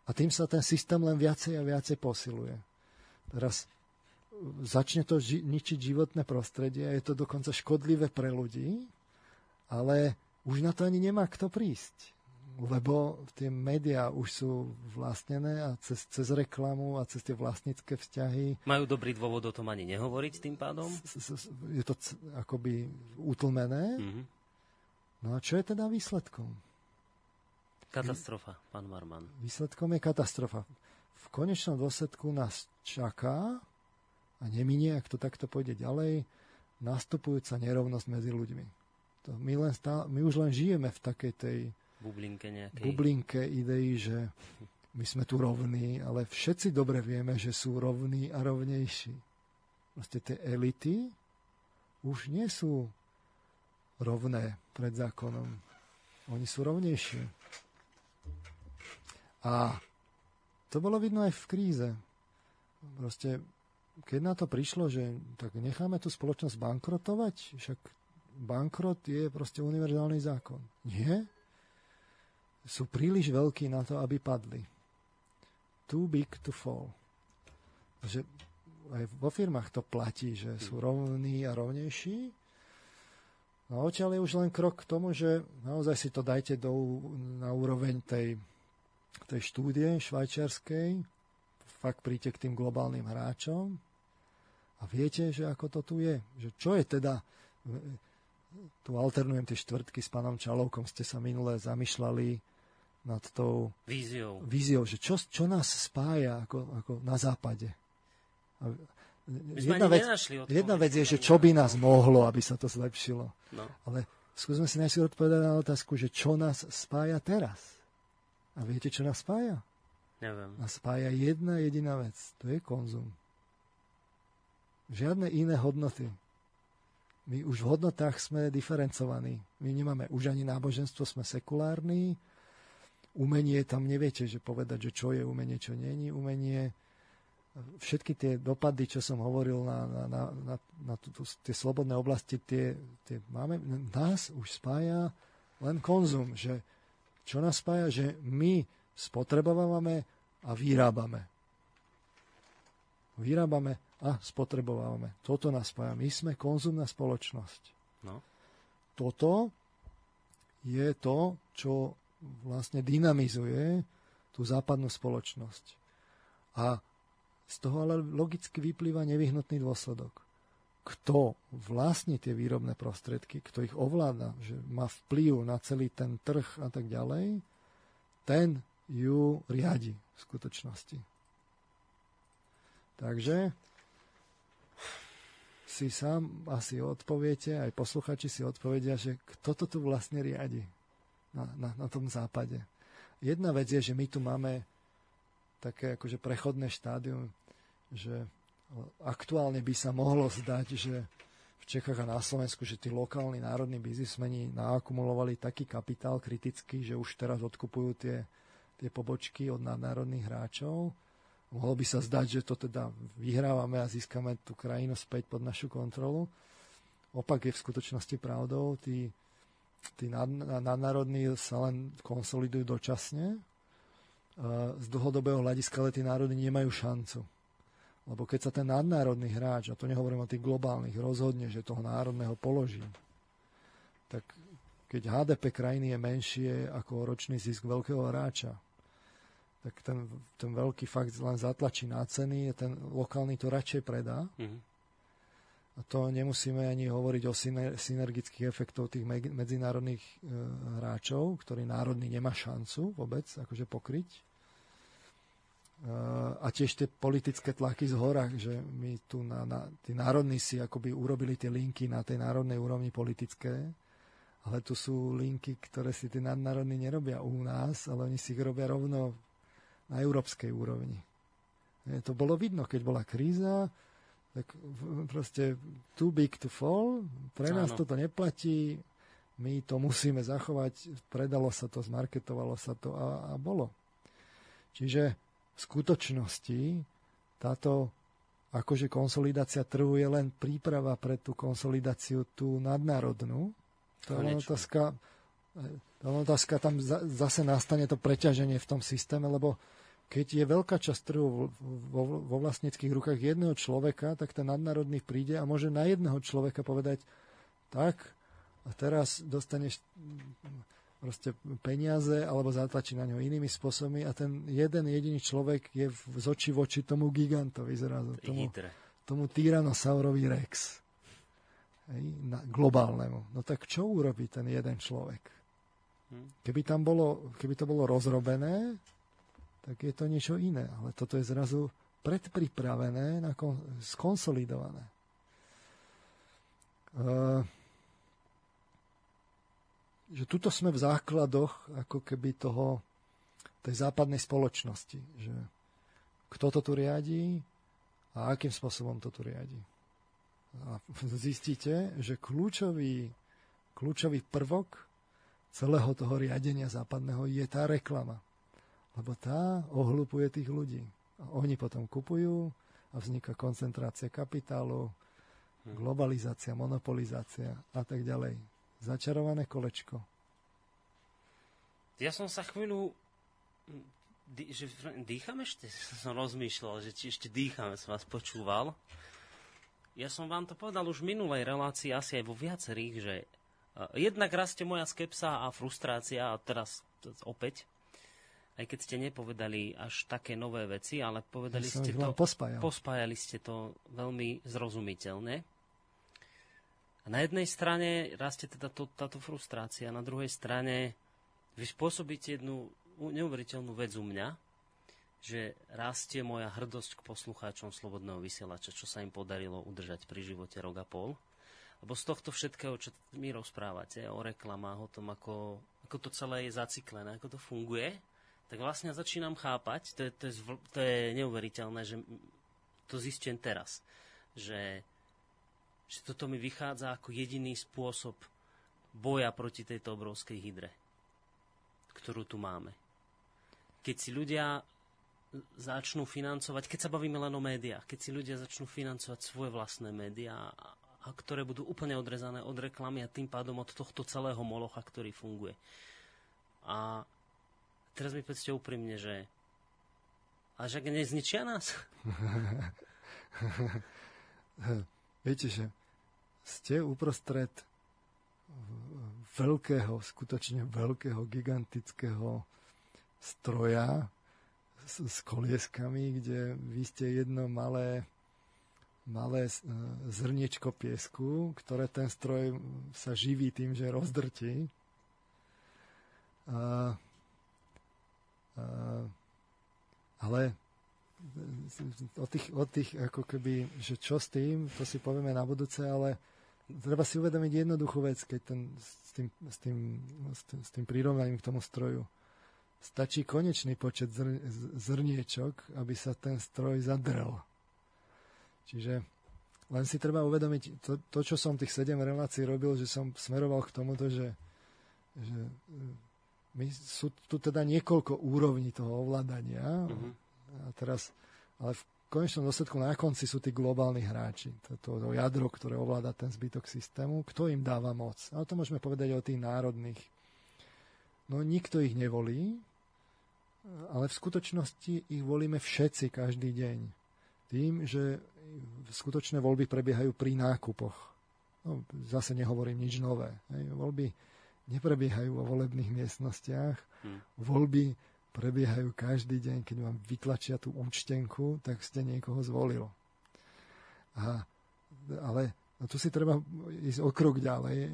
A tým sa ten systém len viacej a viacej posiluje. Teraz začne to ži- ničiť životné prostredie a je to dokonca škodlivé pre ľudí, ale už na to ani nemá kto prísť, lebo tie médiá už sú vlastnené a cez, cez reklamu a cez tie vlastnícke vzťahy. Majú dobrý dôvod o tom ani nehovoriť tým pádom? Je to c- akoby utlmené. Mm-hmm. No a čo je teda výsledkom? Katastrofa, pán Marman. Výsledkom je katastrofa. V konečnom dôsledku nás čaká a neminie, ak to takto pôjde ďalej, nastupujúca nerovnosť medzi ľuďmi. To my, len stále, my už len žijeme v takej tej bublinke, bublinke idei, že my sme tu rovní, ale všetci dobre vieme, že sú rovní a rovnejší. Proste tie elity už nie sú rovné pred zákonom. Oni sú rovnejšie. A to bolo vidno aj v kríze. Proste keď na to prišlo, že tak necháme tú spoločnosť bankrotovať, však bankrot je proste univerzálny zákon. Nie? Sú príliš veľkí na to, aby padli. Too big to fall. Že aj vo firmách to platí, že sú rovní a rovnejší. No odtiaľ je už len krok k tomu, že naozaj si to dajte do, na úroveň tej, tej štúdie švajčiarskej, fakt príďte k tým globálnym hráčom a viete, že ako to tu je. Že čo je teda, tu alternujem tie štvrtky s pánom Čalovkom, ste sa minule zamýšľali nad tou víziou, víziou že čo, čo nás spája ako, ako na západe. A jedna vec, jedna vec je, že čo by nás mohlo, aby sa to zlepšilo. No. Ale skúsme si najskôr odpovedať na otázku, že čo nás spája teraz. A viete, čo nás spája? Neviem. A spája jedna jediná vec. To je konzum. Žiadne iné hodnoty. My už v hodnotách sme diferencovaní. My nemáme už ani náboženstvo, sme sekulárni. Umenie tam neviete, že povedať, že čo je umenie, čo nie je umenie. Všetky tie dopady, čo som hovoril na, na, na, na, na tú, tie slobodné oblasti, tie, tie máme, nás už spája len konzum. Že, čo nás spája? Že my spotrebovávame a vyrábame. Vyrábame a spotrebovávame. Toto nás spája. My sme konzumná spoločnosť. No. Toto je to, čo vlastne dynamizuje tú západnú spoločnosť. A z toho ale logicky vyplýva nevyhnutný dôsledok. Kto vlastní tie výrobné prostriedky, kto ich ovláda, že má vplyv na celý ten trh a tak ďalej, ten ju riadi v skutočnosti. Takže si sám asi odpoviete, aj posluchači si odpovedia, že kto to tu vlastne riadi na, na, na tom západe. Jedna vec je, že my tu máme také akože prechodné štádium, že aktuálne by sa mohlo zdať, že v Čechách a na Slovensku, že tí lokálni národní biznismeni naakumulovali taký kapitál kritický, že už teraz odkupujú tie, tie pobočky od národných hráčov. Mohlo by sa zdať, že to teda vyhrávame a získame tú krajinu späť pod našu kontrolu. Opak je v skutočnosti pravdou. Tí Tí nadnárodní sa len konsolidujú dočasne. Z dlhodobého hľadiska ale tí národy nemajú šancu. Lebo keď sa ten nadnárodný hráč, a to nehovorím o tých globálnych, rozhodne, že toho národného položí, tak keď há dé pé krajiny je menšie ako ročný zisk veľkého hráča, tak ten, ten veľký fakt len zatlačí na ceny, ten lokálny to radšej predá. Mhm. A to nemusíme ani hovoriť o synergických efektov tých medzinárodných hráčov, ktorý národný nemá šancu vôbec akože pokryť. A tiež tie politické tlaky z hora, že my tu na, na, tí národní si akoby urobili tie linky na tej národnej úrovni politické, ale tu sú linky, ktoré si tí nadnárodní nerobia u nás, ale oni si ich robia rovno na európskej úrovni. To bolo vidno, keď bola kríza, tak proste too big to fall, pre nás Áno. Toto neplatí, my to musíme zachovať, predalo sa to, zmarketovalo sa to a, a bolo. Čiže v skutočnosti táto akože konsolidácia trhu je len príprava pre tú konsolidáciu tú nadnárodnú. To je otázka, tá otázka, tam zase nastane to preťaženie v tom systéme, lebo keď je veľká časť trhu vo vlastníckých rukách jedného človeka, tak ten nadnárodný príde a môže na jedného človeka povedať tak a teraz dostaneš proste peniaze alebo zatlačí na ňo inými spôsobmi a ten jeden jediný človek je z očí v oči tomu gigantovi zrazu, tomu, tomu tyrannosaurovi Rex. Globálnemu. No tak čo urobí ten jeden človek? Keby tam bolo, keby to bolo rozrobené, tak je to niečo iné. Ale toto je zrazu predpripravené, skonsolidované. Uh, že tuto sme v základoch ako keby toho, tej západnej spoločnosti. Že kto to tu riadí a akým spôsobom to tu riadí. A zistíte, že kľúčový, kľúčový prvok celého toho riadenia západného je tá reklama. Lebo tá ohlupuje tých ľudí. A oni potom kupujú a vzniká koncentrácia kapitálu, globalizácia, monopolizácia a tak ďalej. Začarované kolečko. Ja som sa chvíľu... Dý, že, dýcham ešte? Som rozmýšľal, že či ešte dýcham, som vás počúval. Ja som vám to povedal už v minulej relácii, asi aj vo viacerých, že jednak rastie moja skepsa a frustrácia a teraz opäť aj keď ste nepovedali až také nové veci, ale povedali ja ste to, pospájal. pospájali ste to veľmi zrozumiteľne. A na jednej strane rastie teda to, táto frustrácia, na druhej strane vy spôsobíte jednu neuveriteľnú vec u mňa, že rastie moja hrdosť k poslucháčom Slobodného vysielača, čo sa im podarilo udržať pri živote rok a pol. Lebo z tohto všetkého, čo mi rozprávate o reklamách, o tom, ako, ako to celé je zaciklené, ako to funguje, tak vlastne začínam chápať, to je, to je, to je neuveriteľné, že to zistím teraz, že, že toto mi vychádza ako jediný spôsob boja proti tejto obrovskej hydre, ktorú tu máme. Keď si ľudia začnú financovať, keď sa bavíme len o médiách, keď si ľudia začnú financovať svoje vlastné médiá, a ktoré budú úplne odrezané od reklamy a tým pádom od tohto celého molocha, ktorý funguje. A teraz mi povedzte úprimne, že až ak nezničia nás? Viete, že ste uprostred veľkého, skutočne veľkého, gigantického stroja s, s kolieskami, kde vy ste jedno malé, malé zrniečko piesku, ktoré ten stroj sa živí tým, že rozdrtí. A Uh, ale o tých, o tých ako keby, že čo s tým, to si povieme na budúce, ale treba si uvedomiť jednoduchú vec, keď ten, s, tým, s, tým, s, tým, s tým prirovnaním k tomu stroju. stačí konečný počet zr- zrniečok, aby sa ten stroj zadrel. Čiže len si treba uvedomiť to, to čo som tých sedem relácií robil, že som smeroval k tomuto, že, že my sú tu teda niekoľko úrovní toho ovládania. Mm-hmm. A teraz, ale v konečnom dôsledku na konci sú tí globálni hráči. To, to jadro, ktoré ovláda ten zbytok systému. Kto im dáva moc? Ale to môžeme povedať o tých národných. No nikto ich nevolí, ale v skutočnosti ich volíme všetci každý deň. Tým, že skutočné voľby prebiehajú pri nákupoch. No, zase nehovorím nič nové. Hej. Voľby neprebiehajú vo volebných miestnostiach. Hmm. Voľby prebiehajú každý deň, keď vám vytlačia tú účtenku, tak ste niekoho zvolil. A, ale tu si treba ísť o krok ďalej.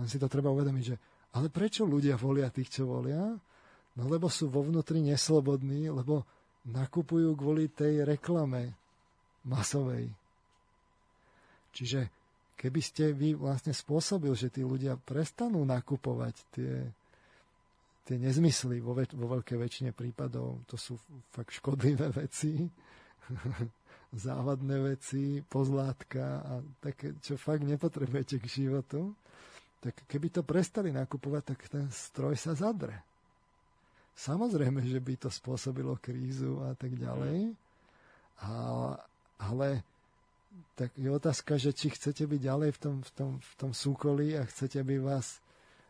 Len si to treba uvedomiť, že ale prečo ľudia volia tých, čo volia? No lebo sú vo vnútri neslobodní, lebo nakupujú kvôli tej reklame masovej. Čiže keby ste vy vlastne spôsobil, že tí ľudia prestanú nakupovať tie tie nezmysly vo, väč- vo veľkej väčšine prípadov, to sú fakt škodlivé veci, závadné veci, pozlátka a také, čo fakt nepotrebujete k životu, tak keby to prestali nakupovať, tak ten stroj sa zadre. Samozrejme, že by to spôsobilo krízu a tak ďalej, a, ale tak je otázka, že či chcete byť ďalej v tom, v tom, v tom súkolí a chcete, aby vás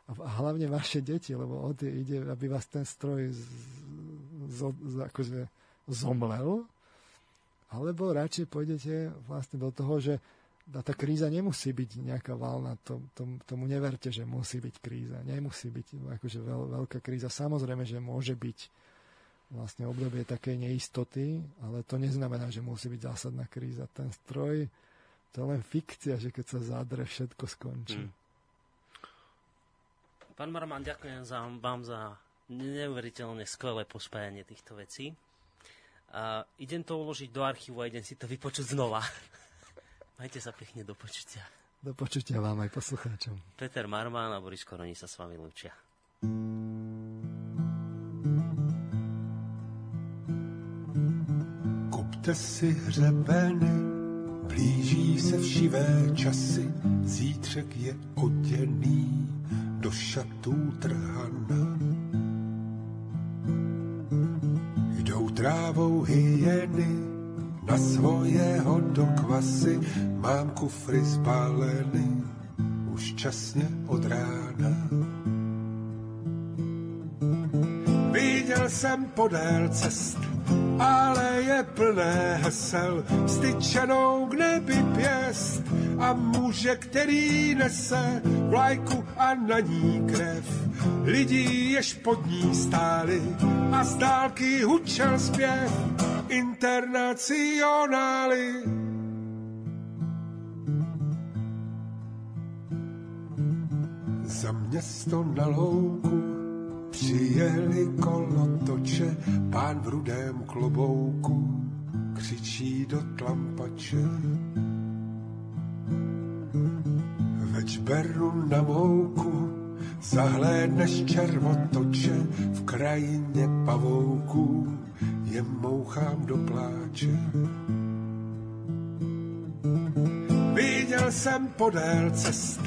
a hlavne vaše deti, lebo o tie ide, aby vás ten stroj z, z, z, akože zomlel, alebo radšej pôjdete vlastne do toho, že tá kríza nemusí byť nejaká valná, to, to, tomu neverte, že musí byť kríza, nemusí byť akože veľ, veľká kríza, samozrejme, že môže byť vlastne obdobie takej neistoty, ale to neznamená, že musí byť zásadná kríza, ten stroj to je len fikcia, že keď sa zadre, všetko skončí. Hmm. Pán Marman, ďakujem za, vám za neuveriteľne skvelé pospájanie týchto vecí. Uh, idem to uložiť do archívu a idem si to vypočuť znova. Majte sa pekne, do počutia. Do počutia vám aj poslucháčom. Peter Marman a Boris Koroni sa s vami lúčia. Kupte si hřebeny, blíží se všivé časy, zítřek je oděný do šatů trhana. Jdou trávou hyeny na svojeho do kvasy, mám kufry spáleny už časně od rána. Viděl jsem podél cest, ale je plné hesel, vztyčenou k nebi pěst a muže, který nese vlajku a na ní krev lidí, jež pod ní stáli a z dálky hučel zpěv internacionály. Za město na louku přijeli kolotoče, pán v rudém klobouku křičí do tlampače. Večberu na mouku zahlédneš červotoče, v krajině pavouků je mouchám do pláče. Viděl jsem podél cest,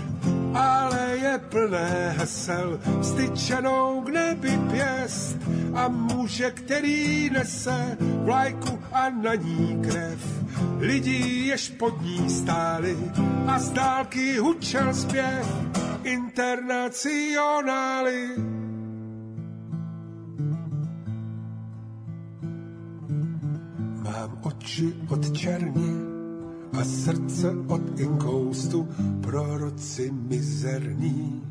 ale je plné hesel, vztyčenou k nebi pěst a muže, který nese vlajku a na ní krev lidí, jež pod ní stáli a z dálky hučel zpěv internacionály. Mám oči od černi a srdce od inkoustu, proroci mizerní,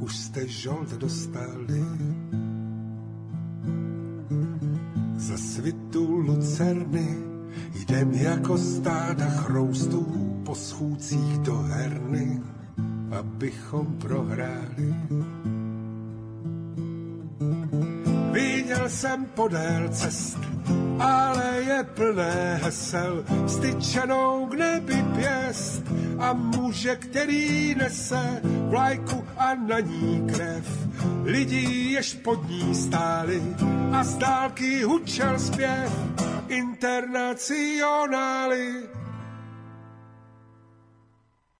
už jste žolt dostali. Za svitu lucerny jdem jako stáda chroustů po schůdcích do herny, abychom prohráli. Viděl jsem podél cest, ale je je plné hesel, styčenou k nebi pěst a muže, který nese vlajku a na ní krev. Lidí, jež pod ní stáli a z dálky hučel zpěv Internacionály.